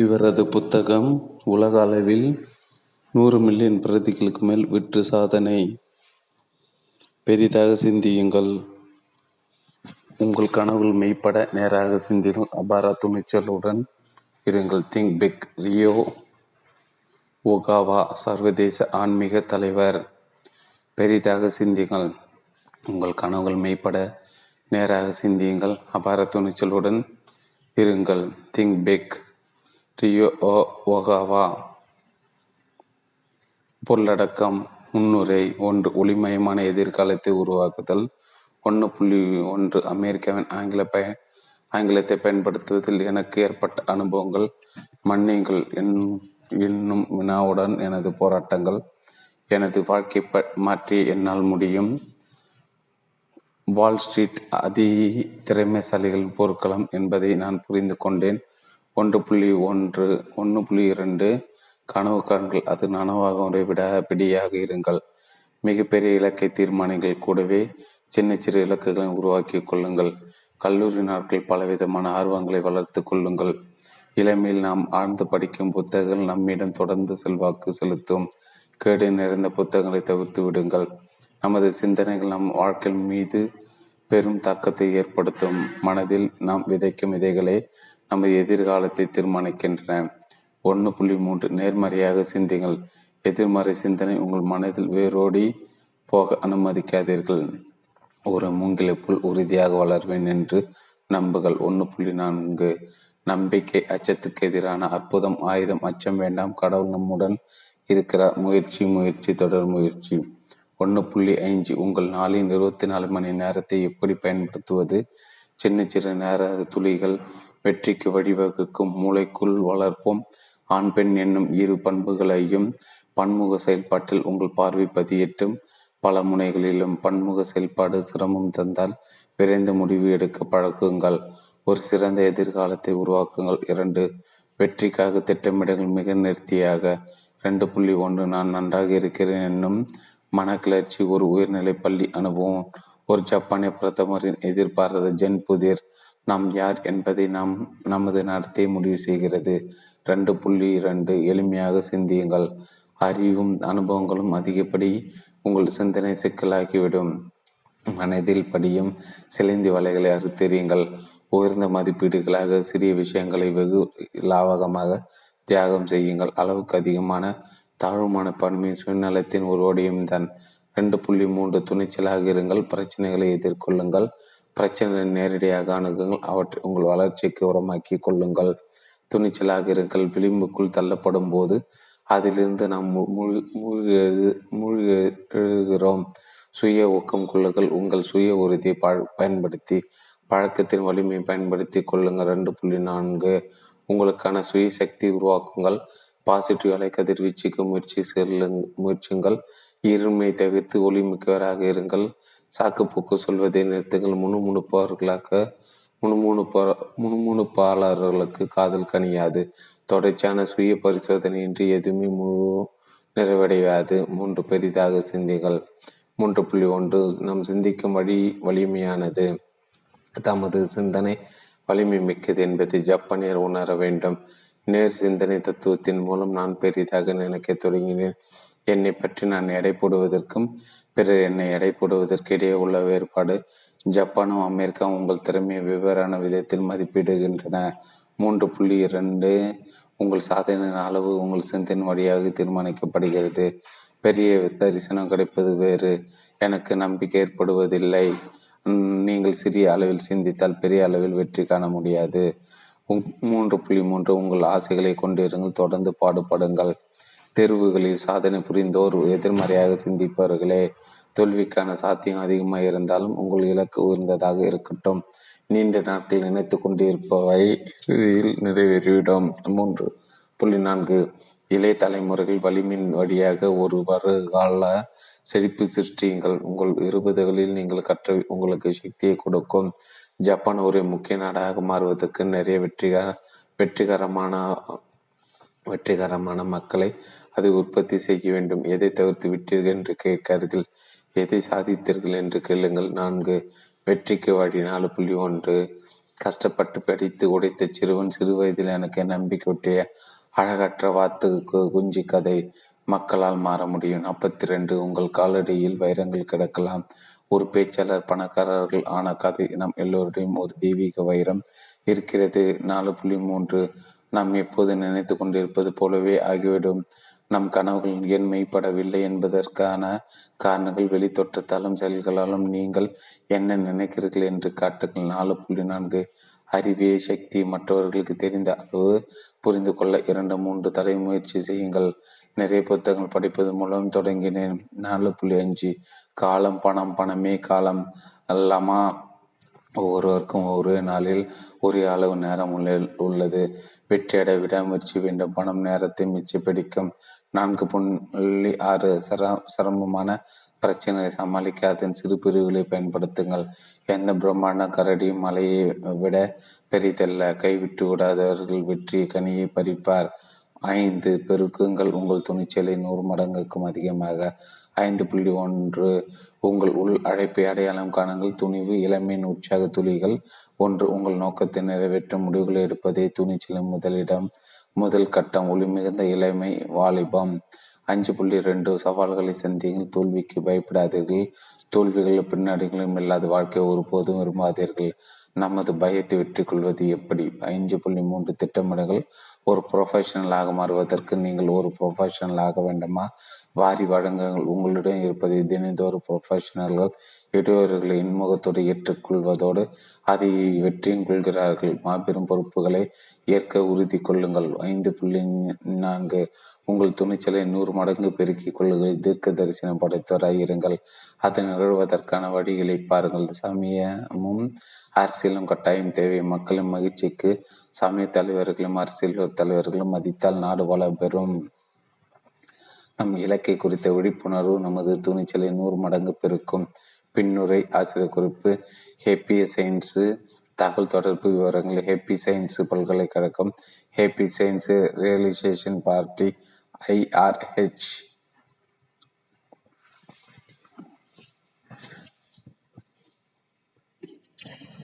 இவரது புத்தகம் உலக அளவில் 100 மில்லியன் பிரதிகளுக்கு மேல் விற்று சாதனை. பெரிதாக சிந்தியுங்கள், உங்கள் கனவுகள் மெய்ப்பட நேராக சிந்தியுங்கள், அபார துணிச்சலுடன் இருங்கள். Think big. ரியோ ஒகாவா, சர்வதேச ஆன்மீக தலைவர். பெரிதாக சிந்தியுங்கள், உங்கள் கனவுகள் மெய்ப்பட நேராக சிந்தியுங்கள், அபார துணிச்சலுடன் இருங்கள். Think big. Rio Okawa. பொருளடக்கம். முன்னுரை ஒன்று, ஒளிமயமான எதிர்காலத்தை உருவாக்குதல். 1.1 அமெரிக்காவின் ஆங்கிலத்தை பயன்படுத்துவதில் எனக்கு ஏற்பட்ட அனுபவங்கள். மன்னிங்கள் என்னும் வினாவுடன் எனது போராட்டங்கள். எனது வாழ்க்கை மாற்றி என்னால் முடியும். வால் ஸ்ட்ரீட் அதி திறமைசாலிகள் போர்க்களம் என்பதை நான் புரிந்து கொண்டேன். 1.1 1.2 கனவு காண்கள், அது நனவாக விடாப்பிடியாக இருங்கள். மிகப்பெரிய இலக்கை தீர்மானங்கள் கூடவே சின்ன சிறு இலக்குகளை உருவாக்கி கொள்ளுங்கள். கல்லூரி நாட்கள் பலவிதமான ஆர்வங்களை வளர்த்து கொள்ளுங்கள். இளமையில் நாம் ஆழ்ந்து படிக்கும் புத்தகங்கள் நம்மிடம் தொடர்ந்து செல்வாக்கு செலுத்தும். கேடு நிறைந்த புத்தகங்களை தவிர்த்து விடுங்கள். நமது சிந்தனைகள் நம் வாழ்க்கை மீது பெரும் தாக்கத்தை ஏற்படுத்தும். மனதில் நாம் விதைக்கும் விதைகளே நமது எதிர்காலத்தை தீர்மானிக்கின்றன. 1.3 நேர்மறையாக சிந்திங்கள். எதிர்மறை சிந்தனை உங்கள் மனதில் வேரோடி போக அனுமதிக்காதீர்கள். ஒரு மூங்கிலை போல் உறுதியாக வளர்வேன் என்று நம்புங்கள். 1.4 நம்பிக்கை. அச்சத்துக்கு எதிரான அற்புதம் ஆயுதம். அச்சம் வேண்டாம், கடவுள் நம்முடன் இருக்கிறார். முயற்சி முயற்சி தொடர் முயற்சி. 1.5 உங்கள் நாளின் 24 மணி நேரத்தை எப்படி பயன்படுத்துவது. சின்ன சிறு நேர துளிகள் வெற்றிக்கு வழிவகுக்கும். மூளைக்குள் வளர்ப்போம். ஆண் பெண் என்னும் இரு பண்புகளையும் பன்முக செயல்பாட்டில் உங்கள் பார்வை பதியட்டும். பல முனைகளிலும் பன்முக செயல்பாடு சிரமம் தந்தால் விரைந்து முடிவு எடுக்க பழக்குங்கள். ஒரு சிறந்த எதிர்காலத்தை உருவாக்குங்கள். 2 வெற்றிக்காக திட்டமிடுங்கள் மிக நேர்த்தியாக. 2.1 நான் நன்றாக இருக்கிறேன் என்னும் மனக்கிளர்ச்சி. ஒரு உயர்நிலை பள்ளி அனுபவம். ஒரு ஜப்பானிய பிரதமரின் எதிர்பாராத ஜென் புதிர். நாம் யார் என்பதை நாம் நமது நடத்தை முடிவு செய்கிறது. 2.2 எளிமையாக சிந்தியுங்கள். அறிவும் அனுபவங்களும் அதிகப்படி உங்கள் சிந்தனை சிக்கலாகிவிடும். மனதில் படியும் சிலைந்தி வலைகளை அறுத்தெறியுங்கள். உயர்ந்த மதிப்பீடுகளாக சிறிய விஷயங்களை வெகு லாவகமாக தியாகம் செய்யுங்கள். அளவுக்கு அதிகமான தாழ்வுமான பன்மையும் சுயநலத்தின் உருவடையும் தான். 2.3 துணிச்சலாக இருங்கள். பிரச்சனைகளை எதிர்கொள்ளுங்கள். பிரச்சனைகளை நேரடியாக அணுகுங்கள். அவற்றை உங்கள் வளர்ச்சிக்கு உரமாக்கி கொள்ளுங்கள். துணிச்சலாக இருங்கள். விளிம்புக்குள் தள்ளப்படும் போது அதிலிருந்து நாம் மூழ்கி எழுகிறோம். சுய ஊக்கம் கொள்ளுங்கள். உங்கள் சுய உறுதியை பயன்படுத்தி பழக்கத்தின் வலிமையை பயன்படுத்தி கொள்ளுங்கள். 2.4 உங்களுக்கான சுய சக்தி உருவாக்குங்கள். பாசிட்டிவ் அலை கதிர்வீச்சுக்கு முயற்சிங்கள். இருமை தவிர்த்து ஒளிமிக்கவராக இருங்கள். சாக்குப்போக்கு சொல்வதை நிறுத்துங்கள். முணுமுணுப்பாளர்களுக்கு காதல் கனியாது. தொடர்ச்சியான சுய பரிசோதனையின்றி எதுவுமே முழு நிறைவடையாது. 3 பெரிதாக சிந்திகள். 3.1 நாம் சிந்திக்கும் வலிமையானது. தமது சிந்தனை வலிமை மிக்கது என்பதை ஜப்பானியர் உணர வேண்டும். நேர் சிந்தனை தத்துவத்தின் மூலம் நான் பெரிதாக நினைக்க தொடங்கினேன். என்னை பற்றி நான் எடை போடுவதற்கும் பிறர் என்னை எடை போடுவதற்கு இடையே உள்ள வேறுபாடு. ஜப்பானும் அமெரிக்கா உங்கள் திறமையை வெவ்வேறான விதத்தில் மதிப்பிடுகின்றன. 3.2 உங்கள் சாதனையின் அளவு உங்கள் சிந்தனை வழியாக தீர்மானிக்கப்படுகிறது. பெரிய தரிசனம் கிடைப்பது வேறு. எனக்கு நம்பிக்கை ஏற்படுவதில்லை. நீங்கள் சிறிய அளவில் சிந்தித்தால் பெரிய அளவில் வெற்றி காண முடியாது. 3.3 உங்கள் ஆசைகளை கொண்டிருங்கள். தொடர்ந்து பாடுபடுங்கள். தேர்வுகளில் சாதனை புரிந்தோர் எதிர்மறையாக சிந்திப்பவர்களே. தோல்விக்கான சாத்தியம் அதிகமாக இருந்தாலும் உங்கள் இலக்கு உயர்ந்ததாக இருக்கட்டும். நீண்ட நாட்கள் நினைத்து கொண்டிருப்பவை நிறைவேறிவிடும். 3.4 இளைய தலைமுறைகள் வலிமின் வழியாக ஒரு வருகால செழிப்பு சிருஷ்டியுங்கள். உங்கள் 20களில் நீங்கள் கற்ற உங்களுக்கு சக்தியை கொடுக்கும். ஜப்பான் ஒரு முக்கிய நாடாக மாறுவதற்கு நிறைய வெற்றிகரமான மக்களை அதை உற்பத்தி செய்ய வேண்டும். எதை தவிர்த்து விட்டீர்கள் என்று கேட்கார்கள், எதை சாதித்தீர்கள் என்று கேளுங்கள். 4 வெற்றிக்கு வழி. 4.1 கஷ்டப்பட்டு படித்து உடைத்த சிறுவன். சிறு வயதில் எனக்கு நம்பிக்கையுடைய அழகற்ற வாத்து குஞ்சு கதை மக்களால் மாற முடியும். 42 உங்கள் காலடியில் வைரங்கள் கிடக்கலாம். ஒரு பேச்சாளர் பணக்காரர்கள் ஆன கதை. நம் எல்லோருடையும் ஒரு தெய்வீக வைரம் இருக்கிறது. 4.3 நாம் எப்போது நினைத்து கொண்டிருப்பது போலவே ஆகிவிடும். நம் கனவுகள் ஏன் மெய்ப்படவில்லை என்பதற்கான காரணங்கள் வெளித்தோற்றத்தாலும் செயல்களாலும். நீங்கள் என்ன நினைக்கிறீர்கள் என்று காட்டுங்கள். 4.4 அறிவிய சக்தி. மற்றவர்களுக்கு தெரிந்த அளவு புரிந்து கொள்ள 2-3 தடை முயற்சி செய்யுங்கள். நிறைய புத்தகங்கள் படிப்பது மூலம் தொடங்கினேன். 4.5 காலம். பணம். பணமே காலம் அல்லமா. ஒவ்வொருவருக்கும் ஒவ்வொரு நாளில் ஒரே அளவு நேரம் உள்ளது. வெற்றியடை விடாமுயற்சி வேண்டும். பணம் நேரத்தை மிச்ச பிடிக்கும். 4.6 சிரமமான பிரச்சனையை சமாளிக்க அதன் சிறு பிரிவுகளை பயன்படுத்துங்கள். எந்த பிரம்மாண்ட கரடியும் மலையை விட பெரிதல்ல. கைவிட்டு விடாதவர்கள் வெற்றி கனியை பறிப்பார். 5 பெருக்குங்கள் உங்கள் துணிச்சலை 100 மடங்குக்கும் அதிகமாக. 5.1 உங்கள் உள் அழைப்பை அடையாளம் காணுங்கள். துணிவு இளமையின் உற்சாக துளிகள். 1 உங்கள் நோக்கத்தை நிறைவேற்ற முடிவுகளை எடுப்பதே துணிச்சலின் முதல் கட்டம். ஒளிமிகுந்த இளமை வாலிபம். 5.2 சவால்களை சந்தியுங்கள். தோல்விக்கு பயப்படாதீர்கள். தோல்விகள் பின்னடைகளும் இல்லாத வாழ்க்கையை ஒருபோதும் விரும்பாதீர்கள். நமது பயத்தை வெற்றி கொள்வது எப்படி? 5.3 திட்டமிடுங்கள். ஒரு ப்ரொஃபஷனலாக மாறுவதற்கு நீங்கள் ஒரு ப்ரொஃபஷனலாக வேண்டுமா? வாரி வழங்குங்கள். உங்களிடம் இருப்பதை தினந்தோறும் ப்ரொஃபஷனல்கள் இடையூறுகளை இன்முகத்தோடு ஏற்றுக்கொள்வதோடு அதை வெற்றியும் கொள்கிறார்கள். மாபெரும் பொறுப்புகளை ஏற்க உறுதி கொள்ளுங்கள். 5.4 உங்கள் துணிச்சலை 100 மடங்கு பெருக்கிக் கொள்ளுங்கள். தீர்க்க தரிசனம் படைத்தவராயிருங்கள். அதை நிகழ்வதற்கான வழிகளை பாருங்கள். சமயமும் அரசியலும் கட்டாயம் தேவை. மக்களின் மகிழ்ச்சிக்கு சமய தலைவர்களும் அரசியல் தலைவர்களும் மதித்தால் நாடு வள பெறும். நம் இலக்கை குறித்த விழிப்புணர்வு நமது துணிச்சலை 100 மடங்கு பெருக்கும். பின்னுரை ஆசிரியர் குறிப்பு. ஹேப்பி சயின்ஸு தகவல் தொடர்பு விவரங்கள். ஹேப்பி சயின்ஸு பல்கலைக்கழகம். Happy science realization party IRH.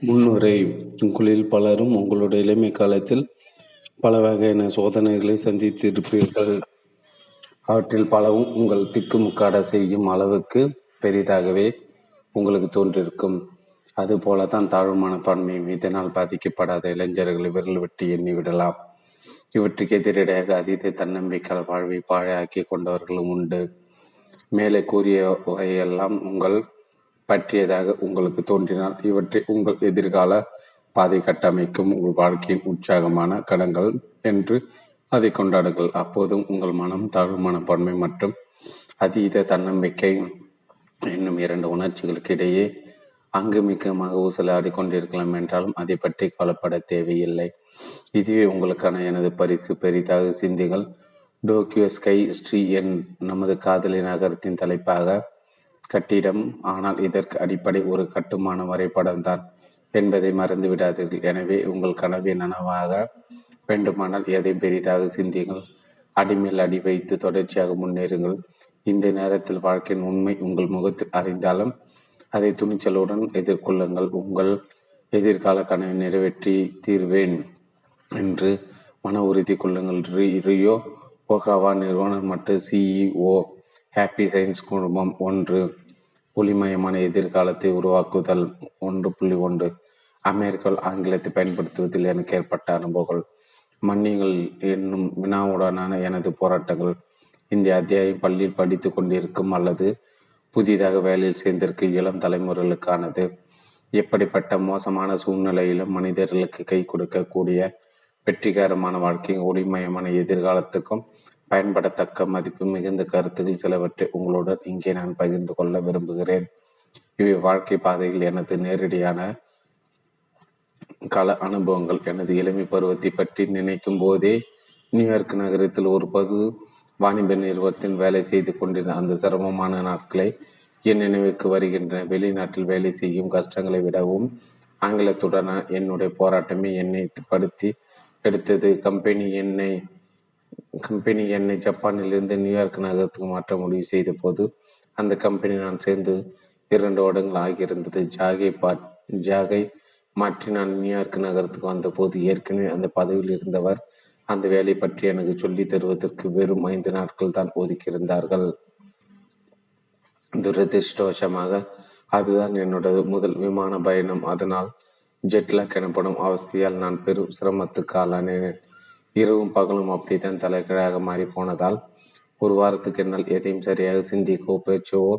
முன்னுரை. உங்களில் பலரும் உங்களுடைய இளமை காலத்தில் பல வகையான சோதனைகளை சந்தித்திருப்பீர்கள். அவற்றில் பலவும் உங்கள் திக்குமுக்காட செய்யும் அளவுக்கு பெரிதாகவே உங்களுக்கு தோன்றிருக்கும். அதுபோலத்தான் தாழ்வு மனப்பான்மையும். இதனால் பாதிக்கப்படாத இளைஞர்களை விரல் வெட்டி எண்ணிவிடலாம். இவற்றுக்கு எதிரடையாக அதீத தன்னம்பிக்கையால் வாழ்வை பாழாக்கி கொண்டவர்களும் உண்டு. மேலே கூறியவையெல்லாம் உங்கள் பற்றியதாக உங்களுக்கு தோன்றினால் இவற்றை உங்கள் எதிர்கால பாதை கட்டமைக்கும். உங்கள் வாழ்க்கையின் உற்சாகமான கடங்கள் என்று அதை கொண்டாடுங்கள். அப்போதும் உங்கள் மனம் தாழ்வு மனப்பான்மை மற்றும் அதீத தன்னம்பிக்கை என்னும் 2 உணர்ச்சிகளுக்கு இடையே அங்குமிக்கமாக ஊசலாடி கொண்டிருக்கலாம். என்றாலும் அதை பற்றி கவலைப்பட தேவையில்லை. இதுவே உங்களுக்கான எனது பரிசு. பெரிதாக சிந்திகள். டோக்கியோ ஸ்கை ஸ்ட்ரீ என் நமது காதலி நகரத்தின் தலைப்பாக கட்டிடம். ஆனால் இதற்கு அடிப்படை ஒரு கட்டுமான வரைபடம்தான் என்பதை மறந்துவிடாதீர்கள். எனவே உங்கள் கனவை நனவாக வேண்டுமானால் எதை பெரிதாக சிந்தியுங்கள். அடிமேல் அடி வைத்து தொடர்ச்சியாக முன்னேறுங்கள். இந்த நேரத்தில் வாழ்க்கையின் உண்மை உங்கள் முகத்தில் அறிந்தாலும் அதை துணிச்சலுடன் எதிர்கொள்ளுங்கள். உங்கள் எதிர்கால கனவை நிறைவேற்றி தீர்வேன் என்று மன உறுதி கொள்ளுங்கள். ரியோ ஒகாவா நிறுவனர் மற்றும் CEO ஹேப்பி சயின்ஸ் குழுமம். 1 ஒளிமயமான எதிர்காலத்தை உருவாக்குதல். 1.1 அமெரிக்காவில் ஆங்கிலத்தை பயன்படுத்துவதில் எனக்கு ஏற்பட்ட அனுபவங்கள். மன்னிகள் என்னும் வினாவுடனான எனது போராட்டங்கள். இந்த அத்தியாயம் பள்ளியில் படித்து கொண்டிருக்கும் அல்லது புதிதாக வேலையில் சேர்ந்திருக்கும் இளம் தலைமுறைகளுக்கானது. எப்படிப்பட்ட மோசமான சூழ்நிலையிலும் மனிதர்களுக்கு கை கொடுக்கக்கூடிய வெற்றிகரமான வாழ்க்கையின் ஒளிமயமான எதிர்காலத்துக்கும் பயன்படத்தக்க மதிப்பு மிகுந்த கருத்துக்கள் சிலவற்றை உங்களுடன் இங்கே நான் பகிர்ந்து கொள்ள விரும்புகிறேன். இவை வாழ்க்கை பாதையில் எனது நேரடியான கால அனுபவங்கள். எனது இளமை பருவத்தை பற்றி நினைக்கும் போதே நியூயார்க் நகரத்தில் ஒரு பொது வாணிப நிறுவனத்தில் வேலை செய்து கொண்டிருந்த அந்த சிரமமான நாட்களை என் நினைவுக்கு வருகின்றன. வெளிநாட்டில் வேலை செய்யும் கஷ்டங்களை விடவும் ஆங்கிலத்துடன என்னுடைய போராட்டமே என்னை படுத்தி எடுத்தது. கம்பெனி என்னை ஜப்பானிலிருந்து நியூயார்க் நகரத்துக்கு மாற்ற முடிவு செய்த போது அந்த கம்பெனி நான் சேர்ந்து 2 வருடங்கள் ஆகியிருந்தது. ஜாகை மாற்றி நான் நியூயார்க் நகரத்துக்கு வந்தபோது ஏற்கனவே அந்த பதவியில் இருந்தவர் அந்த வேலை பற்றி எனக்கு சொல்லி தருவதற்கு வெறும் 5 நாட்கள் தான் ஒதுக்கியிருந்தார்கள். துரதிருஷ்டவசமாக அதுதான் என்னோடது முதல் விமான பயணம். அதனால் ஜெட்லாக் எனப்படும் அவஸ்தையால் நான் பெரும் சிரமத்துக்கு ஆளானேன். இரவும் பகலும் அப்படித்தான் தலைகீழாக மாறி போனதால் 1 வாரத்துக்கு என்னால் எதையும் சரியாக சிந்திக்கவோ பேச்சவோ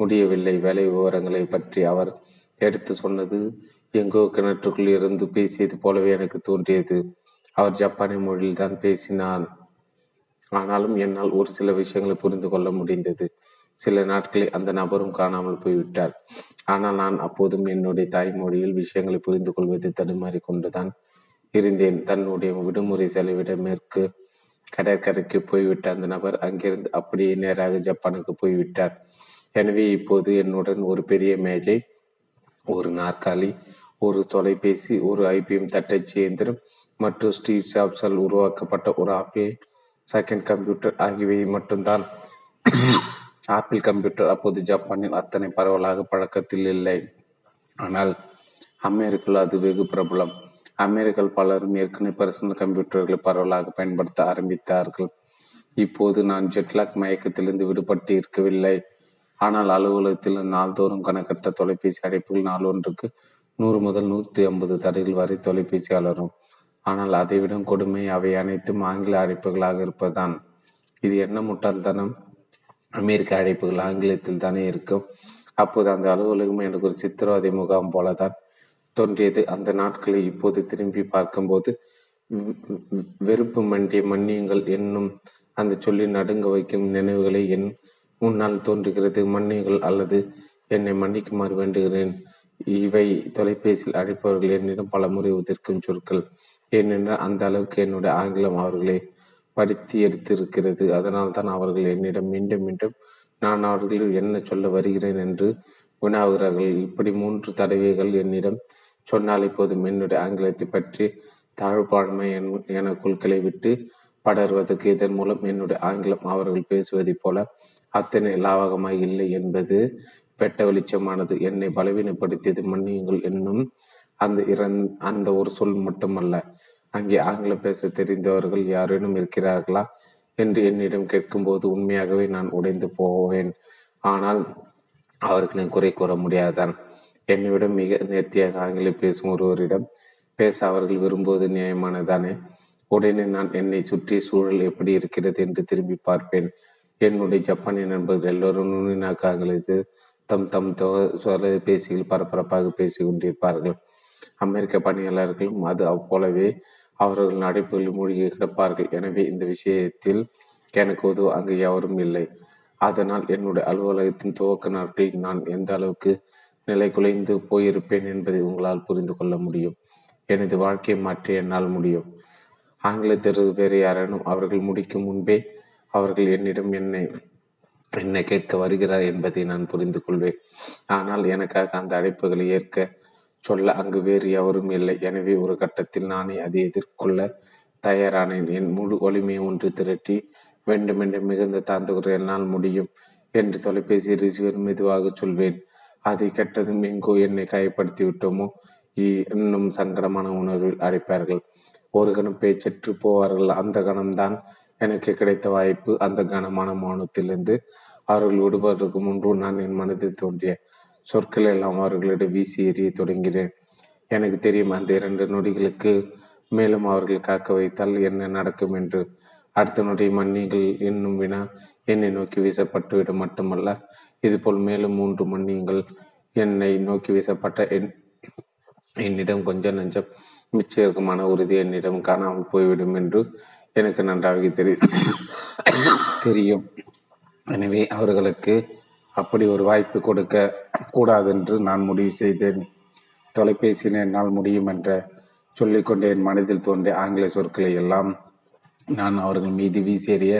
முடியவில்லை. வேலை விவரங்களை பற்றி அவர் எடுத்து சொன்னது எங்கோ கிணற்றுக்குள் இருந்து பேசியது போலவே எனக்கு தோன்றியது. அவர் ஜப்பானிய மொழியில் தான் பேசினார். ஆனாலும் என்னால் ஒரு சில விஷயங்களை புரிந்து கொள்ள முடிந்தது. சில நாட்களில் அந்த நபரும் காணாமல் போய்விட்டார். ஆனால் நான் அப்போதும் என்னுடைய தாய்மொழியில் விஷயங்களை புரிந்து கொள்வது தடுமாறி கொண்டுதான் இருந்தேன். தன்னுடைய விடுமுறை செலவிட மேற்கு கடற்கரைக்கு போய்விட்ட அந்த நபர் அங்கிருந்து அப்படியே நேராக ஜப்பானுக்கு போய்விட்டார். எனவே இப்போது என்னுடன் ஒரு பெரிய மேஜை, ஒரு நாற்காலி, ஒரு தொலைபேசி, ஒரு ஐபிஎம் தட்டச்சு இயந்திரம் மற்றும் ஸ்டீவ் ஜாப்ஸால் உருவாக்கப்பட்ட ஒரு ஆப்பிள் கம்ப்யூட்டர் ஆகியவை மட்டும்தான். ஆப்பிள் கம்ப்யூட்டர் அப்போது ஜப்பானில் அத்தனை பரவலாக பழக்கத்தில் இல்லை. ஆனால் அமெரிக்காவில் அது வெகு பிரபலம். அமெரிக்காவில் பலரும் ஏற்கனவே பர்சனல் கம்ப்யூட்டர்களை பரவலாக பயன்படுத்த ஆரம்பித்தார்கள். இப்போது நான் ஜெட்லாக் மயக்கத்திலிருந்து விடுபட்டு இருக்கவில்லை. ஆனால் அலுவலகத்தில் நாள்தோறும் கணக்கற்ற தொலைபேசி அழைப்புகள் நாளொன்றுக்கு 100 முதல் 150 தடைகள் வரை தொலைபேசி அலரும். ஆனால் அதைவிட கொடுமை அவை அனைத்தும் ஆங்கில அழைப்புகளாக இருப்பதுதான். இது என்ன முட்டாள்தனம்! அமெரிக்க அழைப்புகள் ஆங்கிலத்தில் தானே இருக்கும். அப்போது அந்த அலுவலகம் எனக்கு ஒரு சித்திரவதை முகாம் போலதான் தோன்றியது. அந்த நாட்களை இப்போது திரும்பி பார்க்கும்போது வெறுப்பு மண்டிய மன்னியுங்கள் என்னும் அந்த சொல்லி நடுங்க வைக்கும் நினைவுகளை என் முன்னால் தோன்றுகிறது. மன்னியுங்கள் அல்லது என்னை மன்னிக்குமாறு வேண்டுகிறேன். இவை தொலைபேசியில் அழைப்பவர்கள் என்னிடம் பல முறை உதிர்க்கும் சொற்கள். ஏனென்றால் அந்த அளவுக்கு என்னுடைய ஆங்கிலம் அவர்களை படித்து எடுத்திருக்கிறது. அதனால் தான் அவர்கள் என்னிடம் மீண்டும் மீண்டும் நான் அவர்கள் என்ன சொல்ல வருகிறேன் என்று வினாவுகிறார்கள். இப்படி 3 தடவைகள் என்னிடம் சொன்னால் இப்போதும் என்னுடைய ஆங்கிலத்தை பற்றி தாழ்பான்மை எனக்குள் கிளைவிட்டு படர்வதற்கு இதன் மூலம் என்னுடைய ஆங்கிலம் அவர்கள் பேசுவதை போல அத்தனை லாவகமாக இல்லை என்பது வெட்ட வெளிச்சமானது. என்னை பலவீனப்படுத்தியது மன்னியுங்கள் என்னும் அந்த ஒரு சொல் மட்டுமல்ல. அங்கே ஆங்கிலம் பேச தெரிந்தவர்கள் யாரேனும் இருக்கிறார்களா என்று என்னிடம் கேட்கும்போது உண்மையாகவே நான் உடைந்து போவேன். ஆனால் அவர்களை குறை கூற முடியாதான். என்னிடம் மிக நேர்த்தியாக ஆங்கிலம் பேசும் ஒருவரிடம் பேச அவர்கள் விரும்புவது நியாயமானதானே? உடனே நான் என்னை சுற்றிய சூழல் எப்படி இருக்கிறது என்று திரும்பி பார்ப்பேன். என்னுடைய ஜப்பானிய நண்பர்கள் எல்லோரும் நுண்ணினாக்கு ஆங்கிலத்தில் தம் தம் தொலைபேசியில் பரபரப்பாக பேசி கொண்டிருப்பார்கள். அமெரிக்க பணியாளர்களும் அது போலவே அவர்கள் நடைப்புகளில் மூழ்கி கிடப்பார்கள். எனவே இந்த விஷயத்தில் எனக்கு உதவ அங்கு யாரும் இல்லை. அதனால் என்னுடைய அலுவலகத்தின் துவக்க நாட்களில் நான் எந்த அளவுக்கு நிலை குலைந்து போயிருப்பேன் என்பதை உங்களால் புரிந்து கொள்ள முடியும். எனது வாழ்க்கையை மாற்றி என்னால் முடியும். ஆங்கிலத்திற்கு வேறு யாரேனும் அவர்கள் முடிக்கும் முன்பே அவர்கள் என்னிடம் என்ன கேட்க வருகிறார் என்பதை நான் புரிந்து கொள்வேன். ஆனால் எனக்காக அந்த அழைப்புகளை ஏற்க சொல்ல அங்கு வேறு யாரும் இல்லை. எனவே ஒரு கட்டத்தில் நானே அதை எதிர்கொள்ள தயாரானேன். என் முழு வலிமையை ஒன்று திரட்டி வேண்டுமென்று மிகுந்த தாந்தகுறை என்னால் முடியும் என்று தொலைபேசி ரிசீவர் மெதுவாக சொல்வேன். அதை கெட்டதும் எங்கோ என்னை காயப்படுத்தி விட்டோமோ இன்னும் சங்கடமான உணர்வில் அடைப்பார்கள். ஒரு கணம் பேச்சற்று போவார்கள். அந்த கணம்தான் எனக்கு கிடைத்த வாய்ப்பு. அந்த கனமான மௌனத்திலிருந்து அவர்கள் விடுபடுவதற்கு முன்பு நான் என் மனதில் தோன்றிய சொற்கள் எல்லாம் அவர்களிடம் வீசி எறிய தொடங்கினேன். எனக்கு தெரியும் அந்த 2 நொடிகளுக்கு மேலும் அவர்கள் காக்க வைத்தால் என்ன நடக்கும் என்று. அடுத்த நொடி மன்னியுங்கள் என்னும் வினா என்னை நோக்கி வீசப்பட்டுவிட மட்டுமல்ல, இதுபோல் மேலும் 3 மன்னியுங்கள் என்னை நோக்கி வீசப்பட்ட என்னிடம் கொஞ்சம் நஞ்சம் மிச்சமான உறுதி என்னிடம் காணாமல் போய்விடும் என்று எனக்கு நன்றாக தெரியும். எனவே அவர்களுக்கு அப்படி ஒரு வாய்ப்பு கொடுக்க கூடாது என்று நான் முடிவு செய்தேன். தொலைபேசியில் என்னால் முடியும் என்ற சொல்லிக்கொண்டே என் மனதில் தோன்றிய ஆங்கில சொற்களை எல்லாம் நான் அவர்கள் மீது வீசேறிய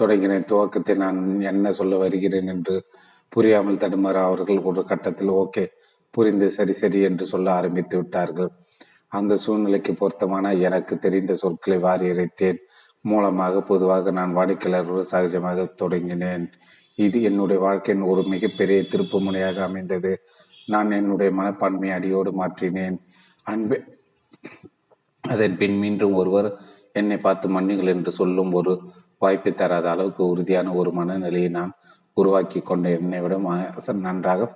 தொடங்கினேன். துவக்கத்தை நான் என்ன சொல்ல வருகிறேன் என்று புரியாமல் தடுமாற அவர்கள் ஒரு கட்டத்தில் ஓகே புரிந்து சரி சரி என்று சொல்ல ஆரம்பித்து விட்டார்கள். அந்த சூழ்நிலைக்கு பொருத்தமான எனக்கு தெரிந்த சொற்களை வாரி இறைத்தேன். மூலமாக பொதுவாக நான் வாடிக்கையாளர்கள் சகஜமாக தொடங்கினேன். இது என்னுடைய வாழ்க்கையின் ஒரு மிகப்பெரிய திருப்பு முனையாக அமைந்தது. நான் என்னுடைய மனப்பான்மையை அடியோடு மாற்றினேன். அன்பே, அதன் பின் மீண்டும் ஒருவர் என்னை பார்த்து மன்னிகள் என்று சொல்லும் ஒரு வாய்ப்பு தராத அளவுக்கு உறுதியான ஒரு மனநிலையை நான் உருவாக்கி கொண்ட என்னை விட நன்றாக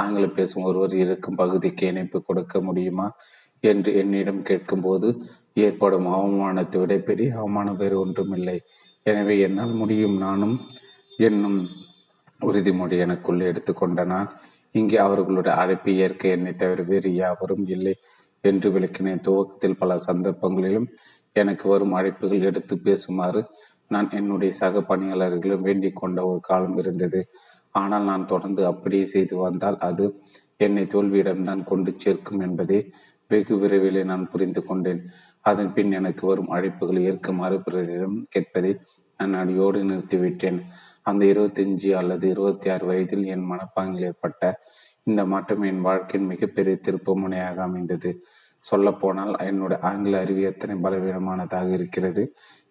ஆங்கிலம் பேசும் ஒருவர் இருக்கும் பகுதிக்கு இணைப்பு கொடுக்க முடியுமா என்று என்னிடம் கேட்கும்போது ஏற்படும் அவமானத்தை விட பெரிய அவமானம் வேறு ஒன்றுமில்லை. எனவே என்னால் முடியும் நானும் என்னும் உறுதிமொழி எனக்குள் எடுத்துக்கொண்ட நான் இங்கே அவர்களுடைய அழைப்பு ஏற்க என்னை தவிர வேறு யாவரும் இல்லை என்று விளக்கினேன். துவக்கத்தில் பல சந்தர்ப்பங்களிலும் எனக்கு வரும் அழைப்புகள் எடுத்து பேசுமாறு நான் என்னுடைய சக பணியாளர்களும் வேண்டிக் கொண்ட ஒரு காலம் இருந்தது. ஆனால் நான் தொடர்ந்து அப்படியே செய்து வந்தால் அது என்னை தோல்வியிடம்தான் கொண்டு சேர்க்கும் என்பதை வெகு விரைவில் நான் புரிந்து கொண்டேன். அதன் பின் எனக்கு வரும் அழைப்புகள் ஏற்குமாறு பிறரிடம் கேட்பதை நான் அடியோடு நிறுத்திவிட்டேன். அந்த 25 அல்லது 26 வயதில் என் மனப்பாங்கில் ஏற்பட்ட இந்த மாற்றம் என் வாழ்க்கையின் மிகப்பெரிய திருப்புமுனையாக அமைந்தது. சொல்லப்போனால் என்னுடைய ஆங்கில அறிவு எத்தனை பலவீனமானதாக இருக்கிறது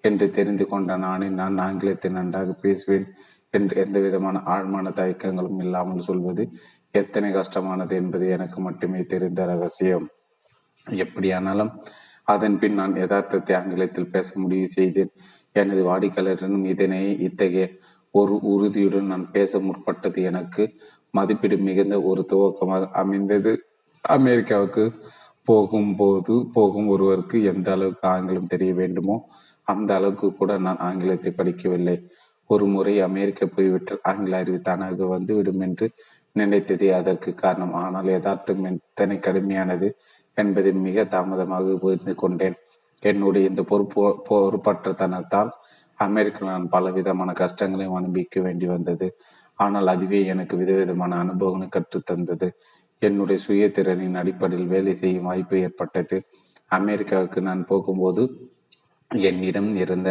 என்று தெரிந்து கொண்ட நானே நான் ஆங்கிலத்தை நன்றாக பேசுவேன் என்று எந்த விதமான ஆழ்மான தயக்கங்களும் இல்லாமல் சொல்வது எத்தனை கஷ்டமானது என்பது எனக்கு மட்டுமே தெரிந்த ரகசியம். எப்படியானாலும் அதன் பின் நான் யதார்த்தத்தை ஆங்கிலத்தில் பேச முடிவு செய்தேன். எனது வாடிக்கையாளரிடம் இத்தகைய ஒரு உறுதியுடன் நான் பேச முற்பட்டது எனக்கு மதிப்பீடு மிகுந்த ஒரு துவக்கமாக அமைந்தது. அமெரிக்காவுக்கு போகும் ஒருவருக்கு எந்த அளவுக்கு ஆங்கிலம் தெரிய வேண்டுமோ அந்த அளவுக்கு கூட நான் ஆங்கிலத்தை படிக்கவில்லை. ஒரு முறை அமெரிக்கா போய்விட்டால் ஆங்கில அறிவு தானாக வந்து விடும் என்று நினைத்ததே அதற்கு காரணம். ஆனால் யதார்த்தம் எத்தனை கடுமையானது என்பதை மிக தாமதமாக புரிந்து கொண்டேன். என்னுடைய இந்த பொறுப்பற்றத்தனத்தால் அமெரிக்காவில் நான் பலவிதமான கஷ்டங்களையும் அனுபவிக்க வேண்டி வந்தது. ஆனால் அதுவே எனக்கு விதவிதமான அனுபவங்களை கற்றுத்தந்தது. என்னுடைய சுயத்திறனின் அடிப்படையில் வேலை செய்யும் வாய்ப்பு ஏற்பட்டது. அமெரிக்காவுக்கு நான் போகும்போது என்னிடம் இருந்த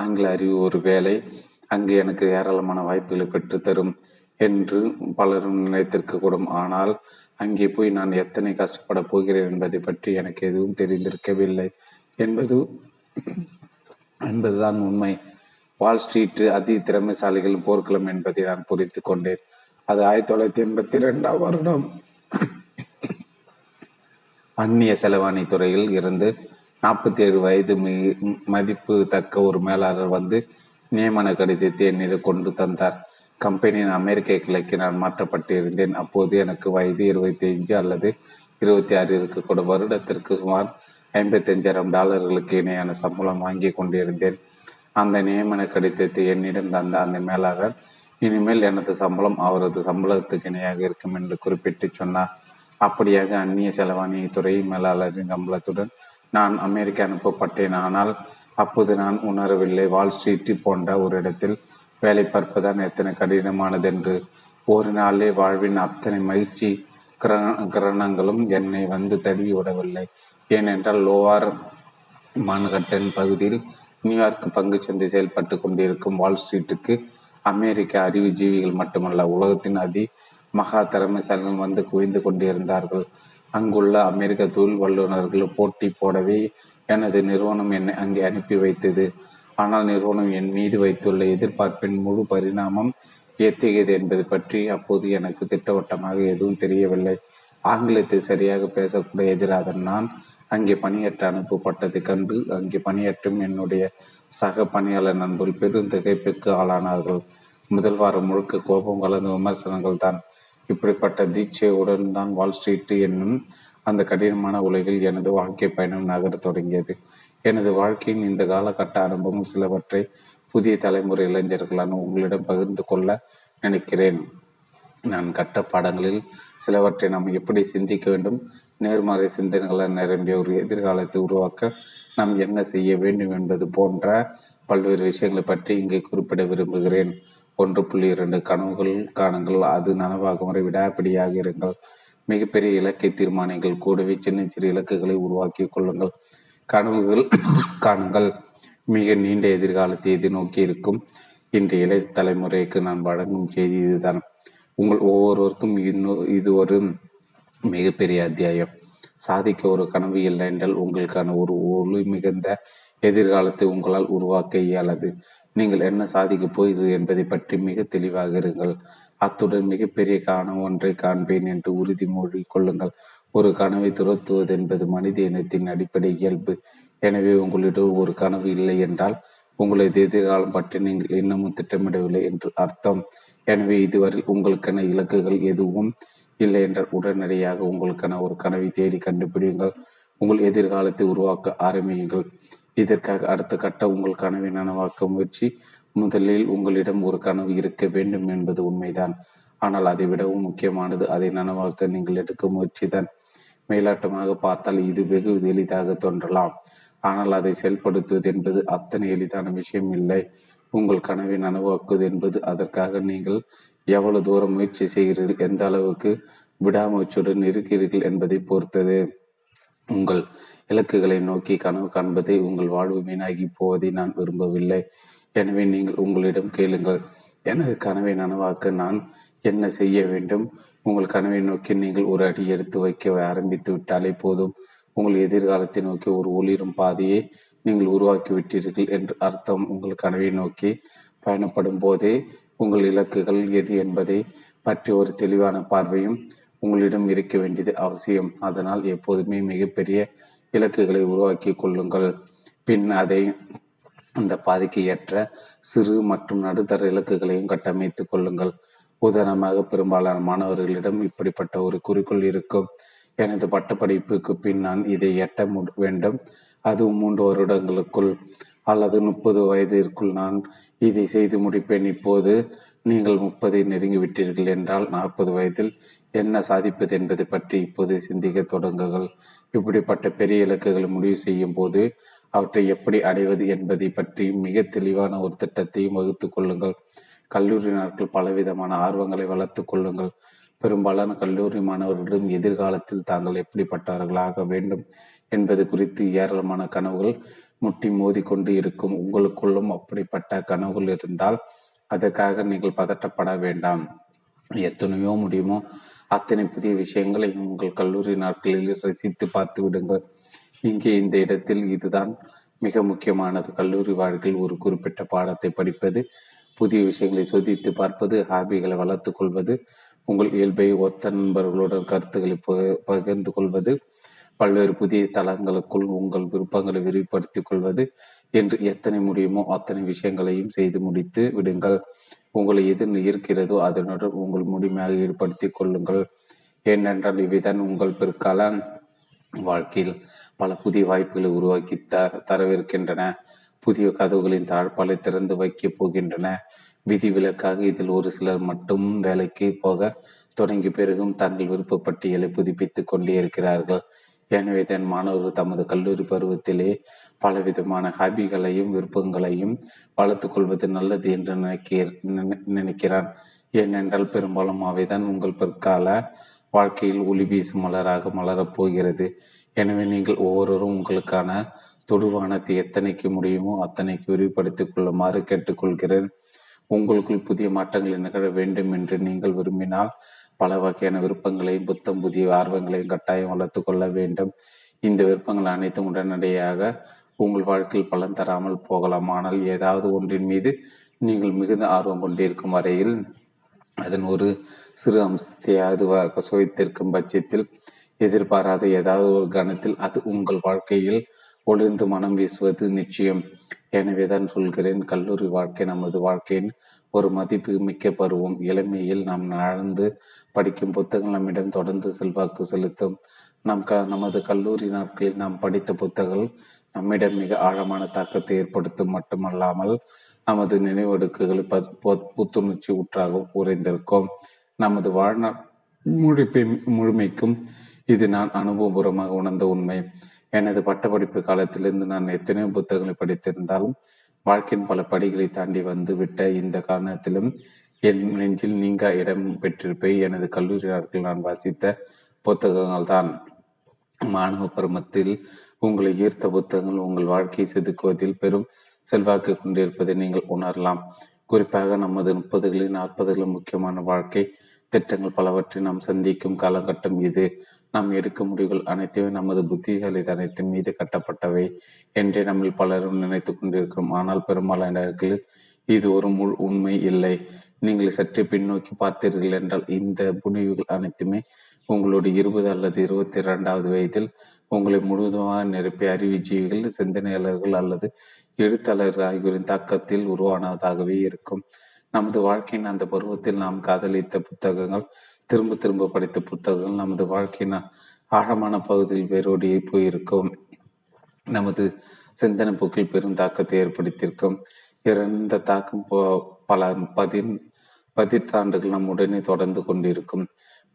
ஆங்கில அறிவு ஒரு வேலை அங்கு எனக்கு ஏராளமான வாய்ப்புகளை பெற்றுத்தரும் என்று பலரும் நினைத்திருக்க கூடும். ஆனால் அங்கே போய் நான் எத்தனை கஷ்டப்பட போகிறேன் என்பதை பற்றி எனக்கு எதுவும் தெரிந்திருக்கவில்லை என்பதுதான் உண்மை. வால் ஸ்ட்ரீட் அதி திறமைசாலிகள் போர்க்களம் என்பதை நான் புரிந்து கொண்டேன். அது 1982 அந்நிய செலவாணி துறையில் இருந்து 47 வயது மதிப்பு தக்க ஒரு மேலாளர் வந்து நியமன கடிதத்தை என்னிடம் கொண்டு தந்தார். கம்பெனியின் அமெரிக்க கிளைக்கு நான் மாற்றப்பட்டிருந்தேன். அப்போது எனக்கு வயது 25 அல்லது 26 இருக்கக்கூடும். வருடத்திற்கு சுமார் $55,000 இணையான சம்பளம் வாங்கி கொண்டிருந்தேன். அந்த நியமன கடிதத்தை என்னிடம் தந்த அந்த மேலாளர் இனிமேல் எனது சம்பளம் அவரது சம்பளத்துக்கு இணையாக இருக்கும் என்று குறிப்பிட்டு சொன்னார். அப்படியாக அந்நிய செலவாணி துறை மேலாளரின் சம்பளத்துடன் நான் அமெரிக்கா அனுப்பப்பட்டேன். ஆனால் அப்போது நான் உணரவில்லை வால் ஸ்ட்ரீட் போன்ற ஒரு இடத்தில் வேலை பார்ப்பதான் எத்தனை கடினமானதென்று. ஒரு நாளே வாழ்வின் அத்தனை மகிழ்ச்சி கிரணங்களும் என்னை வந்து தடி விடவில்லை. ஏனென்றால் லோவர் மான்ஹட்டன் பகுதியில் நியூயார்க் பங்கு சந்தை செயல்பட்டு கொண்டிருக்கும் வால் ஸ்ட்ரீட்டுக்கு அமெரிக்க அறிவுஜீவிகள் மட்டுமல்ல உலகத்தின் அதி மகா திறமைசாலிகள் வந்து குவிந்து கொண்டிருந்தார்கள். அங்குள்ள அமெரிக்க தொழில் வல்லுநர்கள் போட்டி போடவே எனது நிறுவனம் என்னை அங்கே அனுப்பி வைத்தது. ஆனால் நிறுவனம் என் மீது வைத்துள்ள எதிர்பார்ப்பின் முழு பரிணாமம் எத்தகையது என்பது பற்றி அப்போது எனக்கு திட்டவட்டமாக எதுவும் தெரியவில்லை. ஆங்கிலத்தை சரியாக பேசக்கூட எதிராக நான் அங்கே பணியாற்ற அனுப்பப்பட்டதை கண்டு அங்கே பணியாற்றும் என்னுடைய சக பணியாளர் நண்பர்கள் பெரும் திகைப்புக்கு ஆளானார்கள். முதல் வாரம் முழுக்க கோபம் கலந்த விமர்சனங்கள் தான். இப்படிப்பட்ட தீட்சையுடன் தான் வால் ஸ்ட்ரீட் என்னும் அந்த கடினமான உலகில் எனது வாழ்க்கை பயணம் நகரத் தொடங்கியது. எனது வாழ்க்கையின் இந்த காலகட்ட அனுபவம் சிலவற்றை புதிய தலைமுறை இளைஞர்களான உங்களிடம் பகிர்ந்து கொள்ள நினைக்கிறேன். நான் கற்ற பாடங்களில் சிலவற்றை நாம் எப்படி சிந்திக்க வேண்டும், நேர்மறை சிந்தனைகளால் நிரம்பிய ஒரு எதிர்காலத்தை உருவாக்க நாம் என்ன செய்ய வேண்டும் என்பது போன்ற பல்வேறு விஷயங்களை பற்றி இங்கே குறிப்பிட விரும்புகிறேன். 1.2 கனவுகள் காணுங்கள், அது நனவாகும் வரை விடாப்பிடியாக இருங்கள். மிகப்பெரிய இலக்கை தீர்மானங்கள் கூடவே சின்ன சிறு இலக்குகளை உருவாக்கி கொள்ளுங்கள். கனவுகள் காணுங்கள் மிக நீண்ட எதிர்காலத்தை எதிர்நோக்கி இருக்கும் இன்றைய இளைய தலைமுறைக்கு நான் வழங்கும் செய்தி இதுதான். உங்கள் ஒவ்வொருவருக்கும் இது ஒரு மிகப்பெரிய அத்தியாயம். சாதிக்க ஒரு கனவு இல்லை என்றால் உங்களுக்கான ஒரு ஒளி மிகுந்த எதிர்காலத்தை உங்களால் உருவாக்க இயலாது. நீங்கள் என்ன சாதிக்கப் போகிறீர்கள் என்பதை பற்றி மிக தெளிவாக இருங்கள். அத்துடன் மிகப்பெரிய கனவு ஒன்றை காண்பேன் என்று உறுதிமொழி கொள்ளுங்கள். ஒரு கனவை துரத்துவது என்பது மனித இனத்தின் அடிப்படை இயல்பு. எனவே உங்களிடம் ஒரு கனவு இல்லை என்றால் உங்களது எதிர்காலம் பற்றி நீங்கள் இன்னமும் திட்டமிடவில்லை என்று அர்த்தம். எனவே இதுவரை உங்களுக்கான இலக்குகள் எதுவும் இல்லை என்றால் உடனடியாக உங்களுக்கான ஒரு கனவை தேடி கண்டுபிடிங்கள். உங்கள் எதிர்காலத்தை உருவாக்க ஆரம்பியுங்கள். இதற்காக அடுத்த கட்ட உங்கள் கனவை நனவாக்க முயற்சி. முதலில் உங்களிடம் ஒரு கனவு இருக்க வேண்டும் என்பது உண்மைதான், ஆனால் அதை விடவும் முக்கியமானது அதை நனவாக்க நீங்கள் எடுக்க முயற்சி தான். மேலாட்டமாக பார்த்தால் இது வெகு எளிதாக தோன்றலாம், ஆனால் அதை செயல்படுத்துவது என்பது அத்தனை எளிதான விஷயம் இல்லை. உங்கள் கனவை நனவாக்குவது என்பது அதற்காக நீங்கள் எவ்வளவு தூரம் முயற்சி செய்கிறீர்கள், எந்த அளவுக்கு விடாமுயற்சியுடன் இருக்கிறீர்கள் என்பதை பொறுத்தது. உங்கள் இலக்குகளை நோக்கி கனவு காண்பதை உங்கள் வாழ்வு வீணாகி போவதை நான் விரும்பவில்லை. எனவே நீங்கள் உங்களிடம் கேளுங்கள், எனது கனவை நனவாக்க நான் என்ன செய்ய வேண்டும்? உங்கள் கனவை நோக்கி நீங்கள் ஒரு அடி எடுத்து வைக்க ஆரம்பித்து விட்டாலே போதும், உங்கள் எதிர்காலத்தை நோக்கி ஒரு ஒளிரும் பாதையை நீங்கள் உருவாக்கி விட்டீர்கள் என்று அர்த்தம். உங்கள் கனவை நோக்கி பயணப்படும் போதே உங்கள் இலக்குகள் எது என்பதை பற்றி ஒரு தெளிவான பார்வையும் உங்களிடம் இருக்க வேண்டியது அவசியம். அதனால் எப்போதுமே மிகப்பெரிய இலக்குகளை உருவாக்கி கொள்ளுங்கள், பின் அதை அந்த பாதைக்கு ஏற்ற சிறு மற்றும் நடுத்தர இலக்குகளையும் கட்டமைத்து கொள்ளுங்கள். உதாரணமாக, பெரும்பாலான மாணவர்களிடம் இப்படிப்பட்ட ஒரு குறிக்கோள் இருக்கும், எனது பட்டப்படிப்புக்கு பின் நான் இதை எட்ட வேண்டும், அதுவும் 3 வருடங்களுக்குள் அல்லது 30 வயதிற்குள் நான் இதை செய்து முடிப்பேன். இப்போது நீங்கள் 30 நெருங்கிவிட்டீர்கள் என்றால் 40 வயதில் என்ன சாதிப்பது என்பதை பற்றி இப்போது சிந்திக்க தொடங்குங்கள். இப்படிப்பட்ட பெரிய இலக்குகளை முடிவு செய்யும் போது அவற்றை எப்படி அடைவது என்பதை பற்றி மிக தெளிவான ஒரு திட்டத்தையும் வகுத்து கொள்ளுங்கள். கல்லூரி நாட்கள் பலவிதமான ஆர்வங்களை வளர்த்து கொள்ளுங்கள். பெரும்பாலான கல்லூரி மாணவர்களிடம் எதிர்காலத்தில் தாங்கள் எப்படிப்பட்டவர்களாக வேண்டும் என்பது குறித்து ஏராளமான கனவுகள் முட்டி மோதி கொண்டு இருக்கும். உங்களுக்குள்ளும் அப்படிப்பட்ட கனவுகள் இருந்தால் அதற்காக நீங்கள் பதட்டப்பட வேண்டாம். எத்தனையோ முடியுமோ அத்தனை புதிய விஷயங்களை உங்கள் கல்லூரி நாட்களில் ரசித்து பார்த்து விடுங்கள். இங்கே இந்த இடத்தில் இதுதான் மிக முக்கியமானது. கல்லூரி வாழ்க்கையில் ஒரு குறிப்பிட்ட பாடத்தை படிப்பது, புதிய விஷயங்களை சோதித்து பார்ப்பது, ஹாபிகளை வளர்த்து கொள்வது, உங்கள் இயல்பை ஒத்த நண்பர்களுடன் கருத்துக்களை பகிர்ந்து கொள்வது, பல்வேறு புதிய தளங்களுக்குள் உங்கள் விருப்பங்களை விரிவுபடுத்திக் கொள்வது என்று எத்தனை முடியுமோ அத்தனை விஷயங்களையும் செய்து முடித்து விடுங்கள். உங்களை எது இருக்கிறதோ அதனுடன் உங்கள் முழுமையாக ஈடுபடுத்திக் கொள்ளுங்கள். ஏனென்றால் இவைதான் உங்கள் பிற்கால வாழ்க்கையில் பல புதிய வாய்ப்புகளை உருவாக்கி தரவிருக்கின்றன, புதிய கதவுகளின் தாழ்பாலை திறந்து வைக்கப் போகின்றன. விதிவிலக்காக இதில் ஒரு சிலர் மட்டும் வேலைக்கு போக தொடங்கி பிறகும் தங்கள் விருப்பப்பட்டியலை புதுப்பித்துக் கொண்டே இருக்கிறார்கள். எனவே தன் மாணவர்கள் தமது கல்லூரி பருவத்திலே பலவிதமான ஹாபிகளையும் விருப்பங்களையும் வளர்த்து கொள்வது நல்லது என்று நினைக்கிறான். ஏனென்றால் பெரும்பாலும் அவைதான் உங்கள் பிற்கால வாழ்க்கையில் ஒளி வீசும் மலராக மலரப்போகிறது. எனவே நீங்கள் ஒவ்வொருவரும் உங்களுக்கான தொடுவானத்தை எத்தனைக்கு முடியுமோ அத்தனைக்கு விரிவுபடுத்திக் கொள்ளுமாறு கேட்டுக்கொள்கிறேன். உங்களுக்குள் புதிய மாற்றங்கள் நிகழ வேண்டும் என்று நீங்கள் விரும்பினால் பல வகையான விருப்பங்களையும் புத்தம் புதிய ஆர்வங்களையும் கட்டாயம் வளர்த்து கொள்ள வேண்டும். இந்த விருப்பங்கள் அனைத்தும் உடனடியாக உங்கள் வாழ்க்கையில் பலன் தராமல் போகலாம், ஆனால் ஏதாவது ஒன்றின் மீது நீங்கள் மிகுந்த ஆர்வம் கொண்டிருக்கும் வரையில் அதன் ஒரு சிறு அம்சத்தையாவது சுவைத்திருக்கும் பட்சத்தில் எதிர்பாராத ஏதாவது ஒரு கணத்தில் அது உங்கள் வாழ்க்கையில் ஒளிர்ந்து மனம் வீசுவது நிச்சயம். எனவேதான் சொல்கிறேன், கல்லூரி வாழ்க்கை நமது வாழ்க்கையின் ஒரு மதிப்பு மிக்க பருவம். இளமையில் நாம் நடந்து படிக்கும் புத்தகங்கள் நம்மிடம் தொடர்ந்து செல்வாக்கு செலுத்தும். நமது கல்லூரி நாட்களில் நாம் படித்த புத்தகங்கள் நம்மிடம் மிக ஆழமான தாக்கத்தை ஏற்படுத்தும் மட்டுமல்லாமல் நமது நினைவடுக்குகள் புத்துணர்ச்சி ஊற்றாக உறைந்திருக்கும். நமது வாழ்நாள் முழுமைக்கும் இது நான் அனுபவபூர்வமாக உணர்ந்த உண்மை. எனது பட்டப்படிப்பு காலத்திலிருந்து நான் எத்தனையோ புத்தகங்களை படித்திருந்தாலும் வாழ்க்கையின் பல படிகளை தாண்டி வந்து விட்ட இந்த காரணத்திலும் என் நெஞ்சில் நீங்கா இடம் பெற்றிருப்பே எனது கல்லூரி நாட்கள் நான் வாசித்த புத்தகங்கள் தான். மாணவ பருவத்தில் உங்களை ஈர்த்த புத்தகங்கள் உங்கள் வாழ்க்கையை செதுக்குவதில் பெரும் செல்வாக்கு கொண்டிருப்பதை நீங்கள் உணரலாம். குறிப்பாக நமது 30களில் 40களில் முக்கியமான வாழ்க்கை திட்டங்கள் பலவற்றை நாம் சந்திக்கும் காலகட்டம் இது. நாம் எடுக்கும் முடிவுகள் அனைத்துமே நமது புத்திசாலித்தனத்தின் மீது கட்டப்பட்டவை என்றே நம்ம பலரும் நினைத்து கொண்டிருக்கிறோம். ஆனால் பெரும்பாலானவர்களில் இது ஒரு முழு உண்மை இல்லை. நீங்கள் சற்று பின்னோக்கி பார்த்தீர்கள் என்றால் இந்த புனைவுகள் அனைத்துமே உங்களுடைய 20 அல்லது 22வது வயதில் உங்களை முழுவதுமாக நிரப்பிய அறிவுஜீவிகள், சிந்தனையாளர்கள் அல்லது எழுத்தாளர்கள் ஆகியோரின் தாக்கத்தில் உருவானதாகவே இருக்கும். நமது வாழ்க்கையின் அந்த பருவத்தில் நாம் காதலித்த புத்தகங்கள், திரும்ப படித்த புத்தகங்கள் நமது வாழ்க்கையின் ஆழமான பகுதியில் வேரோடியே போயிருக்கும். நமது சிந்தனை போக்கில் பெரும் தாக்கத்தை ஏற்படுத்தியிருக்கும். இறந்த தாக்கம் பல பதிற்றாண்டுகள் நம் உடனே தொடர்ந்து கொண்டிருக்கும்.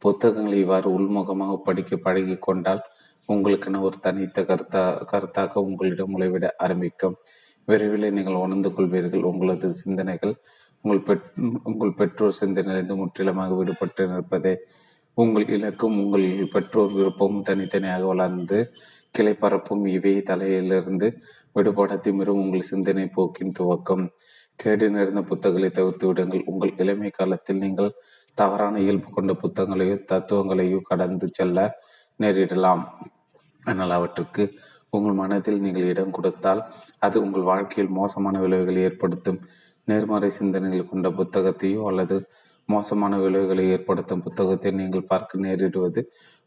புத்தகங்களை இவ்வாறு உள்முகமாக படிக்க பழகி கொண்டால் உங்களுக்கென ஒரு தனித்த கருத்தாக உங்களிடம் உழைவிட ஆரம்பிக்கும். விரைவில் நீங்கள் உணர்ந்து கொள்வீர்கள் உங்களது சிந்தனைகள் உங்கள் பெற்றோர் சிந்தனையிலிருந்து முற்றிலுமாக விடுபட்டு நிற்பதே. உங்கள் இலக்கும் உங்கள் பெற்றோர் விருப்பமும் தனித்தனியாக வளர்ந்து கிளை பரப்பும். இவை தலையிலிருந்து விடுபட திமிரும் உங்கள் சிந்தனை போக்கின் துவக்கம். கேடு நேர்ந்த புத்தகங்களை தவிர்த்து விடுங்கள். உங்கள் இளமை காலத்தில் நீங்கள் தவறான இயல்பு கொண்ட புத்தகங்களையோ தத்துவங்களையோ கடந்து செல்ல நேரிடலாம். ஆனால் அவற்றுக்கு உங்கள் மனத்தில் நீங்கள் இடம் கொடுத்தால் அது உங்கள் வாழ்க்கையில் மோசமான விளைவுகளை ஏற்படுத்தும். நேர்மறை சிந்தனைகள் கொண்ட புத்தகத்தையோ அல்லது மோசமான விளைவுகளை ஏற்படுத்தும் புத்தகத்தை நீங்கள் பார்க்க நேரிடுவது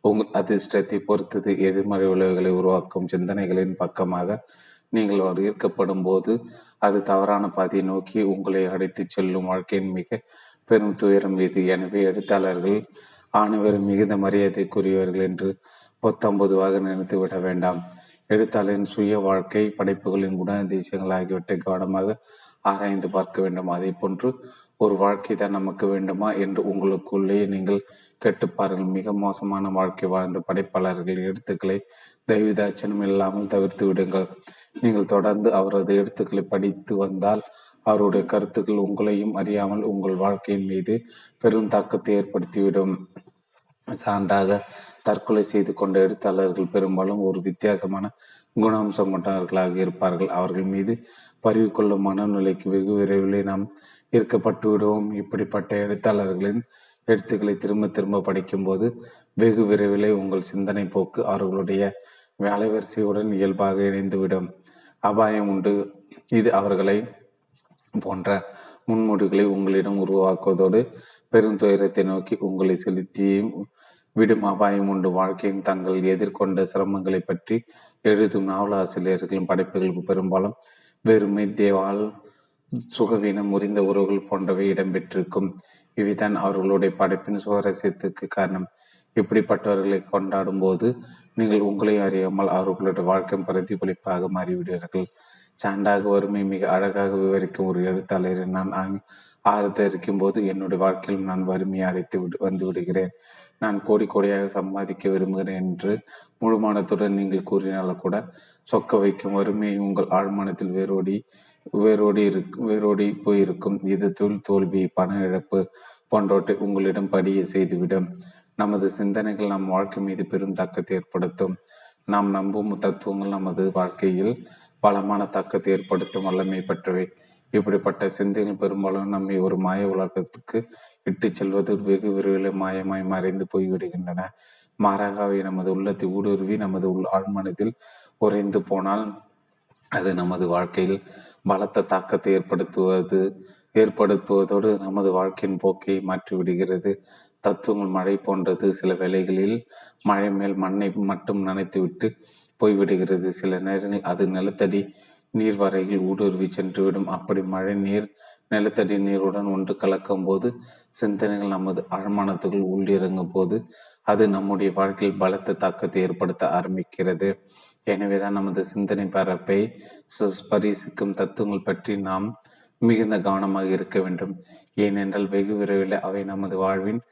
உங்கள் அதிர்ஷ்டத்தை பொறுத்தது. எதிர்மறை விளைவுகளை உருவாக்கும் சிந்தனைகளின் பக்கமாக நீங்கள் ஈர்க்கப்படும் போது அது தவறான பாதையை நோக்கி உங்களை அடைத்துச் செல்லும். வாழ்க்கையின் மிக பெரும் துயரம் இது. எனவே எழுத்தாளர்கள் அனைவரும் மிகுந்த மரியாதைக்குரியவர்கள் என்று பொதுவாக நினைத்து விட வேண்டாம். எழுத்தாளரின் சுய வாழ்க்கை, படைப்புகளின் குணாதிசயங்கள் ஆகியவற்றை கவனமாக ஆராய்ந்து பார்க்க வேண்டும். அதே போன்று ஒரு வாழ்க்கை தான் நமக்கு வேண்டுமா என்று உங்களுக்குள்ளேயே நீங்கள் கேட்டுப்பார்கள். மிக மோசமான வாழ்க்கை வாழ்ந்த படைப்பாளர்கள் எழுத்துக்களை தெய்வதாட்சணம் இல்லாமல் தவிர்த்து விடுங்கள். நீங்கள் தொடர்ந்து அவரது எழுத்துக்களை படித்து வந்தால் அவருடைய கருத்துக்கள் உங்களையும் அறியாமல் உங்கள் வாழ்க்கையின் மீது பெரும் தாக்கத்தை ஏற்படுத்திவிடும். சான்றாக, தற்கொலை செய்து கொண்ட எழுத்தாளர்கள் பெரும்பாலும் ஒரு வித்தியாசமான குணாம்சம் கொண்டவர்களாக இருப்பார்கள். அவர்கள் மீது பரிவு கொள்ளும் மனநிலைக்கு வெகு விரைவில் நாம் ஈர்க்கப்பட்டு விடுவோம். இப்படிப்பட்ட எழுத்தாளர்களின் எழுத்துக்களை திரும்ப படிக்கும்போது வெகு விரைவில் உங்கள் சிந்தனை போக்கு அவர்களுடைய வேலைவரிசையுடன் இயல்பாக இணைந்துவிடும். அபாயம் உண்டு. இது அவர்களை போன்ற முன்மொழிகளை உங்களிடம் உருவாக்குவதோடு பெருந்துயரத்தை நோக்கி உங்களை செலுத்தியும் விடும் அபாயம் உண்டு. வாழ்க்கையின் தங்கள் எதிர்கொண்ட சிரமங்களை பற்றி எழுதும் நாவலாசிரியர்களின் படைப்புகள் பெரும்பாலும் வெறுமை, தேவால், சுகவீனம், முறிந்த உறவுகள் போன்றவை இடம்பெற்றிருக்கும். இவைதான் அவர்களுடைய படைப்பின் சுவாரஸ்யத்துக்கு காரணம். இப்படிப்பட்டவர்களை கொண்டாடும் போது நீங்கள் உங்களை அறியாமல் அவர்களுடைய வாழ்க்கை பிரதிபலிப்பாக மாறிவிடுவீர்கள். சான்றாக, வறுமை மிக அழகாக விவரிக்கும் ஒரு எழுத்தாளரை நான் ஆதரிக்கும் போது என்னுடைய வாழ்க்கையில் நான் வறுமையை அடைத்து வந்து விடுகிறேன். நான் கோடி கோடியாக சம்பாதிக்க விரும்புகிறேன் என்று முழுமானத்துடன் நீங்கள் கூறினாலும் கூட சொக்க வைக்கும் வறுமையை உங்கள் ஆழ்மானத்தில் வேரோடி போயிருக்கும். இது தோல்வி, பண இழப்பு போன்றவற்றை உங்களிடம் படிய செய்துவிடும். நமது சிந்தனைகள் நம் வாழ்க்கை மீது பெரும் தாக்கத்தை ஏற்படுத்தும். நாம் நம்பும் தத்துவங்கள் நமது வாழ்க்கையில் பலமான தாக்கத்தை ஏற்படுத்தும் வல்லமை பெற்றவை. இப்படிப்பட்ட சிந்தனை பெரும்பாலும் நம்மை ஒரு மாய உலகத்துக்கு இட்டு செல்வது வெகு விரைவில் மாயமாய் மறைந்து போய்விடுகின்றன. மாறாகவே நமது உள்ளத்தை ஊடுருவி நமது ஆழ்மனத்தில் உறைந்து போனால் அது நமது வாழ்க்கையில் பலத்த தாக்கத்தை ஏற்படுத்துவதோடு நமது வாழ்க்கையின் போக்கை மாற்றிவிடுகிறது. தத்துவங்கள் மழை போன்றது. சில வேளைகளில் மழை மேல் மண்ணை மட்டும் நனைத்துவிட்டு போய்விடுகிறது. சில நேரங்களில் அது நிலத்தடி நீர் வரையில் ஊடுருவி சென்றுவிடும். அப்படி மழை நீர் நிலத்தடி நீருடன் ஒன்று கலக்கும் போது, சிந்தனைகள் நமது ஆழ்மானத்துக்குள் உள்ளிறங்கும் போது அது நம்முடைய வாழ்க்கையில் பலத்த தாக்கத்தை ஏற்படுத்த ஆரம்பிக்கிறது. எனவேதான் நமது சிந்தனை பரப்பை பரிசிக்கும் தத்துவங்கள் பற்றி நாம் மிகுந்த கவனமாக இருக்க வேண்டும். ஏனென்றால் வெகு விரைவில் அவை நமது வாழ்வின்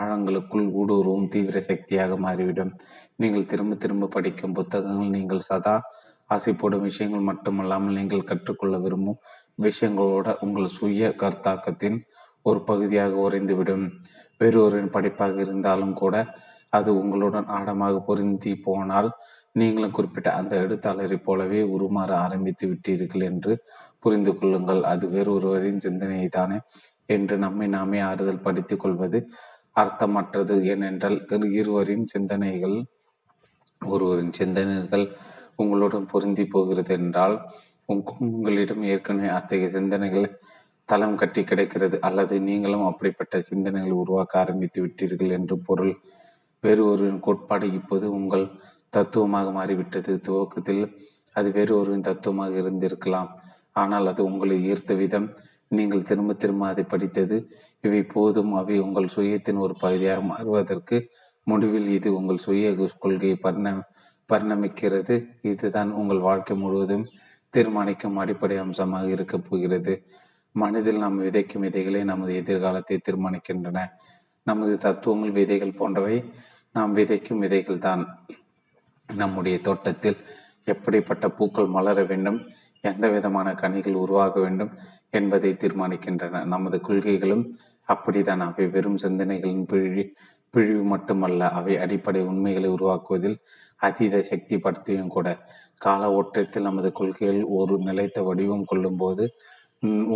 ஆழங்களுக்குள் ஊடுருவும் தீவிர சக்தியாக மாறிவிடும். நீங்கள் திரும்ப படிக்கும் புத்தகங்கள் நீங்கள் சதா ஆசைப்படும் விஷயங்கள் மட்டுமல்லாமல் நீங்கள் கற்றுக்கொள்ள விரும்பும் விஷயங்களோட உங்கள் சுய கருத்தாக்கத்தின் ஒரு பகுதியாக உறைந்துவிடும். வேறொருவரின் படிப்பாக இருந்தாலும் கூட அது உங்களுடன் ஆழமாக பொருந்தி போனால் நீங்களும் குறிப்பிட்ட அந்த எழுத்தாளரை போலவே உருமாற ஆரம்பித்து விட்டீர்கள் என்று புரிந்து கொள்ளுங்கள். அது வேறொருவரின் சிந்தனையை தானே என்று நம்மை நாமே ஆறுதல் படுத்திக் கொள்வது அர்த்தமற்றது. ஏனென்றால் ஒருவரின் சிந்தனைகள் உங்களுடன் பொருந்தி போகிறது என்றால் உங்களிடம் ஏற்கனவே அத்தகைய சிந்தனைகள் தளம் கட்டி கிடைக்கிறது, அல்லது நீங்களும் அப்படிப்பட்ட சிந்தனைகளை உருவாக்க ஆரம்பித்து விட்டீர்கள் என்று பொருள். வேறு ஒருவரின் கோட்பாடு இப்போது உங்கள் தத்துவமாக மாறிவிட்டது. துவக்கத்தில் அது வேறு ஒருவரின் தத்துவமாக இருந்திருக்கலாம், ஆனால் அது உங்களை ஈர்த்த விதம், நீங்கள் திரும்ப திரும்ப அதை படித்தது, இவை போதும், அவை உங்கள் சுயத்தின் ஒரு பகுதியாக மாறுவதற்கு. முடிவில் இது உங்கள் சுய கொள்கையை பரிணமிக்கிறது. இதுதான் உங்கள் வாழ்க்கை முழுவதும் தீர்மானிக்கும் அடிப்படை அம்சமாக இருக்கப் போகிறது. மனதில் நாம் விதைக்கும் விதைகளை நமது எதிர்காலத்தை தீர்மானிக்கின்றன. நமது தத்துவங்கள் விதைகள் போன்றவை. நாம் விதைக்கும் விதைகள் தான் நம்முடைய தோட்டத்தில் எப்படிப்பட்ட பூக்கள் மலர வேண்டும், எந்த விதமான கனிகள் உருவாக வேண்டும் என்பதை தீர்மானிக்கின்றன. நமது கொள்கைகளும் அப்படித்தான். அவை வெறும் சிந்தனைகளின் பிழிவு மட்டுமல்ல, அவை அடிப்படை உண்மைகளை உருவாக்குவதில் அதீத சக்தி படுத்தியும் கூட. கால ஓட்டத்தில் நமது கொள்கைகள் ஒரு நிலைத்த வடிவம் கொள்ளும் போது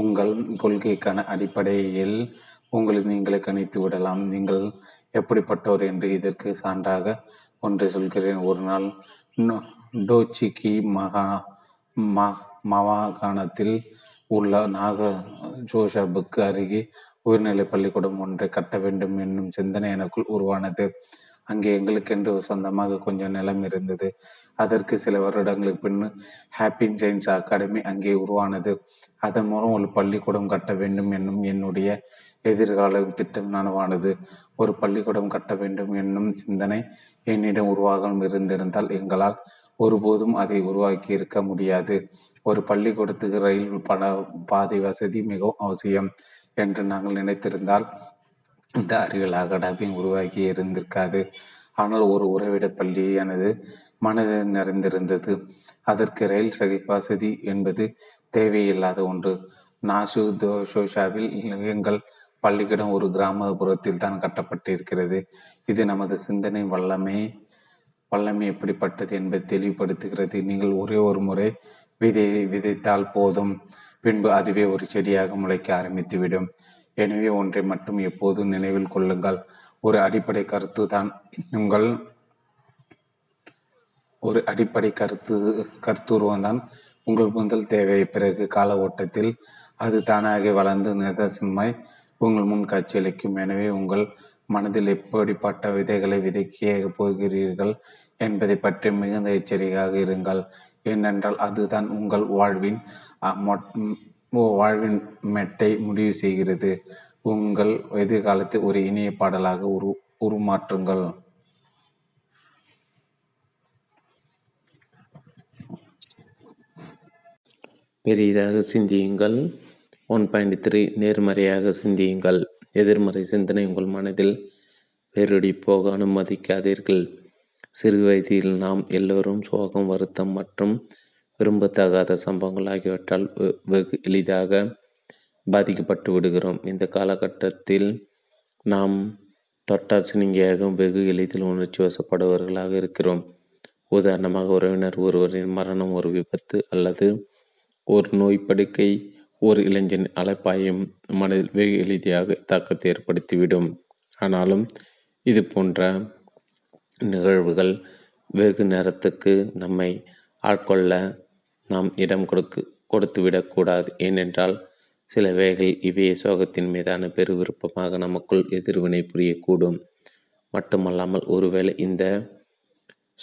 உங்கள் கொள்கைக்கான அடிப்படையில் உங்களை நீங்களே கணித்து விடலாம். நீங்கள் எப்படிப்பட்டவர் என்று இதற்கு சான்றாக ஒன்றை சொல்கிறேன். ஒரு நாள் டோச்சிக்கி மாகாணத்தில் உள்ள நாகஜோஷாபுக்கு அருகே உயர்நிலை பள்ளிக்கூடம் ஒன்றை கட்ட வேண்டும் என்னும் சிந்தனை எனக்குள் உருவானது. அங்கே எங்களுக்கென்று சொந்தமாக கொஞ்சம் நிலம் இருந்தது. அதற்கு சில வருடங்களுக்கு பின்னு ஹாப்பி சயின்ஸ் அகாடமி அங்கே உருவானது. அதன் மூலம் ஒரு பள்ளிக்கூடம் கட்ட வேண்டும் என்னும் என்னுடைய எதிர்கால திட்டம் நனவானது. ஒரு பள்ளிக்கூடம் கட்ட வேண்டும் என்னும் சிந்தனை என்னிடம் உருவாகாமல் இருந்திருந்தால் எங்களால் ஒருபோதும் அதை உருவாக்கி இருக்க முடியாது. ஒரு பள்ளிக்கூடத்துக்கு ரயில் பாதை வசதி மிகவும் அவசியம் என்று நாங்கள் நினைத்திருந்தால் இந்த அறிவியல் அகாடமி உருவாக்கி இருந்திருக்காது. ஆனால் ஒரு உறைவிட பள்ளி எனது மனதில் நிறைந்திருந்தது. அதற்கு ரயில் வசதி என்பது தேவையில்லாத ஒன்று. நாசு தோஷாவில் எங்கள் பள்ளிக்கூடம் ஒரு கிராமப்புறத்தில் தான் கட்டப்பட்டிருக்கிறது. இது நமது சிந்தனை வல்லமை எப்படிப்பட்டது என்பதை தெளிவுபடுத்துகிறது. நீங்கள் ஒரே ஒரு முறை விதைத்தால் போதும், பின்பு அதுவே ஒரு செடியாக முளைக்க ஆரம்பித்துவிடும். எனவே ஒன்றை மட்டும் எப்போதும் நினைவில் கொள்ளுங்கள். ஒரு அடிப்படை கருத்துருவம்தான் உங்கள் முதல் தேவை. பிறகு கால ஓட்டத்தில் அது தானாக வளர்ந்து நிதர்சனமாய் உங்கள் முன் காட்சியளிக்கும். எனவே உங்கள் மனதில் எப்படிப்பட்ட விதைகளை விதைக்க போகிறீர்கள் என்பதை பற்றி மிகுந்த எச்சரிக்கையாக இருங்கள். ஏனென்றால் அதுதான் உங்கள் வாழ்வின் மெட்டை முடிவு செய்கிறது. உங்கள் எதிர்காலத்தை ஒரு இனிய பாடலாக உருமாற்றுங்கள். பெரியதாக சிந்தியுங்கள். 1.3 நேர்மறையாக சிந்தியுங்கள். எதிர்மறை சிந்தனை உங்கள் மனதில் வேரூடி போக அனுமதிக்காதீர்கள். சிறு வயதில் நாம் எல்லோரும் சோகம், வருத்தம் மற்றும் விரும்பத்தகாத சம்பவங்கள் ஆகியவற்றால் வெகு எளிதாக பாதிக்கப்பட்டு விடுகிறோம். இந்த காலகட்டத்தில் நாம் தொட்டார் சினிங்கியாகவும் வெகு எளிதில் உணர்ச்சி வசப்படுபவர்களாக இருக்கிறோம். உதாரணமாக, உறவினர் ஒருவரின் மரணம், ஒரு விபத்து அல்லது ஒரு நோய் படுக்கை ஒரு இளைஞன் அலைப்பாயும் மனதில் வெகு எளிதாக தாக்கத்தை ஏற்படுத்திவிடும். ஆனாலும் இது போன்ற நிகழ்வுகள் வெகு நேரத்துக்கு நம்மை ஆட்கொள்ள நாம் இடம் கொடுத்துவிடக்கூடாது. ஏனென்றால் சில வேளைகளில் இவையே சோகத்தின் மீதான பெருவிருப்பமாக நமக்குள் எதிர்வினை புரியக்கூடும். மட்டுமல்லாமல் ஒருவேளை இந்த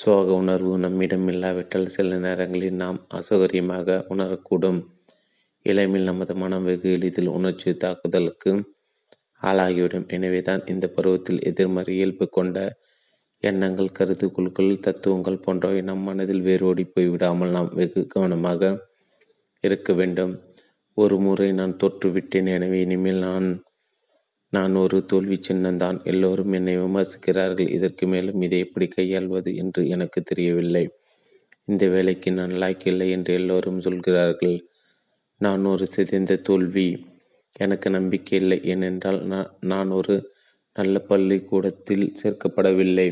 சோக உணர்வு நம்மிடம் இல்லாவிட்டால் சில நேரங்களில் நாம் அசௌகரியமாக உணரக்கூடும். இளமையில் நமது மனம் வெகு எளிதில் உணர்ச்சி தாக்குதலுக்கு ஆளாகிவிடும். எனவே தான் இந்த பருவத்தில் எதிர்மறை இயல்பு கொண்ட எண்ணங்கள், கருத்துக்குள்கள், தத்துவங்கள் போன்றவை நம் மனதில் வேரோடி போய்விடாமல் நாம் வெகு கவனமாக இருக்க வேண்டும். ஒரு முறை நான் தோற்றுவிட்டேன், எனவே இனிமேல் நான் ஒரு தோல்வி சின்னம்தான். எல்லோரும் என்னை விமர்சிக்கிறார்கள். இதற்கு மேலும் இதை எப்படி கையாள்வது என்று எனக்கு தெரியவில்லை. இந்த வேலைக்கு நான் லாய்க்கில்லை என்று எல்லோரும் சொல்கிறார்கள். நான் ஒரு சிதைந்த தோல்வி. எனக்கு நம்பிக்கை இல்லை, ஏனென்றால் நான் ஒரு நல்ல பள்ளிக்கூடத்தில் சேர்க்கப்படவில்லை.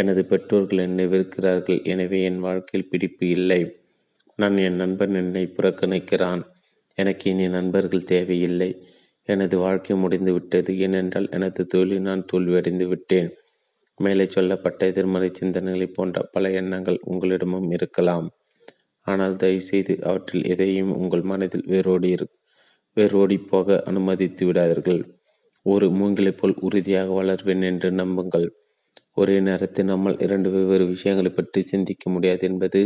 எனது பெற்றோர்கள் என்னை வெறுக்கிறார்கள். எனவே என் வாழ்க்கையில் பிடிப்பு இல்லை. நான் என் நண்பன் என்னை புறக்கணிக்கிறான். எனக்கு இனி நண்பர்கள் தேவையில்லை. எனது வாழ்க்கை முடிந்து விட்டது. ஏனென்றால் எனது தொழிலில் நான் தோல்வியடைந்து விட்டேன். மேலே சொல்லப்பட்ட எதிர்மறை சிந்தனைகளை போன்ற பல எண்ணங்கள் உங்களிடமும் இருக்கலாம். ஆனால் தயவுசெய்து அவற்றில் எதையும் உங்கள் மனதில் வேரோடி போக அனுமதித்து விடாதீர்கள். ஒரு மூங்கிலை போல் உறுதியாக வளர்வேன் என்று நம்புங்கள். ஒரே நேரத்தில் நம்மால் 2 வெவ்வேறு விஷயங்களை பற்றி சிந்திக்க முடியாது என்பது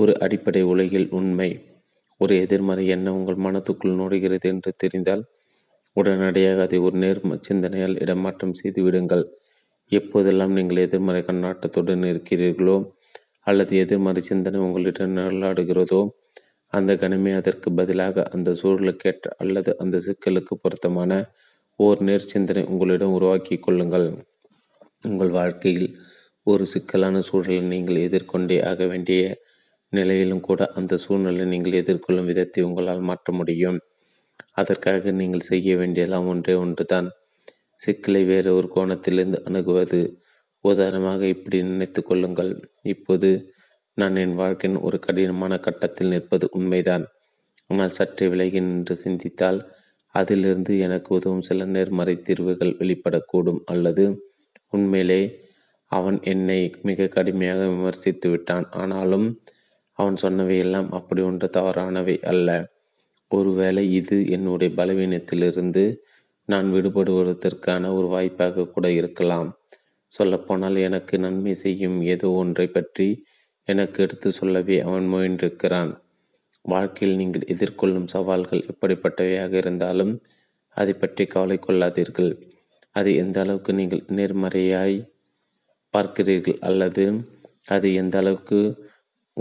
ஒரு அடிப்படை உலகில் உண்மை. ஒரு எதிர்மறை எண்ணம் உங்கள் மனத்துக்குள் நுழைகிறது என்று தெரிந்தால் உடனடியாக அதை ஒரு நேர்மறை சிந்தனையால் இடமாற்றம் செய்து விடுங்கள். எப்போதெல்லாம் நீங்கள் எதிர்மறை கண்ணாட்டத்துடன் இருக்கிறீர்களோ அல்லது எதிர்மறை சிந்தனை உங்களிடம் நிழலாடுகிறதோ, அந்த கணமே அதற்கு பதிலாக அந்த சூழலுக்கேற்ற அல்லது அந்த சிக்கலுக்கு பொருத்தமான ஓர் நேர்ச்சிந்தனை உங்களிடம் உருவாக்கி கொள்ளுங்கள். உங்கள் வாழ்க்கையில் ஒரு சிக்கலான சூழலை நீங்கள் எதிர்கொண்டே ஆக வேண்டிய நிலையிலும் கூட அந்த சூழ்நிலை நீங்கள் எதிர்கொள்ளும் விதத்தை உங்களால் மாற்ற முடியும். அதற்காக நீங்கள் செய்ய வேண்டியதெல்லாம் ஒன்றே ஒன்று தான், சிக்கலை வேறு ஒரு கோணத்திலிருந்து அணுகுவது. உதாரணமாக இப்படி நினைத்து கொள்ளுங்கள், இப்போது நான் என் வாழ்க்கையின் ஒரு கடினமான கட்டத்தில் நிற்பது உண்மைதான். ஆனால் சற்றே விலகி நின்று சிந்தித்தால் அதிலிருந்து எனக்கு உதவும் சில நேர்மறை தீர்வுகள் வெளிப்படக்கூடும். அல்லது உண்மையிலே அவன் என்னை மிக கடுமையாக விமர்சித்து விட்டான், ஆனாலும் அவன் சொன்னவையெல்லாம் அப்படி ஒன்று தவறானவை அல்ல. ஒருவேளை இது என்னுடைய பலவீனத்திலிருந்து நான் விடுபடுவதற்கான ஒரு வாய்ப்பாக கூட இருக்கலாம். சொல்லப்போனால் எனக்கு நன்மை செய்யும் ஏதோ ஒன்றை பற்றி எனக்கு எடுத்து சொல்லவே அவன் முயன்றிருக்கிறான். வாழ்க்கையில் நீங்கள் எதிர்கொள்ளும் சவால்கள் எப்படிப்பட்டவையாக இருந்தாலும் அதை பற்றி கவலை கொள்ளாதீர்கள். அது எந்த அளவுக்கு நீங்கள் நேர்மறையாய் பார்க்கிறீர்கள் அல்லது அது எந்த அளவுக்கு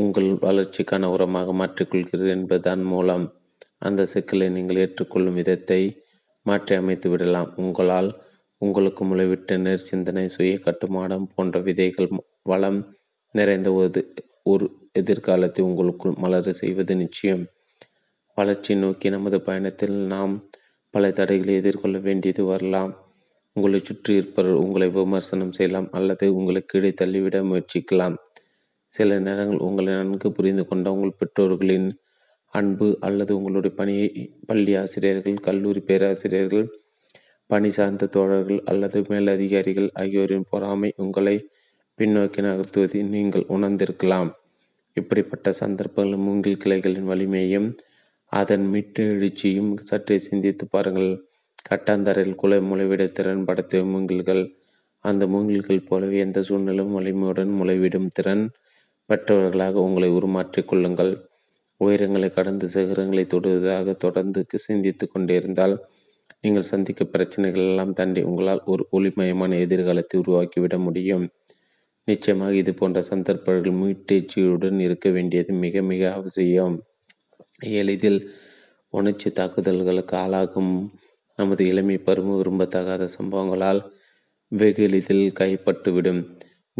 உங்கள் வளர்ச்சிக்கான உரமாக மாற்றிக்கொள்கிறீர்கள் என்பதன் மூலம் அந்த சிக்கலை நீங்கள் ஏற்றுக்கொள்ளும் விதத்தை மாற்றி அமைத்து விடலாம். உங்களால் உங்களுக்கு முளைவிட்ட நேர் சிந்தனை, சுய கட்டுமானம் போன்ற விதைகள் வளம் நிறைந்த ஒரு எதிர்காலத்தை உங்களுக்குள் மலர செய்வது நிச்சயம். வளர்ச்சி நோக்கி நமது பயணத்தில் நாம் பல தடைகளை எதிர்கொள்ள வேண்டியது வரலாம். உங்களை சுற்றி இருப்பவர் உங்களை விமர்சனம் செய்யலாம் அல்லது உங்களுக்கு இடையே தள்ளிவிட முயற்சிக்கலாம். சில நேரங்கள் உங்களை நன்கு புரிந்து கொண்ட உங்கள் பெற்றோர்களின் அன்பு அல்லது உங்களுடைய பணியை பள்ளி ஆசிரியர்கள், கல்லூரி பேராசிரியர்கள், பணி சார்ந்த தோழர்கள் அல்லது மேலதிகாரிகள் ஆகியோரின் பொறாமை உங்களை பின்னோக்கி நகர்த்துவதை நீங்கள் உணர்ந்திருக்கலாம். இப்படிப்பட்ட சந்தர்ப்பங்கள் மூங்கில் கிளைகளின் வலிமையும் அதன் மீட்டு எழுச்சியும் சற்றே சிந்தித்து பாருங்கள். கட்டாந்தரையில் குலை முளைவிட திறன் படைத்த மூங்கில்கள் அந்த மூங்கில்கள் போலவே எந்த சூழ்நிலும் வலிமையுடன் முளைவிடும் திறன் பெற்றவர்களாக உங்களை உருமாற்றிக் கொள்ளுங்கள். உயரங்களை கடந்து சிகரங்களை தொடுவதாக தொடர்ந்து சிந்தித்து கொண்டிருந்தால் நீங்கள் சந்திக்க பிரச்சனைகள் எல்லாம் தாண்டி உங்களால் ஒரு ஒளிமயமான எதிர்காலத்தை உருவாக்கிவிட முடியும். நிச்சயமாக இது போன்ற சந்தர்ப்பங்கள் முயற்சியுடன் இருக்க வேண்டியது மிக மிக அவசியம். எளிதில் உணர்ச்சி தாக்குதல்களுக்கு ஆளாகும் நமது இளமை பருவம் விரும்பத்தகாத சம்பவங்களால் வெகு எளிதில் கைப்பட்டுவிடும்.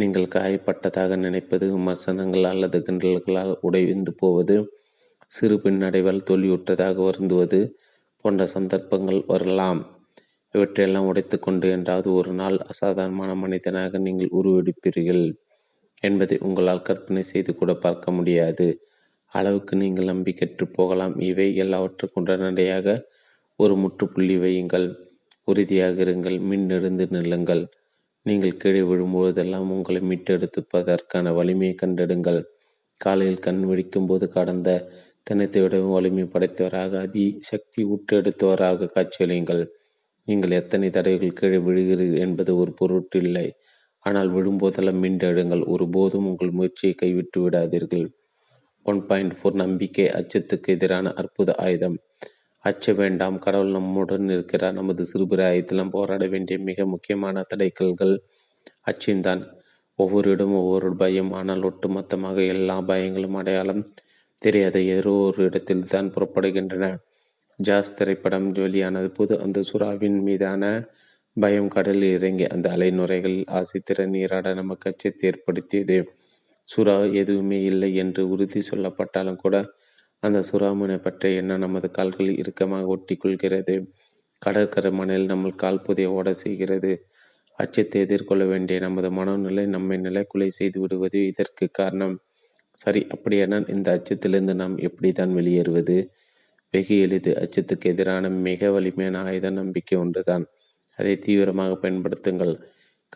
நீங்கள் காயப்பட்டதாக நினைப்பது விமர்சனங்கள் அல்லது கிண்டல்களால் உடைந்து போவது, சிறு பின்னடைவால் தோல்வியுற்றதாக வருந்துவது போன்ற சந்தர்ப்பங்கள் வரலாம். இவற்றையெல்லாம் உடைத்து கொண்டு என்றாவது ஒரு நாள் அசாதாரணமான மனிதனாக நீங்கள் உருவெடுப்பீர்கள் என்பதை உங்களால் கற்பனை செய்து கூட பார்க்க முடியாது அளவுக்கு நீங்கள் நம்பிக்கற்று போகலாம். இவை எல்லாவற்றுக்கும் உடனடியாக ஒரு முற்றுப்புள்ளி வையுங்கள். உறுதியாக இருங்கள், மின்னெழுந்து நில்லுங்கள். நீங்கள் கீழே விழும்போதெல்லாம் உங்களை மீட்டெடுத்துப்பதற்கான வலிமையை கண்டெடுங்கள். காலையில் கண் விழிக்கும் போது கடந்த தினத்தை விடவும் வலிமை படைத்தவராக, அதி சக்தி ஊற்றெடுத்தவராக காட்சியளியுங்கள். நீங்கள் எத்தனை தடவைகள் கீழே விழுகிறீர்கள் என்பது ஒரு பொருட்டில்லை, ஆனால் விழும்போதெல்லாம் மீண்டெடுங்கள். ஒருபோதும் உங்கள் முயற்சியை கைவிட்டு விடாதீர்கள். 1.4 நம்பிக்கை அச்சத்துக்கு எதிரான அற்புத ஆயுதம். அச்ச வேண்டாம், கடவுள் நம்முடன் இருக்கிறார். நமது சிறுபிராயத்தில் நாம் போராட வேண்டிய மிக முக்கியமான தடைக்கல்கள் அச்சம்தான். ஒவ்வொரு இடமும் ஒவ்வொரு பயம், ஆனால் ஒட்டுமொத்தமாக எல்லா பயங்களும் அடையாளம் தெரியாத ஏதோ ஒரு இடத்தில் தான் புறப்படுகின்றன. ஜாஸ் திரைப்படம் வெளியானது போது அந்த சுறாவின் மீதான பயம் கடலில் இறங்கி அந்த அலைநுரைகளில் ஆசைத்திற நீராட நமக்கு அச்சத்தை ஏற்படுத்தியது. சுறா எதுவுமே இல்லை என்று உறுதி சொல்லப்பட்டாலும் கூட அந்த சுறாமுனை பற்றிய எண்ணம் நமது கால்களில் இறுக்கமாக ஒட்டி கொள்கிறது. கடற்கரை மணலில் நம்ம கால் புதைய ஓட செய்கிறது. அச்சத்தை எதிர்கொள்ள வேண்டிய நமது மனநிலை நம்மை நிலைக்குலை செய்து விடுவது இதற்கு காரணம். சரி, அப்படியானால் இந்த அச்சத்திலிருந்து நாம் எப்படி தான் வெளியேறுவது? வெகு எளிது. அச்சத்துக்கு எதிரான மிக வலிமையான ஆயுதம் நம்பிக்கை ஒன்றுதான். அதை தீவிரமாக பயன்படுத்துங்கள்.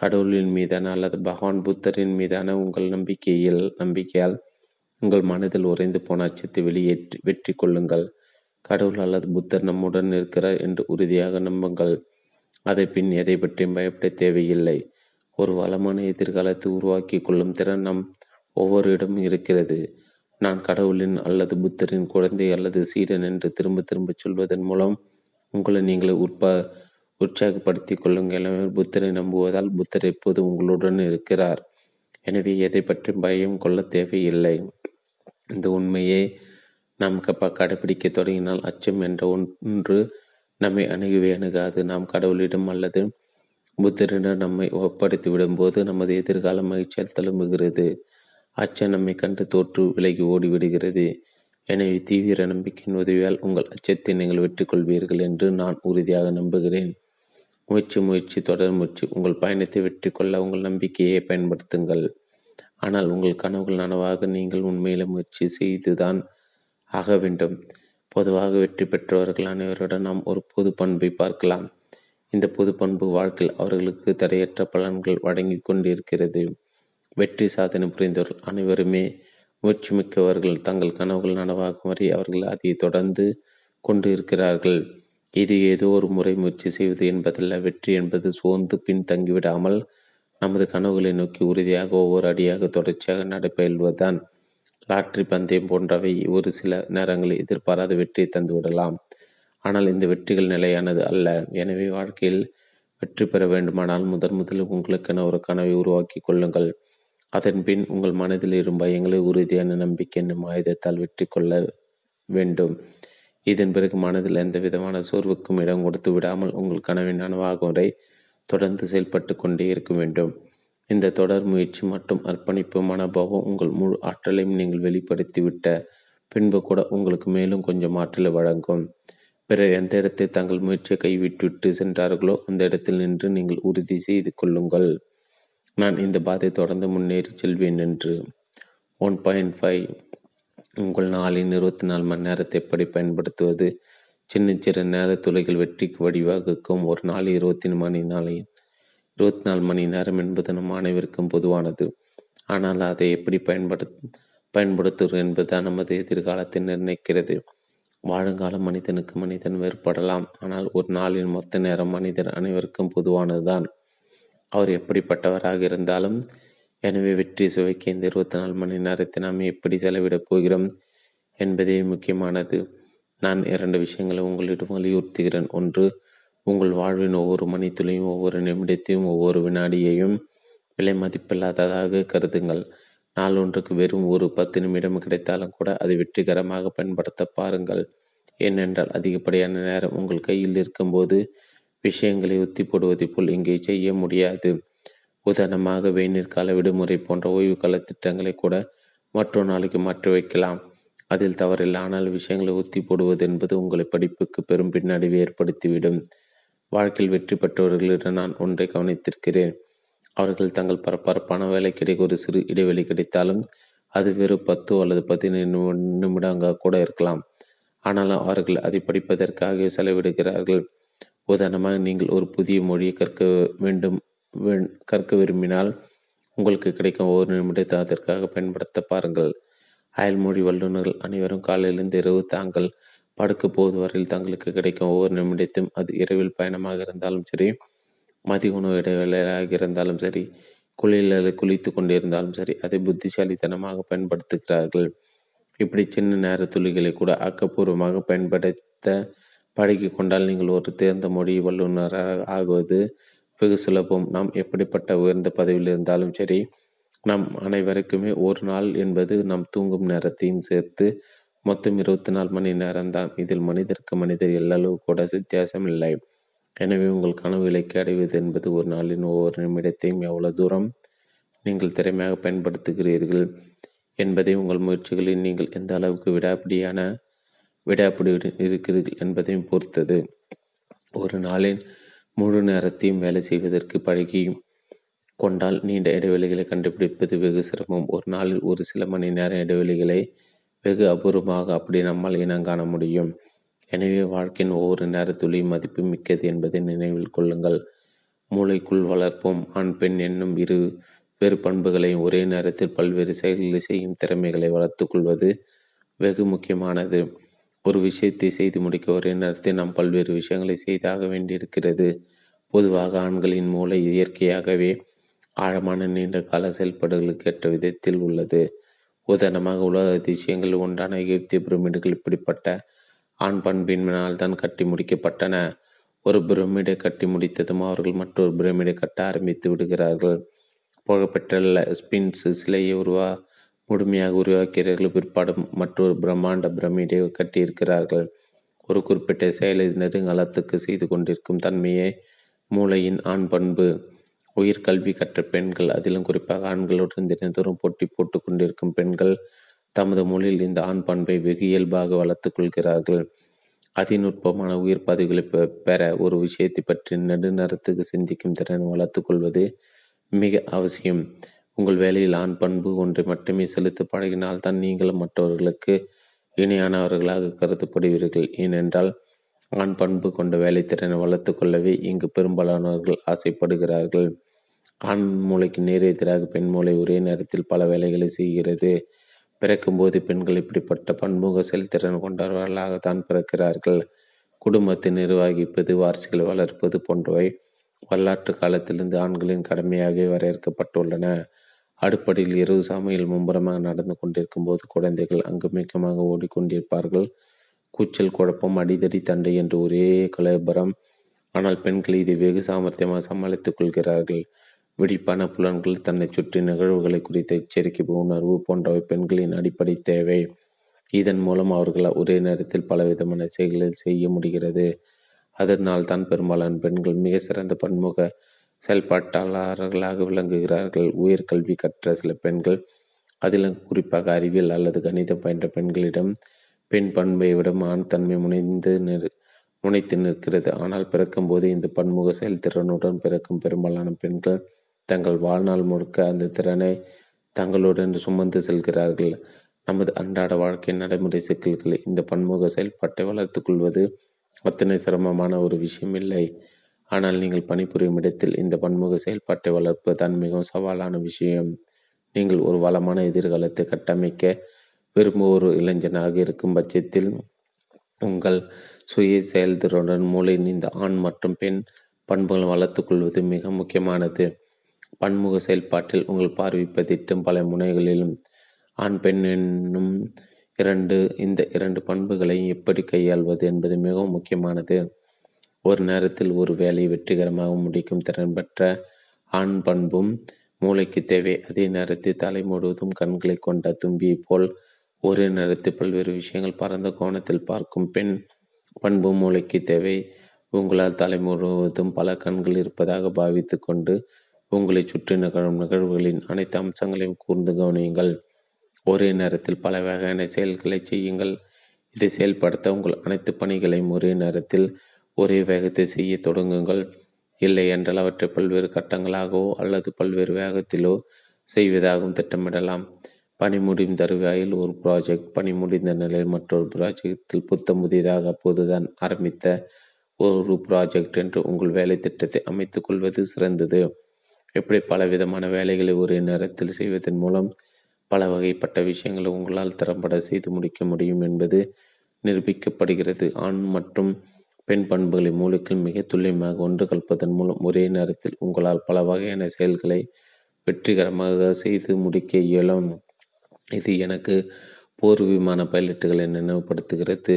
கடவுளின் மீதான அல்லது பகவான் புத்தரின் மீதான உங்கள் நம்பிக்கையால் உங்கள் மனதில் உறைந்து போன அச்சத்தை வெளியேற்றி வெற்றி கொள்ளுங்கள். கடவுள் அல்லது புத்தர் நம்முடன் இருக்கிறார் என்று உறுதியாக நம்புங்கள். அதை பின் எதை பற்றியும் பயப்பட தேவையில்லை. ஒரு வளமான எதிர்காலத்தை உருவாக்கி கொள்ளும் திறன் நம் ஒவ்வொரு இடமும் இருக்கிறது. நான் கடவுளின் அல்லது புத்தரின் குழந்தை அல்லது சீடன் என்று திரும்ப திரும்ப சொல்வதன் மூலம் உங்களை நீங்களை உற்சாகப்படுத்தி கொள்ளுங்கள். எனவே புத்தரை நம்புவதால் புத்தர் எப்போது உங்களுடன் இருக்கிறார். எனவே எதை பற்றி பயம் கொள்ள தேவையில்லை. இந்த உண்மையை நாம் கடைபிடிக்க தொடங்கினால் அச்சம் என்ற ஒன்று நம்மை அணுகாது. நாம் கடவுளிடம் அல்லது புத்தரிடம் நம்மை ஒப்படைத்து விடும்போது நமது எதிர்கால மகிழ்ச்சியால் தழும்புகிறது. அச்சம் நம்மை கண்டு தோற்று விலகி ஓடிவிடுகிறது. எனவே தீவிர நம்பிக்கையின் உதவியால் உங்கள் அச்சத்தை நீங்கள் வெற்றி கொள்வீர்கள் என்று நான் உறுதியாக நம்புகிறேன். தொடர் முயற்சி உங்கள் பயணத்தை வெற்றி கொள்ள உங்கள் நம்பிக்கையை பயன்படுத்துங்கள். ஆனால் உங்கள் கனவுகள் நனவாக நீங்கள் உண்மையில முயற்சி செய்துதான் ஆக வேண்டும். பொதுவாக வெற்றி பெற்றவர்கள் அனைவருடன் நாம் ஒரு பொது பண்பை பார்க்கலாம். இந்த பொது பண்பு வாழ்க்கையில் அவர்களுக்கு தடையற்ற பலன்கள் வழங்கி கொண்டிருக்கிறது. வெற்றி சாதனை புரிந்தவர்கள் அனைவருமே முயற்சி மிக்கவர்கள். தங்கள் கனவுகள் நனவாகும் வரை அவர்கள் அதை தொடர்ந்து கொண்டு இருக்கிறார்கள். இது ஏதோ ஒரு முறை முயற்சி செய்வது என்பதல்ல. வெற்றி என்பது சோர்ந்து பின் தங்கிவிடாமல் நமது கனவுகளை நோக்கி உறுதியாக ஒவ்வொரு அடியாக தொடர்ச்சியாக நடைபெறுவதுதான். லாட்டரி பந்தயம் போன்றவை ஒரு சில நேரங்களில் எதிர்பாராத வெற்றியை தந்துவிடலாம். ஆனால் இந்த வெற்றிகள் நிலையானது அல்ல. எனவே வாழ்க்கையில் வெற்றி பெற வேண்டுமானால் முதலில் உங்களுக்கென ஒரு கனவை உருவாக்கி கொள்ளுங்கள். அதன் பின் உங்கள் மனதில் இருக்கும் பயங்களை உறுதியான நம்பிக்கை என்னும் ஆயுதத்தால் வெற்றி கொள்ள வேண்டும். இதன் பிறகு மனதில் எந்த விதமான சோர்வுக்கும் இடம் கொடுத்து விடாமல் உங்கள் கனவின் நனவாகும் வரை தொடர்ந்து செயல்பட்டு கொண்டே இருக்க வேண்டும். இந்த தொடர் முயற்சி மற்றும் அர்ப்பணிப்பு மனோபாவம் உங்கள் முழு ஆற்றலையும் நீங்கள் வெளிப்படுத்திவிட்ட பின்பு கூட உங்களுக்கு மேலும் கொஞ்சம் ஆற்றலை வழங்கும். பிறர் எந்த இடத்தில் தங்கள் முயற்சியை கைவிட்டுவிட்டு சென்றார்களோ அந்த இடத்தில் நின்று நீங்கள் உறுதி செய்து கொள்ளுங்கள், நான் இந்த பாதை தொடர்ந்து முன்னேறி செல்வேன் என்று. 1.5 உங்கள் நாளின் 24 மணி நேரத்தை எப்படி பயன்படுத்துவது? சின்ன சிறு நேர துளைகள் வெற்றிக்கு வழிவகுக்கும். ஒரு நாள் 24 மணி நேரம் என்பது நம் அனைவருக்கும் பொதுவானது. ஆனால் அதை எப்படி பயன்படுத்துவது என்பதுதான் நமது எதிர்காலத்தை நிர்ணயிக்கிறது. வாழுங்காலம் மனிதனுக்கு மனிதன் வேறுபடலாம். ஆனால் ஒரு நாளின் மொத்த நேரம் மனிதன் அனைவருக்கும் பொதுவானதுதான், அவர் எப்படிப்பட்டவராக இருந்தாலும். எனவே வெற்றி சுவைக்கு இந்த 24 மணி நேரத்தை நாம் எப்படி செலவிடப் போகிறோம் என்பதே முக்கியமானது. நான் 2 விஷயங்களை உங்களிடம் வலியுறுத்துகிறேன். ஒன்று, உங்கள் வாழ்வின் ஒவ்வொரு மணித்துளையும் ஒவ்வொரு நிமிடத்தையும் ஒவ்வொரு வினாடியையும் விலை மதிப்பில்லாததாக கருதுங்கள். நாளொன்றுக்கு வெறும் ஒரு 10 நிமிடம் கிடைத்தாலும் கூட அதை வெற்றிகரமாக பயன்படுத்த பாருங்கள். ஏனென்றால் அதிகப்படியான நேரம் உங்கள் கையில் இருக்கும்போது விஷயங்களை ஒத்தி போடுவதை போல் இங்கே செய்ய முடியாது. உதாரணமாக வெயினிற்கால விடுமுறை போன்ற ஓய்வு கால திட்டங்களை கூட மற்றொரு நாளைக்கு மாற்றி வைக்கலாம். அதில் தவறில்லை. ஆனால் விஷயங்களை ஒத்தி போடுவது என்பது உங்களை படிப்புக்கு பெரும் பின்னடைவை ஏற்படுத்திவிடும். வாழ்க்கையில் வெற்றி பெற்றவர்களிடம் நான் ஒன்றை கவனித்திருக்கிறேன். அவர்கள் தங்கள் பரபரப்பான வேலைக்கிடைக்கு ஒரு சிறு இடைவெளி கிடைத்தாலும் அது வெறும் 10 அல்லது 15 நிமிடங்கள் கூட இருக்கலாம். ஆனால் அவர்கள் அதை படிப்பதற்காக செலவிடுகிறார்கள். உதாரணமாக, நீங்கள் ஒரு புதிய மொழியை கற்க விரும்பினால் உங்களுக்கு கிடைக்கும் ஒவ்வொரு நிமிடத்தை அதற்காக பயன்படுத்த பாருங்கள். அயல்மொழி வல்லுநர்கள் அனைவரும் காலையிலிருந்து இரவு தாங்கள் படுக்க போவது வரையில் தங்களுக்கு கிடைக்கும் ஒவ்வொரு நிமிடத்தையும், அது இரவில் பயணமாக இருந்தாலும் சரி, மதிய உணவு இடைவேளையாக இருந்தாலும் சரி, குளியலில் குளித்து கொண்டிருந்தாலும் சரி, அதை புத்திசாலித்தனமாக பயன்படுத்துகிறார்கள். இப்படி சின்ன நேர துளிகளை கூட ஆக்கப்பூர்வமாக பயன்படுத்த பழகி கொண்டால் நீங்கள் ஒரு தேர்ந்த மொழி வல்லுநராக ஆகுவது வெகு சுலபம். நாம் எப்படிப்பட்ட உயர்ந்த பதவியில் இருந்தாலும் சரி, நாம் அனைவருக்குமே ஒரு நாள் என்பது நாம் தூங்கும் நேரத்தையும் சேர்த்து மொத்தம் 24 மணி நேரம்தான். இதில் மனிதருக்கு மனிதர் எல்லளவு கூட வித்தியாசம் இல்லை. எனவே உங்கள் கனவு இலக்கை அடைவது என்பது ஒரு நாளின் ஒவ்வொரு நிமிடத்தையும் எவ்வளவு தூரம் நீங்கள் திறமையாக பயன்படுத்துகிறீர்கள் என்பதை, உங்கள் முயற்சிகளில் நீங்கள் எந்த அளவுக்கு விடாப்பிடியுடன் இருக்கிறீர்கள் என்பதையும் பொறுத்தது. ஒரு நாளின் முழு நேரத்தையும் வேலை செய்வதற்கு பழகி கொண்டால் நீண்ட இடைவெளிகளை கண்டுபிடிப்பது வெகு சிரமம். ஒரு நாளில் ஒரு சில மணி நேர இடைவெளிகளை வெகு அபூர்வமாக அப்படி நம்மால் இனங்காண முடியும். எனவே வாழ்க்கையின் ஒவ்வொரு நேரத்துலையும் மதிப்பு மிக்கது என்பதை நினைவில் கொள்ளுங்கள். மூளைக்குள் வளர்ப்போம். ஆண் பெண் என்னும் இரு வேறு பண்புகளை ஒரே நேரத்தில் பல்வேறு செயல்களை செய்யும் திறமைகளை வளர்த்து கொள்வது வெகு முக்கியமானது. ஒரு விஷயத்தை செய்து முடிக்க ஒரே நேரத்தில் நாம் பல்வேறு விஷயங்களை செய்தாக வேண்டியிருக்கிறது. பொதுவாக ஆண்களின் மூளை இயற்கையாகவே ஆழமான நீண்ட கால செயல்பாடுகளுக்கு ஏற்ற விதத்தில் உள்ளது. உதாரணமாக உலக அதிசயங்கள் ஒன்றான எகிப்திய பிரமிடுகள் இப்படிப்பட்ட ஆண் பண்பின்மையால் தான் கட்டி முடிக்கப்பட்டன. ஒரு பிரமிடை கட்டி முடித்ததும் அவர்கள் மற்றொரு பிரமிடை கட்ட ஆரம்பித்து விடுகிறார்கள். புகழ்பெற்ற ஸ்பின்ஸ் சிலையை முழுமையாக உருவாக்கிறார்கள். பிற்பாடு மற்றொரு பிரம்மாண்ட பிரமிடை கட்டியிருக்கிறார்கள். ஒரு குறிப்பிட்ட செயலை நெருங்காலத்துக்கு செய்து கொண்டிருக்கும் தன்மையே மூளையின் ஆண் பண்பு. உயர்கல்வி கற்ற பெண்கள், அதிலும் குறிப்பாக ஆண்களுடன் தினந்தோறும் போட்டி போட்டு கொண்டிருக்கும் பெண்கள், தமது மொழியில் இந்த ஆண் பண்பை வெகு இயல்பாக வளர்த்து கொள்கிறார்கள். அதிநுட்பமான உயிர் பதவிகளை பெற ஒரு விஷயத்தை பற்றி நெடுநேரத்துக்கு சிந்திக்கும் திறனை வளர்த்து கொள்வது மிக அவசியம். உங்கள் வேலையில் ஆண் பண்பு ஒன்றை மட்டுமே செலுத்த பழகினால்தான் நீங்களும் மற்றவர்களுக்கு இணையானவர்களாக கருதப்படுவீர்கள். ஏனென்றால் ஆண் பண்பு கொண்ட வேலைத்திறனை வளர்த்து கொள்ளவே இங்கு பெரும்பாலானவர்கள் ஆசைப்படுகிறார்கள். ஆண் மூளைக்கு நேரெதிராக பெண் மூளை ஒரே நேரத்தில் பல வேலைகளை செய்கிறது. பிறக்கும்போது பெண்கள் இப்படிப்பட்ட பன்முக செயல்திறன் கொண்டவர்களாகத்தான் பிறக்கிறார்கள். குடும்பத்தை நிர்வகிப்பது, வாரிசுகளை வளர்ப்பது போன்றவை வரலாற்று காலத்திலிருந்து ஆண்களின் கடமையாகவே வரையறுக்கப்பட்டுள்ளன. அடுப்படியில் இரவு சமையல் மும்புறமாக நடந்து கொண்டிருக்கும் போது குழந்தைகள் அங்குமிக்கமாக ஓடிக்கொண்டிருப்பார்கள். கூச்சல், குழப்பம், அடிதடி, தண்டை என்று ஒரே கலபரம். ஆனால் பெண்கள் இதை வெகு சாமர்த்தியமாக சமாளித்துக் கொள்கிறார்கள். வெடிப்பான புலன்கள், தன்னை சுற்றி நிகழ்வுகளை குறித்த எச்சரிக்கை உணர்வு போன்றவை பெண்களின் அடிப்படை தேவை. இதன் மூலம் அவர்கள் ஒரே நேரத்தில் பலவிதமான செயல்களில் செய்ய முடிகிறது. அதனால் தான் பெரும்பாலான பெண்கள் மிக சிறந்த பன்முக செயல்பாட்டாளர்களாக விளங்குகிறார்கள். உயர்கல்வி கற்ற சில பெண்கள், அதிலும் குறிப்பாக அறிவியல் அல்லது கணிதம் பயின்ற பெண்களிடம் பெண் பண்பை விட ஆண் தன்மை முனைத்து நிற்கிறது. ஆனால் பிறக்கும் போது இந்த பன்முக செயல்திறனுடன் பிறக்கும் பெரும்பாலான பெண்கள் தங்கள் வாழ்நாள் முழுக்க அந்த திறனை தங்களுடன் சுமந்து செல்கிறார்கள். நமது அன்றாட வாழ்க்கை நடைமுறை சிக்கல்களை இந்த பன்முக செயல்பாட்டை வளர்த்து கொள்வது அத்தனை சிரமமான ஒரு விஷயம் இல்லை. ஆனால் நீங்கள் பணிபுரியும் இடத்தில் இந்த பன்முக செயல்பாட்டை வளர்ப்பது தான் மிகவும் சவாலான விஷயம். நீங்கள் ஒரு வளமான எதிர்காலத்தை கட்டமைக்க விரும்பும் ஒரு இளைஞனாக இருக்கும் பட்சத்தில் உங்கள் சுய செயல்திறனுடன் மூளையின் இந்த ஆண் மற்றும் பெண் பண்புகளை வளர்த்து கொள்வது மிக முக்கியமானது. பன்முக செயல்பாட்டில் உங்கள் பார்வைப்பதிட்டும் பல முனைகளிலும் ஆண் பெண் என்னும் இந்த இரண்டு பண்புகளை எப்படி கையாள்வது என்பது மிகவும் முக்கியமானது. ஒரு நேரத்தில் ஒரு வேலையை வெற்றிகரமாக முடிக்கும் திறன் பெற்ற ஆண் பண்பும் மூளைக்கு தேவை. அதே நேரத்தில் தலை முழுவதும் கண்களை கொண்ட தும்பியை போல் ஒரே நேரத்தில் பல்வேறு விஷயங்கள் பரந்த கோணத்தில் பார்க்கும் பெண் பண்பு மூளைக்கு தேவை. உங்களால் தலை முழுவதும் பல கண்கள் இருப்பதாக பாவித்து கொண்டு உங்களை சுற்றி நிகழும் நிகழ்வுகளின் அனைத்து அம்சங்களையும் கூர்ந்து கவனியுங்கள். ஒரே நேரத்தில் பல வகையான செயல்களை செய்யுங்கள். இதை செயல்படுத்த உங்கள் அனைத்து பணிகளையும் ஒரே நேரத்தில் ஒரே வேகத்தை செய்ய தொடங்குங்கள். இல்லை என்றால் அவற்றை பல்வேறு கட்டங்களாகவோ அல்லது பல்வேறு வேகத்திலோ செய்வதாகவும் திட்டமிடலாம். பணி முடியும் தருவாயில் ஒரு ப்ராஜெக்ட், பணி முடிந்த நிலையில் மற்றொரு ப்ராஜெக்டில், புத்தம் புதிதாக அப்போதுதான் ஆரம்பித்த ஒரு ப்ராஜெக்ட் என்று உங்கள் வேலை திட்டத்தை அமைத்து கொள்வது சிறந்தது. எப்படி பலவிதமான வேலைகளை ஒரே நேரத்தில் செய்வதன் மூலம் பல வகைப்பட்ட விஷயங்களை உங்களால் திறம்பட செய்து முடிக்க முடியும் என்பது நிரூபிக்கப்படுகிறது. ஆண் மற்றும் பெண் பண்புகளை மூளைக்குள் மிக துல்லியமாக ஒன்று கலப்பதன் மூலம் ஒரே நேரத்தில் உங்களால் பல வகையான செயல்களை வெற்றிகரமாக செய்து முடிக்க இயலும். இது எனக்கு போர் விமான பைலட்டுகளை நினைவுபடுத்துகிறது.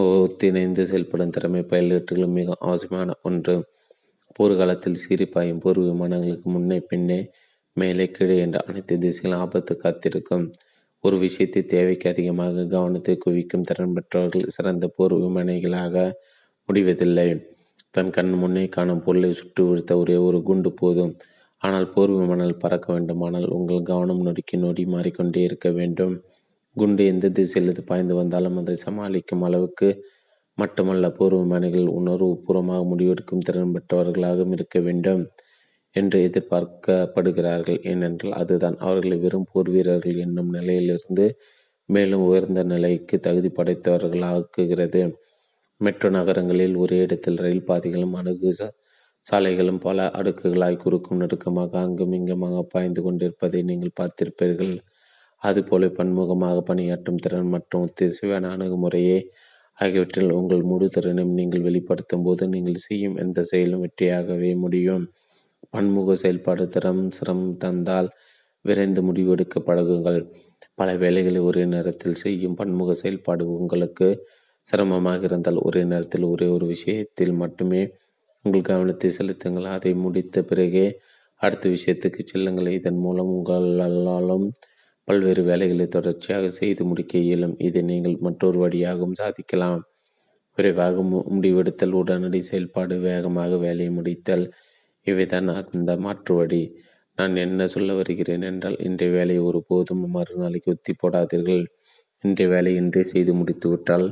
ஒத்திணைந்து செயல்படும் திறமை பைலட்டுகள் மிக அவசியமான ஒன்று. போர்காலத்தில் சீரிப்பாயும் போர் விமானங்களுக்கு முன்னே, பின்னே, மேலே, கீழே என்ற அனைத்து திசைகளும் ஆபத்து காத்திருக்கும். ஒரு விஷயத்தை தேவைக்கு அதிகமாக கவனத்தை குவிக்கும் திறன் பெற்றவர்கள் சிறந்த போர் விமானிகளாக முடிவதில்லை. தன் கண் முன்னே காணும் பொருளை சுட்டு வீழ்த்த ஒரே ஒரு குண்டு போதும். ஆனால் போர் விமானங்கள் பறக்க வேண்டுமானால் உங்கள் கவனம் நொடிக்கு நொடி மாறிக்கொண்டே இருக்க வேண்டும். குண்டு எந்த திசையிலிருந்து பாய்ந்து வந்தாலும் அதை சமாளிக்கும் அளவுக்கு மட்டுமல்ல, போர் விமானிகள் உணர்வு பூர்வமாக முடிவெடுக்கும் திறன் பெற்றவர்களாகவும் இருக்க வேண்டும் என்று எதிர்பார்க்கப்படுகிறார்கள். ஏனென்றால் அதுதான் அவர்களை வெறும் போர் வீரர்கள் என்னும் நிலையிலிருந்து மேலும் உயர்ந்த நிலைக்கு தகுதி படைத்தவர்களாக்குகிறது. மெட்ரோ நகரங்களில் ஒரே இடத்தில் ரயில் பாதைகளும் அணுகு சாலைகளும் பல அடுக்குகளாய் குறுக்கும் நடுக்கமாக அங்கும் இங்குமாக பாய்ந்து கொண்டிருப்பதை நீங்கள் பார்த்திருப்பீர்கள். அதுபோல பன்முகமாக பணியாற்றும் திறன் மற்றும் திசைவான அணுகுமுறையே ஆகியவற்றில் உங்கள் முழு திறனையும் நீங்கள் வெளிப்படுத்தும் போது நீங்கள் செய்யும் எந்த செயலும் வெற்றியாகவே முடியும். பன்முக செயல்பாடு திறம் சிரமம் தந்தால் விரைந்து முடிவெடுக்க பழகுங்கள். பல வேலைகளை ஒரே நேரத்தில் செய்யும் பன்முக செயல்பாடு உங்களுக்கு சிரமமாக இருந்தால் ஒரே நேரத்தில் ஒரே ஒரு விஷயத்தில் மட்டுமே உங்கள் கவனத்தை செலுத்துங்கள். அதை முடித்த பிறகே அடுத்த விஷயத்துக்கு செல்லுங்கள். இதன் மூலம் உங்களாலும் பல்வேறு வேலைகளை தொடர்ச்சியாக செய்து முடிக்க இயலும். இதை நீங்கள் மற்றொரு வழியாகவும் சாதிக்கலாம். விரைவாக முடிவெடுத்தல், உடனடி செயல்பாடு, வேகமாக வேலையை முடித்தல், இவைதான் அந்த மாற்று வழி. நான் என்ன சொல்ல வருகிறேன் என்றால், இன்றைய வேலையை ஒருபோதும் மறுநாளைக்கு ஒத்தி போடாதீர்கள். இன்றைய வேலை இன்றே செய்து முடித்துவிட்டால்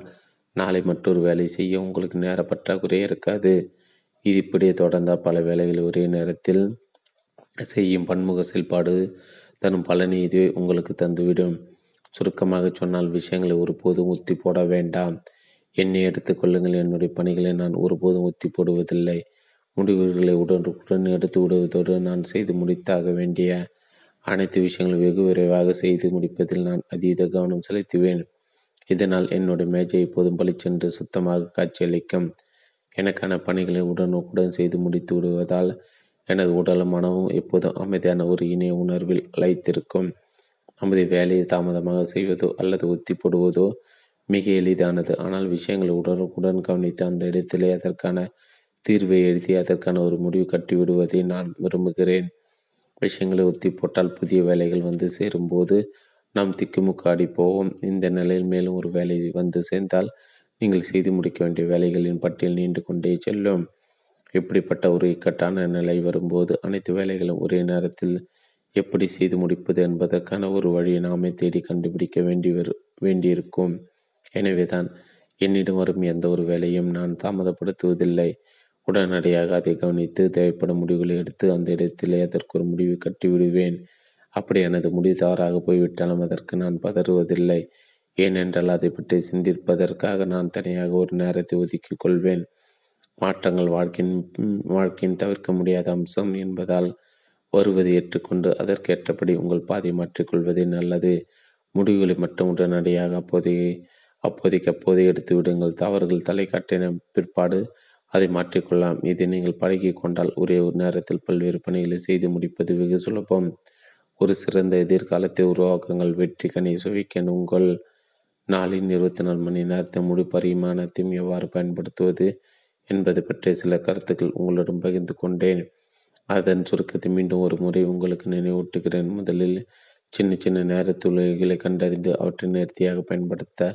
நாளை மற்றொரு வேலை செய்ய உங்களுக்கு நேர பற்றாக்குறையே இருக்காது. இது இப்படியே தொடர்ந்தால் பல வேலைகளை ஒரே நேரத்தில் செய்யும் பன்முக செயல்பாடு தரும் பலனை இதுவே உங்களுக்கு தந்துவிடும். சுருக்கமாக சொன்னால், விஷயங்களை ஒருபோதும் ஒத்தி போட வேண்டாம். என்னை எடுத்துக்கொள்ளுங்கள். என்னுடைய பணிகளை நான் ஒருபோதும் ஒத்தி போடுவதில்லை. முடிவுகளை உடனுக்குடன் எடுத்து விடுவதோடு நான் செய்து முடித்தாக வேண்டிய அனைத்து விஷயங்களும் வெகு விரைவாக செய்து முடிப்பதில் நான் அதீத கவனம் செலுத்துவேன். இதனால் என்னுடைய மேஜை எப்போதும் பளிச்சென்று சுத்தமாக காட்சியளிக்கும். எனக்கான பணிகளை உடனுக்குடன் செய்து முடித்து விடுவதால் எனது உடலும் மனமும் எப்போதும் அமைதியான ஒரு இணைய உணர்வில் அழைத்திருக்கும். நமது வேலையை தாமதமாக செய்வதோ அல்லது ஒத்தி போடுவதோ மிக எளிதானது. ஆனால் விஷயங்களை உடனுக்குடன் கவனித்து அந்த இடத்திலே அதற்கான தீர்வை எழுதி அதற்கான ஒரு முடிவு கட்டிவிடுவதை நான் விரும்புகிறேன். விஷயங்களை ஒத்தி போட்டால் புதிய வேலைகள் வந்து சேரும்போது நாம் திக்குமுக்காடி போவோம். இந்த நிலையில் மேலும் ஒரு வேலை வந்து சேர்ந்தால் நீங்கள் செய்து முடிக்க வேண்டிய வேலைகளின் பட்டியல் நீண்டு கொண்டே செல்லும். இப்படிப்பட்ட ஒரு இக்கட்டான நிலை வரும்போது அனைத்து வேலைகளும் ஒரே நேரத்தில் எப்படி செய்து முடிப்பது என்பதற்கான ஒரு வழியை நாமே தேடி கண்டுபிடிக்க வேண்டியிருக்கும். எனவேதான் என்னிடம் வரும் எந்த ஒரு வேலையும் நான் தாமதப்படுத்துவதில்லை. உடனடியாக அதை கவனித்து தேவைப்படும் முடிவுகளை எடுத்து அந்த இடத்திலே அதற்கு ஒரு முடிவு கட்டிவிடுவேன். அப்படி எனது முடிவு தவறாக போய்விட்டாலும் அதற்கு நான் பதறுவதில்லை. ஏனென்றால் அதை பற்றி சிந்திப்பதற்காக நான் தனியாக ஒரு நேரத்தை ஒதுக்கிக் கொள்வேன். மாற்றங்கள் வாழ்க்கையின் தவிர்க்க முடியாத அம்சம் என்பதால் வருவதை ஏற்றுக்கொண்டு அதற்கேற்றபடி உங்கள் பாதை மாற்றிக்கொள்வதே நல்லது. முடிவுகளை மட்டும் உடனடியாக அப்போதைக்கப்போதே எடுத்து விடுங்கள். தவறுகள் தலை காட்டின பிற்பாடு அதை மாற்றிக்கொள்ளலாம். இதை நீங்கள் பழகி கொண்டால் ஒரே ஒரு நேரத்தில் பல்வேறு பணிகளை செய்து முடிப்பது வெகு சுலபம். ஒரு சிறந்த எதிர்காலத்தை உருவாக்குங்கள். வெற்றி கனி சுவிக்க உங்கள் நாளின் 24 மணி நேரத்தை முழு பரிமாணத்தையும் எவ்வாறு பயன்படுத்துவது என்பது பற்றிய சில கருத்துக்கள் உங்களுடன் பகிர்ந்து கொண்டேன். அதன் சுருக்கத்தை மீண்டும் ஒரு முறை உங்களுக்கு நினைவூட்டுகிறேன். முதலில் சின்ன சின்ன நேரத்துளைகளை கண்டறிந்து அவற்றை நேர்த்தியாக பயன்படுத்த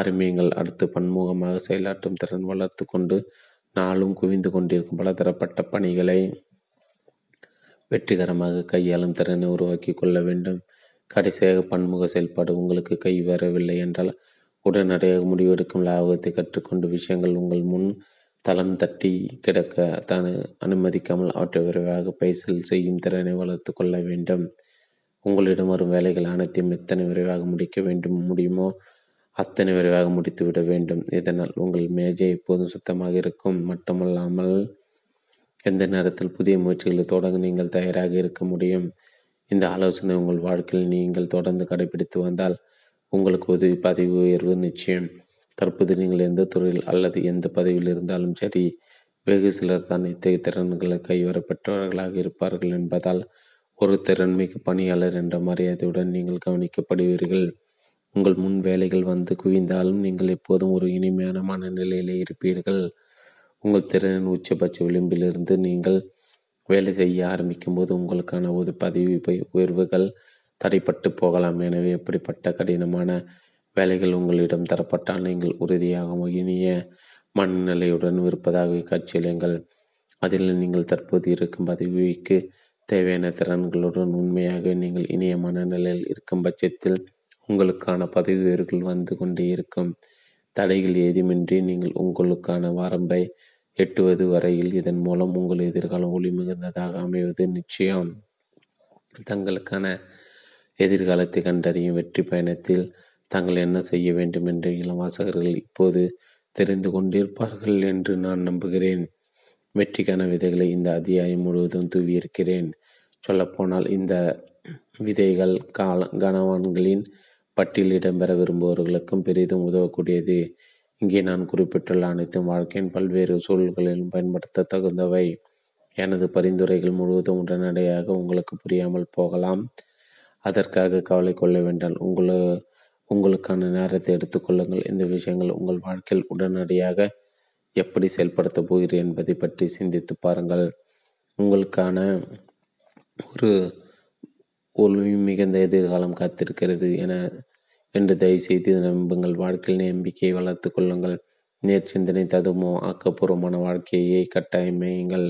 ஆரம்பியுங்கள். அடுத்து பன்முகமாக செயலாற்றும் திறன் வளர்த்து கொண்டு நாளும் குவிந்து கொண்டிருக்கும் பலதரப்பட்ட பணிகளை வெற்றிகரமாக கையாளும் திறனை உருவாக்கி கொள்ள வேண்டும். கடைசியாக பன்முக செயல்பாடு உங்களுக்கு கை வரவில்லை என்றால் உடனடியாக முடிவெடுக்கும் லாபத்தை கற்றுக்கொண்டு விஷயங்கள் உங்கள் முன் தளம் தட்டி கிடக்க தான் அனுமதிக்காமல் அவற்றை விரைவாக பைசல் செய்யும் திறனை வளர்த்து கொள்ள வேண்டும். உங்களிடம் வரும் வேலைகள் அனைத்தையும் எத்தனை விரைவாக முடிக்க முடியுமோ அத்தனை விரைவாக முடித்துவிட வேண்டும். இதனால் உங்கள் மேஜை எப்போதும் சுத்தமாக இருக்கும். மட்டுமல்லாமல் எந்த நேரத்தில் புதிய முயற்சிகளை தொடங்க நீங்கள் தயாராக இருக்க முடியும். இந்த ஆலோசனை உங்கள் வாழ்க்கையில் நீங்கள் தொடர்ந்து கடைபிடித்து வந்தால் உங்களுக்கு உதவி பதவி உயர்வு நிச்சயம். தற்போது நீங்கள் எந்த துறையில் அல்லது எந்த பதவியில் இருந்தாலும் சரி, வெகு சிலர் தான் இத்தகைய திறன்களை கைவரப்பெற்றவர்களாக இருப்பார்கள் என்பதால் ஒரு திறன்மிகு பணியாளர் என்ற மரியாதையுடன் நீங்கள் கவனிக்கப்படுவீர்கள். உங்கள் முன் வேலைகள் வந்து குவிந்தாலும் நீங்கள் எப்போதும் ஒரு இனிமையான மனநிலையிலே இருப்பீர்கள். உங்கள் திறனின் உச்சபட்ச விளிம்பிலிருந்து நீங்கள் வேலை செய்ய ஆரம்பிக்கும் போது உங்களுக்கான ஒரு பதவி உயர்வுகள் தடைப்பட்டு போகலாம். எனவே எப்படிப்பட்ட கடினமான வேலைகள் உங்களிடம் தரப்பட்டால் நீங்கள் உறுதியாக இனிய மனநிலையுடன் இருப்பதாக காட்சியளியுங்கள். அதில் நீங்கள் தற்போது இருக்கும் பதவிக்கு தேவையான திறன்களுடன் உண்மையாக நீங்கள் இனிய மனநிலையில் இருக்கும் பட்சத்தில் உங்களுக்கான பதவி உயர்வுகள் வந்து கொண்டே இருக்கும். தடைகள் ஏதுமின்றி நீங்கள் உங்களுக்கான வரம்பை எட்டுவது வரையில் இதன் மூலம் உங்கள் எதிர்காலம் ஒளி மிகுந்ததாக அமைவது நிச்சயம். தங்களுக்கான எதிர்காலத்தை கண்டறியும் வெற்றி பயணத்தில் தாங்கள் என்ன செய்ய வேண்டும் என்று இளம் வாசகர்கள் இப்போது தெரிந்து கொண்டிருப்பார்கள் என்று நான் நம்புகிறேன். வெற்றிக்கான விதைகளை இந்த அத்தியாயம் முழுவதும் தூவியிருக்கிறேன். சொல்லப்போனால் இந்த விதைகள் கனவான்களின் பட்டியல் இடம்பெற விரும்புவர்களுக்கும் பெரிதும் உதவக்கூடியது. இங்கே நான் குறிப்பிட்டுள்ள அனைத்தும் வாழ்க்கையின் பல்வேறு சூழல்களிலும் பயன்படுத்த தகுந்தவை. எனது பரிந்துரைகள் முழுவதும் உடனடியாக உங்களுக்கு புரியாமல் போகலாம். அதற்காக கவலை கொள்ள வேண்டாம். உங்களுக்கான நேரத்தை எடுத்துக்கொள்ளுங்கள். இந்த விஷயங்கள் உங்கள் வாழ்க்கையில் உடனடியாக எப்படி செயல்படுத்த போகிறேன் என்பதை பற்றி சிந்தித்து பாருங்கள். உங்களுக்கான ஒரு ஒளிவு மிகுந்த எதிர்காலம் காத்திருக்கிறது என்று தயவு செய்து நம்புங்கள். வாழ்க்கையில் நம்பிக்கையை வளர்த்து கொள்ளுங்கள். நேர்ச்சிந்தனை ததுமோ ஆக்கப்பூர்வமான வாழ்க்கையை கட்டாயமையுங்கள்.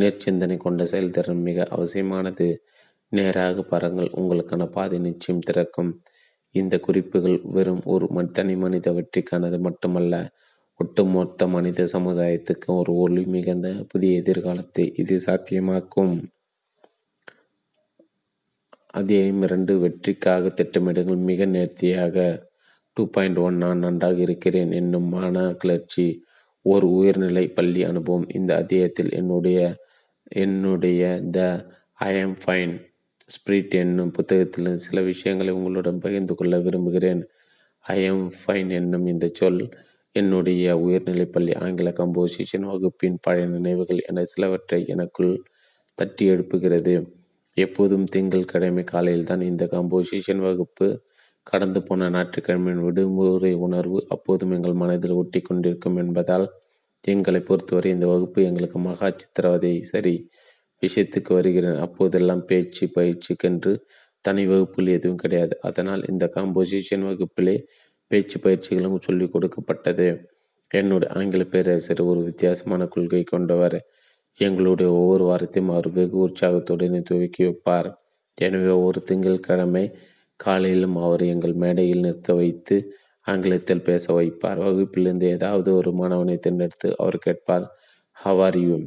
நேர்ச்சிந்தனை கொண்ட செயல்திறன் மிக அவசியமானது. நேராக பாருங்கள், உங்களுக்கான பாதை நிச்சயம் திறக்கும். இந்த குறிப்புகள் வெறும் ஒரு மனித வெற்றிக்கானது மட்டுமல்ல, ஒட்டுமொத்த மனித சமுதாயத்துக்கு ஒரு ஒளி மிகுந்த புதிய எதிர்காலத்தை இது சாத்தியமாக்கும். அத்தியாயம் 2, வெற்றிக்காக திட்டமிடுங்கள் மிக நேர்த்தியாக. 2.1, நான் நன்றாக இருக்கிறேன் என்னும் மான கிளர்ச்சி, ஒரு உயர்நிலை பள்ளி அனுபவம். இந்த அத்தியாயத்தில் என்னுடைய த ஐ ஆம் ஃபைன் ஸ்பிரிட் என்னும் புத்தகத்தில் சில விஷயங்களை உங்களுடன் பகிர்ந்து கொள்ள விரும்புகிறேன். ஐ ஆம் ஃபைன் என்னும் இந்த சொல் என்னுடைய உயர்நிலை பள்ளி ஆங்கில கம்போசிஷன் வகுப்பின் பழைய நினைவுகள் என சிலவற்றை எனக்குள் தட்டி எழுப்புகிறது. எப்போதும் திங்கள் கிழமை காலையில் தான் இந்த கம்போசிஷன் வகுப்பு. கடந்து போன ஞாயிற்றுக்கிழமையின் விடுமுறை உணர்வு அப்போதும் எங்கள் மனதில் ஒட்டி கொண்டிருக்கும் என்பதால் எங்களை பொறுத்தவரை இந்த வகுப்பு எங்களுக்கு மகா சித்திரவதை சரி விஷயத்துக்கு வருகிறேன். அப்போதெல்லாம் பேச்சு பயிற்சிக்கென்று தனி வகுப்புகள் எதுவும் கிடையாது. அதனால் இந்த கம்போசிஷன் வகுப்பிலே பேச்சு பயிற்சிகளும் சொல்லிக் கொடுக்கப்பட்டது. என்னுடைய ஆங்கில பேரரசர் ஒரு வித்தியாசமான கொள்கை கொண்டவர். எங்களுடைய ஒவ்வொரு வாரத்தையும் அவர் வெகு உற்சாகத்துடனே துவக்கி வைப்பார். எனவே ஒரு திங்கட்கிழமை காலையிலும் அவர் எங்கள் மேடையில் நிற்க வைத்து ஆங்கிலத்தில் பேச வைப்பார். வகுப்பிலிருந்து ஏதாவது ஒரு மாணவனை தேர்ந்தெடுத்து அவர் கேட்பார், ஹவ் ஆர் யூ?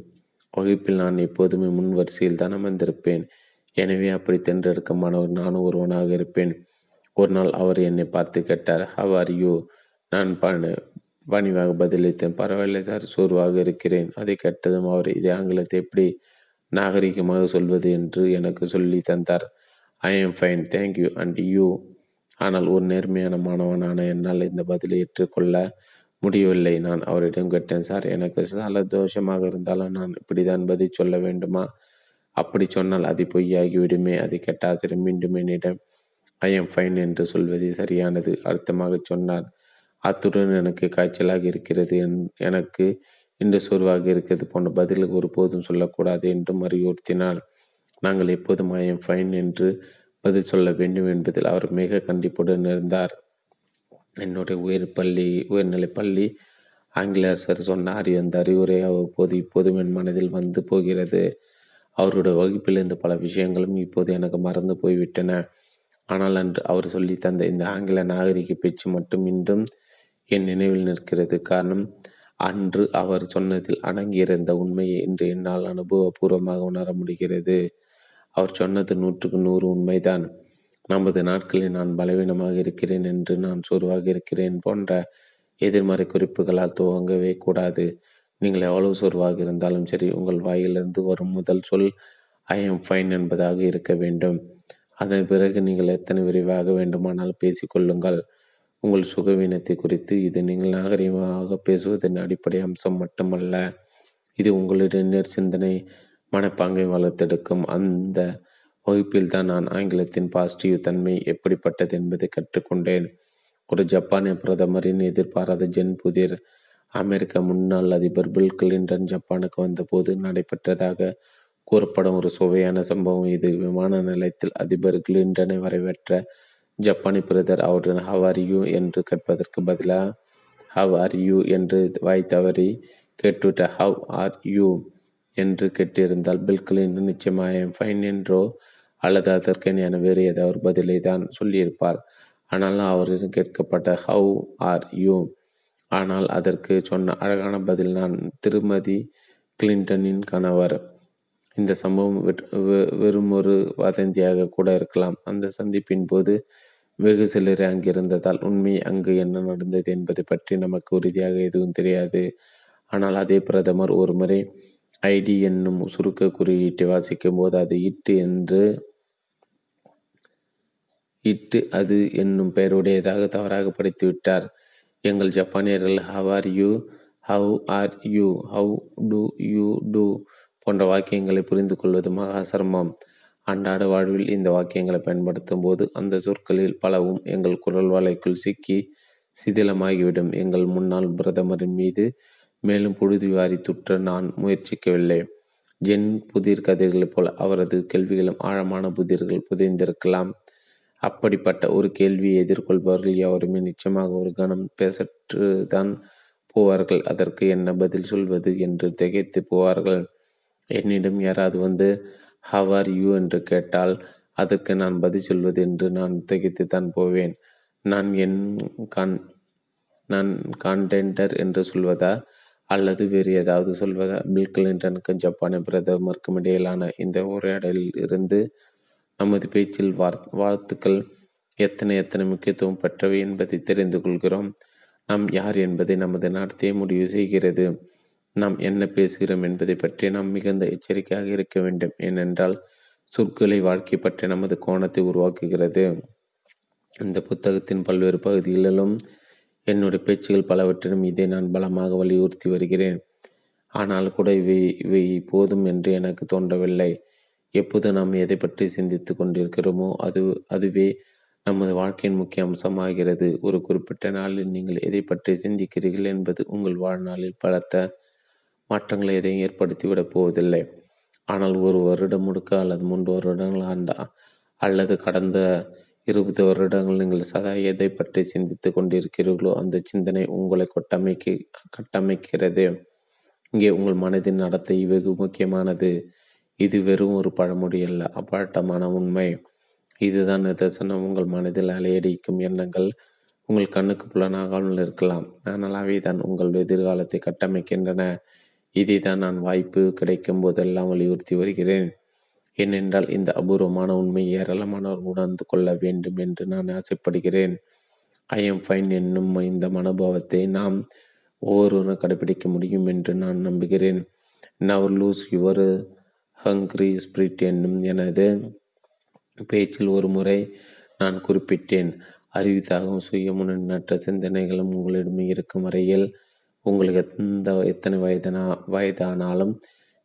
வகுப்பில் நான் எப்போதுமே முன் வரிசையில் தான் அமர்ந்திருப்பேன். எனவே அப்படி தேர்ந்தெடுக்க மாணவர் நானும் ஒருவனாக இருப்பேன். ஒரு நாள் அவர் என்னை பார்த்து கேட்டார், ஹவ் ஆர் யூ? நான் பணிவாக பதிலளித்தேன், பரவாயில்லை சார், சோர்வாக இருக்கிறேன். அதை கேட்டதும் அவர் இதை ஆங்கிலத்தை எப்படி நாகரிகமாக சொல்வது என்று எனக்கு சொல்லி தந்தார். ஐ am fine, thank you and you. ஆனால் ஒரு நேர்மையான மாணவனான என்னால் இந்த பதிலை ஏற்றுக்கொள்ள முடியவில்லை. நான் அவரிடம் கேட்டேன், சார், எனக்கு சால தோஷமாக இருந்தாலும் நான் இப்படி தான் பதில் சொல்ல வேண்டுமா? அப்படி சொன்னால் அது பொய்யாகிவிடுமே. அதை கேட்ட ஆசிரியர் மீண்டும் என்னிடம் ஐ ஆம் ஃபைன் என்று சொல்வதே சரியானது அர்த்தமாக சொன்னார். அத்துடன் எனக்கு காய்ச்சலாக இருக்கிறது, எனக்கு இன்று சோர்வாக இருக்கிறது போன்ற பதிலுக்கு ஒருபோதும் சொல்லக்கூடாது என்றும் அறிவுறுத்தினார். நாங்கள் எப்போதும் ஐ ஆம் ஃபைன் என்று பதில் சொல்ல வேண்டும் என்பதில் அவர் மிக கண்டிப்புடன் இருந்தார். என்னுடைய உயர்நிலைப்பள்ளி ஆங்கிலேயர் சொன்னார். அந்த அறிவுரை அவ்வப்போது இப்போதும் என் மனதில் வந்து போகிறது. அவருடைய வகுப்பிலிருந்து பல விஷயங்களும் இப்போது எனக்கு மறந்து போய்விட்டன. ஆனால் அன்று அவர் சொல்லி தந்த இந்த ஆங்கில நாகரிக பேச்சு மட்டும் இன்றும் என் நினைவில் நிற்கிறது. காரணம், அன்று அவர் சொன்னதில் அடங்கியிருந்த உண்மையை இன்று என்னால் அனுபவபூர்வமாக உணர முடிகிறது. அவர் சொன்னது 100% உண்மைதான். நமது நாட்களில் நான் பலவீனமாக இருக்கிறேன் என்று, நான் சோர்வாக இருக்கிறேன் போன்ற எதிர்மறை குறிப்புகளால் துவங்கவே கூடாது. நீங்கள் எவ்வளவு சோர்வாக இருந்தாலும் சரி, உங்கள் வாயிலிருந்து வரும் முதல் சொல் ஐ ஆம் ஃபைன் என்பதாக இருக்க வேண்டும். அதன் பிறகு நீங்கள் எத்தனை விரைவாக வேண்டுமானால் பேசிக்கொள்ளுங்கள். உங்கள் சுகவீனத்தை குறித்து இது நீங்கள் நாகரீகமாக பேசுவதன் அடிப்படை அம்சம் மட்டுமல்ல, இது உங்களுடைய நேர்சிந்தனை மனப்பாங்கை வளர்த்தெடுக்கும். அந்த வகுப்பில் தான் நான் ஆங்கிலத்தின் பாசிட்டிவ் தன்மை எப்படிப்பட்டது என்பதை கற்றுக்கொண்டேன். ஒரு ஜப்பானிய பிரதமரின் எதிர்பாராத ஜென் புதிர், அமெரிக்க முன்னாள் அதிபர் பில் கிளின்டன் ஜப்பானுக்கு வந்தபோது நடைபெற்றதாக கூறப்படும் ஒரு சுவையான சம்பவம் இது. விமான நிலையத்தில் அதிபர் கிளின்டனை வரவேற்ற ஜப்பானி பிரதர் அவருடன் ஹவ் ஆர் யூ என்று கேட்பதற்கு பதிலாக ஹவ் ஆர் யூ என்று வாய் தவறி கேட்டுவிட்ட ஹவ் ஆர் யூ என்று கேட்டிருந்தால் பில் கிளின்டன் நிச்சயமாக ஐ ஆம் ஃபைன் என்றோ அல்லது அதற்கென வேறு ஏதாவது பதிலை தான் சொல்லியிருப்பார். ஆனால் அவரிடம் கேட்கப்பட்ட ஹவ் ஆர் யூ, ஆனால் அதற்கு சொன்ன அழகான பதில், நான் திருமதி கிளின்டனின் கணவர். இந்த சம்பவம் வெறும் ஒரு வதந்தியாக கூட இருக்கலாம். அந்த சந்திப்பின் போது வெகு சிலர் அங்கிருந்ததால் உண்மை அங்கு என்ன நடந்தது என்பதை பற்றி நமக்கு உறுதியாக எதுவும் தெரியாது. ஆனால் அதே பிரதமர் ஒருமுறை ஐடி என்னும் சுருக்க குறியீட்டை வாசிக்கும் போது அது அது என்னும் பெயருடையதாக தவறாக படித்துவிட்டார். எங்கள் ஜப்பானியர்கள் how are you, how are you, how do you do போன்ற வாக்கியங்களை புரிந்து கொள்வது மகா சிரமம். அன்றாட வாழ்வில் இந்த வாக்கியங்களை பயன்படுத்தும் போது அந்த சொற்களில் பலவும் எங்கள் குரல் வலைக்குள் சிக்கி சிதிலமாகிவிடும். எங்கள் முன்னாள் பிரதமரின் மீது மேலும் புழுதி வாரி துற்ற நான் முயற்சிக்கவில்லை. ஜென் புதிர் கதிர்களைப் போல் அவரது கேள்விகளும் ஆழமான புதிர்கள் புதைந்திருக்கலாம். அப்படிப்பட்ட ஒரு கேள்வியை எதிர்கொள்பவர்கள் எவருமே நிச்சயமாக ஒரு கணம் பேசற்று தான் போவார்கள். அதற்கு என்ன பதில் சொல்வது என்று திகைத்து போவார்கள். என்னிடம் யாராவது வந்து ஹவ் ஆர் யூ என்று கேட்டால் அதற்கு நான் பதில் சொல்வது என்று நான் திகைத்து தான் போவேன். நான் கான்டென்டர் என்று சொல்வதா அல்லது வேறு ஏதாவது சொல்வதா? பில் கிளின்டனுக்கும் ஜப்பானிய பிரதமருக்கும் இடையிலான இந்த உரையாடலில் இருந்து நமது பேச்சில் வாழ்த்துக்கள் எத்தனை முக்கியத்துவம் பெற்றவை என்பதை தெரிந்து கொள்கிறோம். நாம் யார் என்பதை நமது நடத்தையை முடிவு செய்கிறது. நாம் என்ன பேசுகிறோம் என்பதை பற்றி நாம் மிகுந்த எச்சரிக்கையாக இருக்க வேண்டும். ஏனென்றால் சொற்களை வாழ்க்கை பற்றி நமது கோணத்தை உருவாக்குகிறது. இந்த புத்தகத்தின் பல்வேறு பகுதிகளிலும் என்னுடைய பேச்சுகள் பலவற்றிலும் இதை நான் பலமாக வலியுறுத்தி வருகிறேன். ஆனால் கூட இவை போதும் என்று எனக்கு தோன்றவில்லை. எப்போது நாம் எதை பற்றி சிந்தித்து கொண்டிருக்கிறோமோ அதுவே நமது வாழ்க்கையின் முக்கிய அம்சமாகிறது. ஒரு குறிப்பிட்ட நாளில் நீங்கள் எதை பற்றி சிந்திக்கிறீர்கள் என்பது உங்கள் வாழ்நாளில் பலத்த மாற்றங்களை எதையும் ஏற்படுத்திவிடப் போவதில்லை. ஆனால் ஒரு வருடம் முழுக்க அல்லது 3 வருடங்கள் அல்லது கடந்த 20 வருடங்கள் நீங்கள் சதா எதை பற்றி சிந்தித்து கொண்டிருக்கிறீர்களோ அந்த சிந்தனை உங்களை கட்டமைக்கிறது. இங்கே உங்கள் மனதின் நடத்தை வெகு முக்கியமானது. இது வெறும் ஒரு பழமொழி அல்ல, அப்பாட்டமான உண்மை. இதுதான் நிதர்சனம். உங்கள் மனதில் அலையடிக்கும் எண்ணங்கள் உங்கள் கண்ணுக்கு புலனாகாமல் இருக்கலாம், ஆனால் அவை தான் உங்கள் எதிர்காலத்தை கட்டமைக்கின்றன. இதை தான் நான் வாய்ப்பு கிடைக்கும் போதெல்லாம் வலியுறுத்தி வருகிறேன். ஏனென்றால் இந்த அபூர்வமான உண்மை ஏராளமானவர் உணர்ந்து கொள்ள வேண்டும் என்று நான் ஆசைப்படுகிறேன். ஐ எம் ஃபைன் என்னும் இந்த மனோபாவத்தை நாம் ஒவ்வொருவரும் கடைபிடிக்க முடியும் என்று நான் நம்புகிறேன். Never lose your hungry spirit என்னும் எனது பேச்சில் ஒரு முறை நான் குறிப்பிட்டேன். அறிவித்தாகவும் சுய முன்னற்ற சிந்தனைகளும் உங்களிடம் இருக்கும் வரையில் உங்களுக்கு எத்தனை வயதானாலும்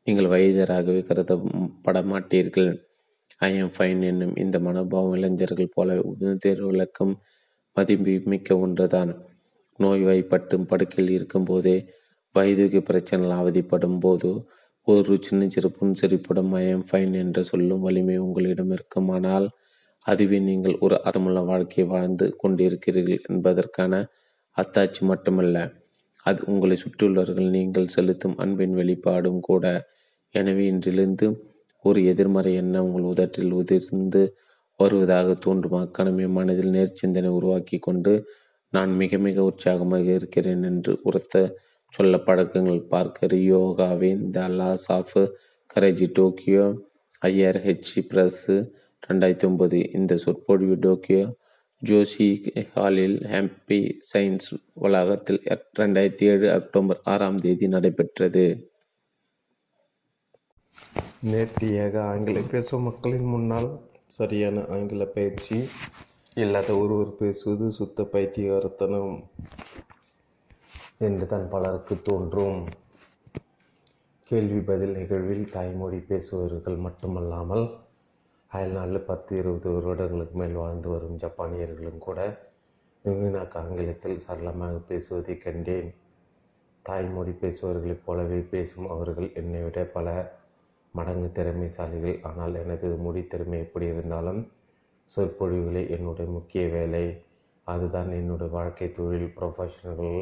நீங்கள் வயதராகவே கருதப்பட மாட்டீர்கள். ஐ எம் ஃபைன் என்னும் இந்த மனோபாவம் இளைஞர்கள் போல உணர்வுகளுக்கும் மதிப்புமிக்க ஒன்றுதான். நோய்வாய்ப்பட்டு படுக்கையில் இருக்கும்போதே, வயதுக்கு பிரச்சனைகள் அவதிப்படும் போது ஒரு சின்ன சிறப்பும் சிரிப்படும் ஐ எம் ஃபைன் என்று சொல்லும் வலிமை உங்களிடம் இருக்குமானால் அதுவே நீங்கள் ஒரு அதமுள்ள வாழ்க்கையை வாழ்ந்து கொண்டிருக்கிறீர்கள் என்பதற்கான அத்தாட்சி மட்டுமல்ல, அது உங்களை சுற்றியுள்ளவர்கள் நீங்கள் செலுத்தும் அன்பின் வெளிப்பாடும் கூட. எனவே இன்றிலிருந்து ஒரு எதிர்மறை எண்ணம் உங்கள் உதட்டில் உதிர்ந்து வருவதாக தோன்றும் அக்கணமே மனதில் நேர்ச்சிந்தனை உருவாக்கி கொண்டு நான் மிக மிக உற்சாகமாக இருக்கிறேன் என்று உரத்த சொல்ல பழக்கங்கள் பார்க்க ரியோகாவின் the laws of courage Tokyo ஐஆர்ஹெச்சி press 2009 இந்த சொற்பொழிவு டோக்கியோ ஜோஷி ஹாலில் ஹாம்பி சயின்ஸ் வளாகத்தில் 2007 அக்டோபர் 6ஆம் தேதி நடைபெற்றது. நேர்த்தியாக ஆங்கில பேசும் மக்களின் முன்னால் சரியான ஆங்கில பயிற்சி இல்லாத ஒருவர் பேசுவது சுத்த பைத்தியகாரத்தனம் என்று தான் பலருக்கு தோன்றும். கேள்வி பதில் நிகழ்வில் தாய்மொழி பேசுபவர்கள் மட்டுமல்லாமல் அயல்நாட்டில் 10-20 வருடங்களுக்கு மேல் வாழ்ந்து வரும் ஜப்பானியர்களும் கூட நியூயார்க் ஆங்கிலத்தில் சரளமாக பேசுவதை கண்டேன். தாய்மொழி பேசுபவர்களைப் போலவே பேசும் அவர்கள் என்னை விட பல மடங்கு திறமைசாலிகள். ஆனால் எனது மொழி திறமை எப்படி இருந்தாலும் சொற்பொழிவுகளே என்னுடைய முக்கிய வேலை. அதுதான் என்னுடைய வாழ்க்கை தொழில். ப்ரொஃபஷனல்கள்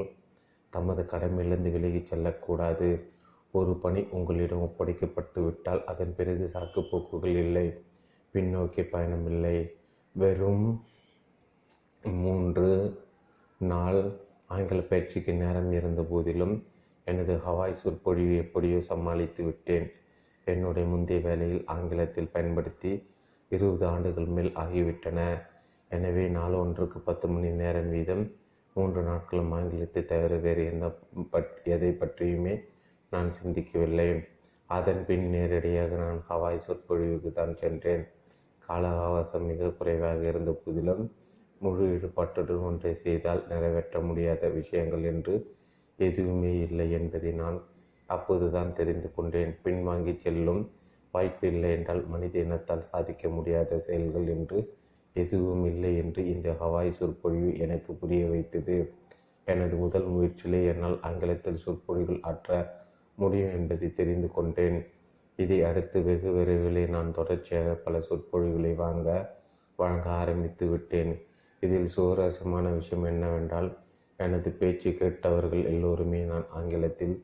தமது கடமையிலிருந்து விலகிச் செல்லக்கூடாது. ஒரு பணி உங்களிடம் ஒப்படைக்கப்பட்டு விட்டால் அதன் பிறகு சாக்குப்போக்குகள் இல்லை, பின்னோக்கி பயணம் இல்லை. வெறும் 3 நாள் ஆங்கில பயிற்சிக்கு நேரம் இருந்த போதிலும் எனது ஹவாய் சொற்பொழிவு எப்படியோ சமாளித்து விட்டேன். என்னுடைய முந்தைய வேலையில் ஆங்கிலத்தில் பயன்படுத்தி 20 ஆண்டுகள் மேல் ஆகிவிட்டன. எனவே நாளொன்றுக்கு 10 மணி நேரம் வீதம் 3 நாட்களும் ஆங்கிலத்தை தவிர வேறு எதை பற்றியுமே நான் சிந்திக்கவில்லை. அதன் பின் நேரடியாக நான் ஹவாய் சொற்பொழிவுக்கு தான் சென்றேன். கால அவகாசம் மிக குறைவாக இருந்த போதிலும் முழு ஈடுபாட்டுடன் ஒன்றை செய்தால் நிறைவேற்ற முடியாத விஷயங்கள் என்று எதுவுமே இல்லை என்பதை நான் அப்போதுதான் தெரிந்து கொண்டேன். பின்வாங்கி செல்லும் வாய்ப்பு இல்லை என்றால் மனித இனத்தால் சாதிக்க முடியாத செயல்கள் என்று எதுவும் இல்லை என்று இந்த ஹவாய் சொற்பொழிவு எனக்கு புரிய வைத்தது. எனது முதல் முயற்சியிலே என்னால் ஆங்கிலத்தில் சொற்பொழிவுகள் ஆற்ற முடியும் என்பதை தெரிந்து கொண்டேன். இதை அடுத்து வெகு விரைவிலே நான் தொடர்ச்சியாக பல சொற்பொழிவுகளை வழங்க ஆரம்பித்து விட்டேன். இதில் சுவாரஸ்யமான விஷயம் என்னவென்றால், எனது பேச்சு கேட்டவர்கள் எல்லோருமே நான் ஆங்கிலத்தில்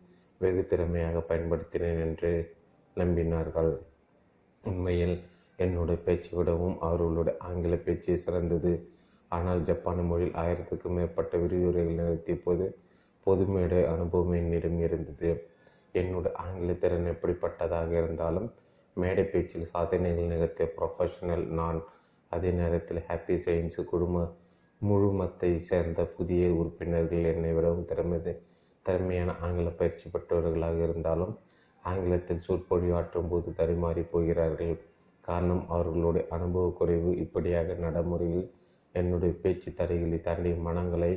வெகு திறமையாக பயன்படுத்தினேன் என்று நம்பினார்கள். உண்மையில் என்னுடைய பேச்சு விடவும் அவர்களுடைய ஆங்கில பேச்சு சிறந்தது. ஆனால் ஜப்பான் மொழியில் 1000க்கும் மேற்பட்ட விரிவுரைகள் நடத்திய போது பொதுமையுடைய அனுபவம் என்னிடம் இருந்தது. என்னுடைய ஆங்கில திறன் எப்படிப்பட்டதாக இருந்தாலும் மேடை பேச்சில் சாதனைகள் நிகழ்த்திய ப்ரொஃபஷனல் நான். அதே நேரத்தில் ஹாப்பி சயின்ஸு குடும்ப முழுமத்தை சேர்ந்த புதிய உறுப்பினர்கள் என்னை விடவும் திறமையான ஆங்கில பயிற்சி பெற்றவர்களாக இருந்தாலும் ஆங்கிலத்தில் சொற்பொழிவாற்றும் போது தடுமாறி போகிறார்கள். காரணம், அவர்களுடைய அனுபவ குறைவு. இப்படியாக நடைமுறையில் என்னுடைய பேச்சு தடைகளை தாண்டி மனங்களை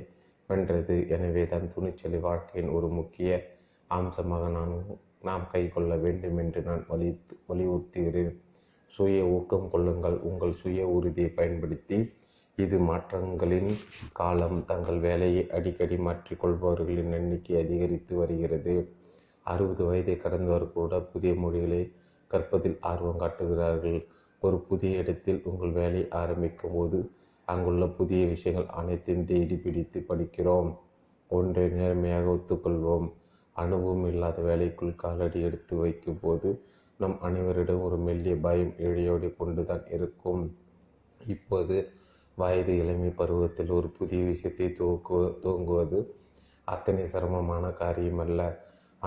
வென்றது. எனவே தான் துணிச்சலை வாழ்க்கையின் ஒரு முக்கிய அம்சமாக நாம் கை கொள்ள வேண்டும் என்று நான் வலியுறுத்துகிறேன். சுய ஊக்கம் கொள்ளுங்கள். உங்கள் சுய உறுதியை பயன்படுத்தி இது மாற்றங்களின் காலம். தங்கள் வேலையை அடிக்கடி மாற்றிக்கொள்பவர்களின் எண்ணிக்கை அதிகரித்து வருகிறது. 60 வயதை கடந்தவர் கூட புதிய மொழிகளை கற்பதில் ஆர்வம் காட்டுகிறார்கள். ஒரு புதிய இடத்தில் உங்கள் வேலை ஆரம்பிக்கும் போது அங்குள்ள புதிய விஷயங்கள் அனைத்தையும் தேடி பிடித்து படிக்கிறோம். ஒன்றை நேர்மையாக ஒத்துக்கொள்வோம். அனுபவம் இல்லாத வேலைக்குள் காலடி எடுத்து வைக்கும் போது நம் அனைவரிடம் ஒரு மெல்லிய பயம் இழையோடு கொண்டுதான் இருக்கும். இப்போது வயது இளமை பருவத்தில் ஒரு புதிய விஷயத்தை துவங்குவது அத்தனை சிரமமான காரியமல்ல.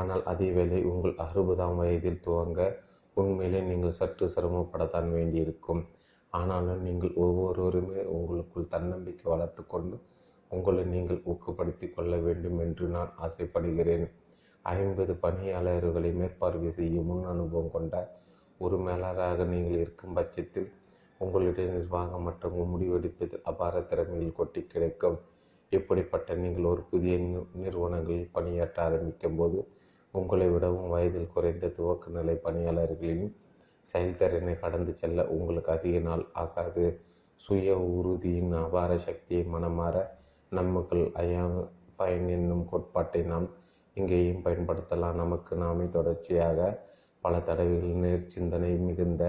ஆனால் அதேவேளை உங்கள் 60ஆம் வயதில் துவங்க உண்மையிலே நீங்கள் சற்று சிரமப்படத்தான் வேண்டியிருக்கும். ஆனாலும் நீங்கள் ஒவ்வொருவருமே உங்களுக்குள் தன்னம்பிக்கை வளர்த்து கொண்டு உங்களை நீங்கள் ஊக்கப்படுத்தி கொள்ள வேண்டும் என்று நான் ஆசைப்படுகிறேன். 50 பணியாளர்களை மேற்பார்வை செய்ய முன் அனுபவம் கொண்ட ஒரு மேலாளராக நீங்கள் இருக்கும் பட்சத்தில் உங்களுடைய நிர்வாகம் மற்றும் முடிவெடுப்பதில் அபார திறமையில் கொட்டி கிடைக்கும். இப்படிப்பட்ட நீங்கள் ஒரு புதிய நிறுவனங்களில் பணியாற்ற ஆரம்பிக்கும் போது உங்களை விடவும் வயதில் குறைந்த துவக்க நிலை பணியாளர்களின் செயல்திறனை கடந்து செல்ல உங்களுக்கு அதிக நாள் ஆகாது. சுய உறுதியின் அபார சக்தியை மனமாற நம்முகள் பயன் என்னும் கோட்பாட்டை நாம் இங்கேயும் பயன்படுத்தலாம். நமக்கு நாமே தொடர்ச்சியாக பல தடவைகள் நேர்ச்சிந்தனை மிகுந்த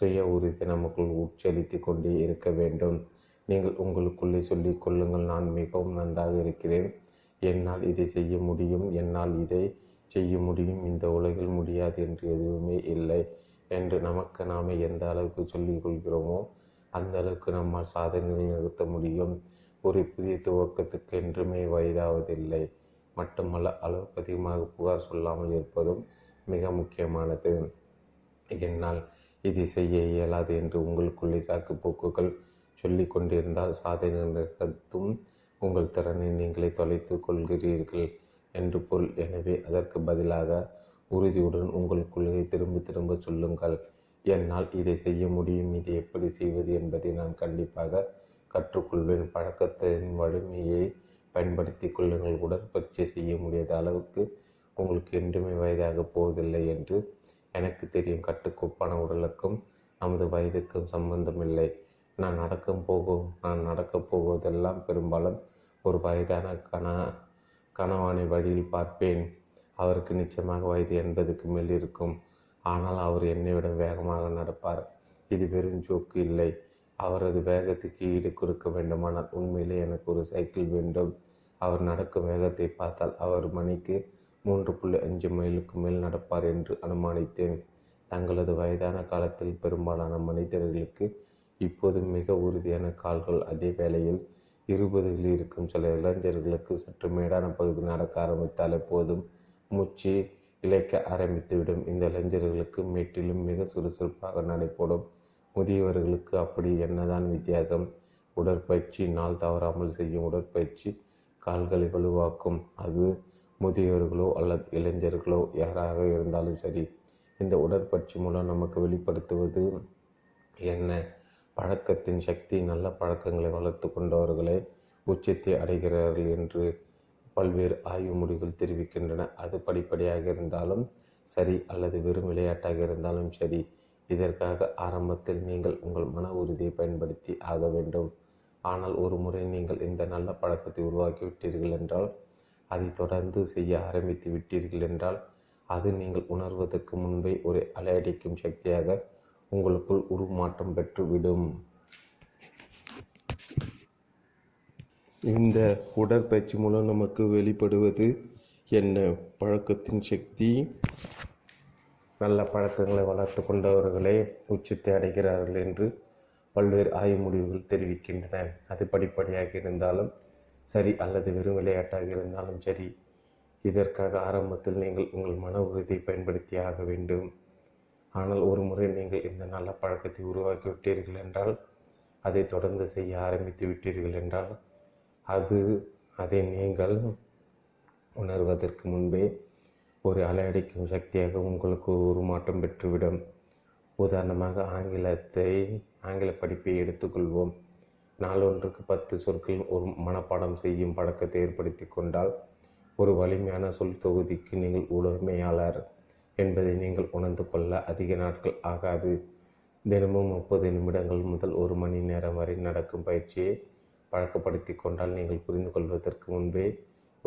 சுய உறுதி நமக்குள் உச்சரித்து கொண்டே இருக்க வேண்டும். நீங்கள் உங்களுக்குள்ளே சொல்லிக் கொள்ளுங்கள், நான் மிகவும் நன்றாக இருக்கிறேன், என்னால் இதை செய்ய முடியும், என்னால் இதை செய்ய முடியும், இந்த உலகில் முடியாது என்று எதுவுமே இல்லை என்று நமக்கு நாமே எந்த அளவுக்கு சொல்லிக் கொள்கிறோமோ அந்த அளவுக்கு நம்மால் சாதனைகளை நிறுத்த முடியும். ஒரு புதிய துவக்கத்துக்கு என்றுமே வயதாவதில்லை. மட்டுமல்ல, அளவுக்கு அதிகமாக புகார் சொல்லாமல் இருப்பதும் மிக முக்கியமானது. என்னால் இதை செய்ய இயலாது என்று உங்களுக்குள்ளே சாக்கு போக்குகள் சொல்லி கொண்டிருந்தால் சாதனைகள் நிறுத்தும் உங்கள் திறனை நீங்களே தொலைத்து கொள்கிறீர்கள் என்று பொருள். எனவே அதற்கு பதிலாக உறுதியுடன் உங்கள் கொள்கையை திரும்ப சொல்லுங்கள். என்னால் இதை செய்ய முடியும், இதை எப்படி செய்வது என்பதை நான் கண்டிப்பாக கற்றுக்கொள்வேன். பழக்கத்தின் வலிமையை பயன்படுத்தி கொள்ளுங்கள். உடற்பயிற்சி செய்ய முடியாத அளவுக்கு உங்களுக்கு என்றுமே வயதாக போவதில்லை என்று எனக்கு தெரியும். கட்டுக்கோப்பான உடலுக்கும் நமது வயதுக்கும் சம்பந்தமில்லை. நான் நடக்கப் போவதெல்லாம் பெரும்பாலும் ஒரு வயதான கணவானை வழியில் பார்ப்பேன். அவருக்கு நிச்சயமாக வயது 80க்கு மேல் இருக்கும். ஆனால் அவர் என்னை விட வேகமாக நடப்பார். இது வெறும் ஜோக்கு இல்லை. அவரது வேகத்துக்கு ஈடு கொடுக்க வேண்டுமானால் உண்மையிலே எனக்கு ஒரு சைக்கிள் வேண்டும். அவர் நடக்கும் வேகத்தை பார்த்தால் அவர் மணிக்கு 3.5 மைலுக்கு மேல் நடப்பார் என்று அனுமானித்தேன். தங்களது வயதான காலத்தில் பெரும்பாலான மனிதர்களுக்கு இப்போது மிக உறுதியான கால்கள். அதே வேளையில் 20களில் இருக்கும் சில இளைஞர்களுக்கு சற்று மேடான பகுதி நடக்க ஆரம்பித்தாலே போதும் மூச்சு இழைக்க ஆரம்பித்துவிடும். இந்த இளைஞர்களுக்கு மேட்டிலும் மிக சுறுசுறுப்பாக நடைபோடும். முதியவர்களுக்கு அப்படி என்னதான் வித்தியாசம்? உடற்பயிற்சி. நாள் தவறாமல் செய்யும் உடற்பயிற்சி கால்களை வலுவாக்கும். அது முதியவர்களோ அல்லது இளைஞர்களோ யாராக இருந்தாலும் சரி. இந்த உடற்பயிற்சி மூலம் நமக்கு வெளிப்படுத்துவது என்ன? பழக்கத்தின் சக்தி. நல்ல பழக்கங்களை வளர்த்து கொண்டவர்களே உச்சத்தை அடைகிறார்கள் என்று பல்வேறு ஆய்வு முடிவுகள் தெரிவிக்கின்றன. அது படிப்படியாக இருந்தாலும் சரி அல்லது வெறும் விளையாட்டாக இருந்தாலும் சரி. இதற்காக ஆரம்பத்தில் நீங்கள் உங்கள் மன உறுதியை பயன்படுத்தி ஆக வேண்டும். ஆனால் ஒரு முறை நீங்கள் இந்த நல்ல பழக்கத்தை உருவாக்கிவிட்டீர்கள் என்றால், அதை தொடர்ந்து செய்ய ஆரம்பித்து விட்டீர்கள் என்றால், அது நீங்கள் உணர்வதற்கு முன்பே ஒரு அலையடிக்கும் சக்தியாக உங்களுக்குள் உருமாற்றம் பெற்றுவிடும். இந்த உடற்பயிற்சி மூலம் நமக்கு வெளிப்படுவது என்ன? பழக்கத்தின் சக்தி. நல்ல பழக்கங்களை வளர்த்து கொண்டவர்களே உச்சத்தை அடைகிறார்கள் என்று பல்வேறு ஆய்வு முடிவுகள் தெரிவிக்கின்றன. அது படிப்படியாக இருந்தாலும் சரி அல்லது வெறும் விளையாட்டாக இருந்தாலும் சரி. இதற்காக ஆரம்பத்தில் நீங்கள் உங்கள் மன உறுதியை பயன்படுத்தி ஆக வேண்டும். ஆனால் ஒரு முறை நீங்கள் இந்த நல்ல பழக்கத்தை உருவாக்கிவிட்டீர்கள் என்றால், அதை தொடர்ந்து செய்ய ஆரம்பித்து விட்டீர்கள் என்றால், அதை நீங்கள் உணர்வதற்கு முன்பே ஒரு அலையடிக்கும் சக்தியாக உங்களுக்கு உருமாற்றம் பெற்றுவிடும். உதாரணமாக ஆங்கில படிப்பை எடுத்துக்கொள்வோம். நாளொன்றுக்கு 10 சொற்கள் ஒரு மனப்பாடம் செய்யும் பழக்கத்தை ஏற்படுத்தி கொண்டால், ஒரு வலிமையான சொல் தொகுதிக்கு நீங்கள் உடமையாளர் என்பதை நீங்கள் உணர்ந்து கொள்ள அதிக நாட்கள் ஆகாது. தினமும் 30 நிமிடங்கள் முதல் 1 மணி நேரம் வரை நடக்கும் பயிற்சியை பழக்கப்படுத்தி கொண்டால், நீங்கள் புரிந்து கொள்வதற்கு முன்பே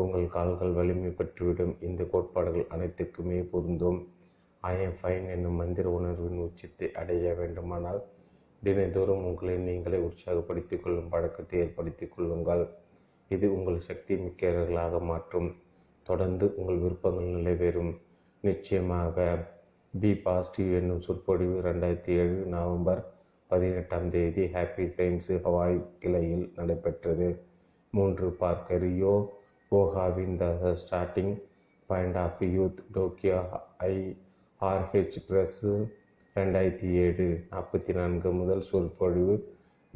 உங்கள் கால்கள் வலிமை பெற்றுவிடும். இந்த கோட்பாடுகள் அனைத்துக்குமே பொருந்தும். ஐ எம் ஃபைன் என்னும் மந்திர உணர்வின் உச்சத்தை அடைய வேண்டுமானால், தினந்தோறும் உங்களை நீங்களே உற்சாகப்படுத்திக் கொள்ளும் பழக்கத்தை ஏற்படுத்தி கொள்ளுங்கள். இது உங்கள் சக்தி மிக்கவர்களாக மாற்றும். தொடர்ந்து உங்கள் விருப்பங்கள் நிறைவேறும். நிச்சயமாக. பி பாசிட்டிவ் என்னும் சொற்பொழிவு 2007 நவம்பர் 18 ஹாப்பி சயின்ஸ் ஹவாய் கிளையில் நடைபெற்றது. 3 பார்க்க ரியோ ஓஹாவின் the starting point of youth Tokyo IRH press 2007. 44 முதல் சொற்பொழிவு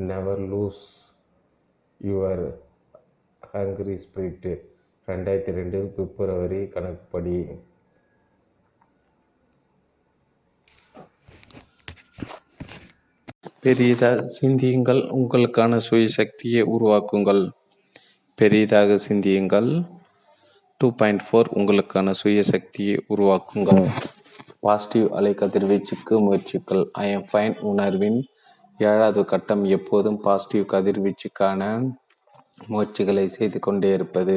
never lose your hungry spirit 2002 பிப்ரவரி கணக்குப்படி. பெரியதாக சிந்தியுங்கள், உங்களுக்கான சுயசக்தியை உருவாக்குங்கள். பெரியதாக சிந்தியுங்கள் 2.4 உங்களுக்கான சுயசக்தியை உருவாக்குங்கள். பாசிட்டிவ் அலை கதிர்வீச்சுக்கு முயற்சிகள். ஐ எம் ஃபைன் உணர்வின் 7வது கட்டம் எப்போதும் பாசிட்டிவ் கதிர்வீச்சுக்கான முயற்சிகளை செய்து கொண்டே இருப்பது.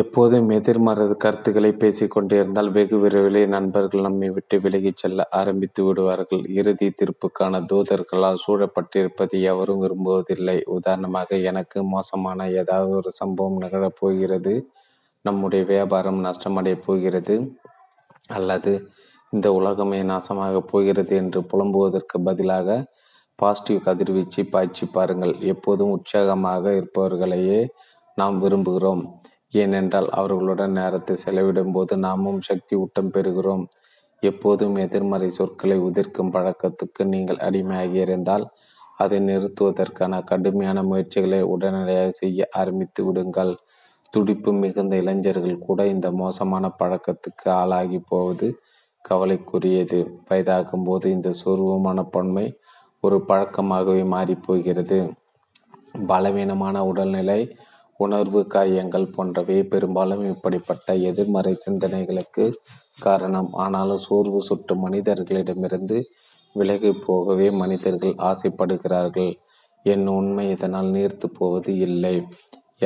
எப்போதும் எதிர்மறை கருத்துக்களை பேசிக்கொண்டே இருந்தால், வெகு விரைவிலே நண்பர்கள் நம்மை விட்டு விலகிச் செல்ல ஆரம்பித்து விடுவார்கள். இறுதி தீர்ப்புக்கான தூதர்களால் சூழப்பட்டிருப்பது எவரும் விரும்புவதில்லை. உதாரணமாக, எனக்கு மோசமான ஏதாவது ஒரு சம்பவம் நிகழப்போகிறது, நம்முடைய வியாபாரம் நஷ்டமடைய போகிறது, அல்லது இந்த உலகமே நாசமாக போகிறது என்று புலம்புவதற்கு பதிலாக பாசிட்டிவ் கதிர்வீச்சை பாய்ச்சி பாருங்கள். எப்போதும் உற்சாகமாக இருப்பவர்களையே நாம் விரும்புகிறோம். ஏனென்றால் அவர்களுடன் நேரத்தை செலவிடும் போது நாமும் சக்தி ஊட்டம் பெறுகிறோம். எப்போதும் எதிர்மறை சொற்களை உதிர்க்கும் பழக்கத்துக்கு நீங்கள் அடிமையாகி இருந்தால், அதை நிறுத்துவதற்கான கடுமையான முயற்சிகளை உடனடியாக செய்ய ஆரம்பித்து விடுங்கள். துடிப்பு மிகுந்த இளைஞர்கள் கூட இந்த மோசமான பழக்கத்துக்கு ஆளாகி போவது கவலைக்குரியது. வயதாகும் போது இந்த சொருவமான பன்மை ஒரு பழக்கமாகவே மாறிப்போகிறது. பலவீனமான உடல்நிலை, உணர்வு காயங்கள் போன்றவை பெரும்பாலும் இப்படிப்பட்ட எதிர்மறை சிந்தனைகளுக்கு காரணம். ஆனாலும் சோர்வு சுட்டு மனிதர்களிடமிருந்து விலகி போகவே மனிதர்கள் ஆசைப்படுகிறார்கள் என்னும் உண்மை இதனால் நீர்த்து போவது இல்லை.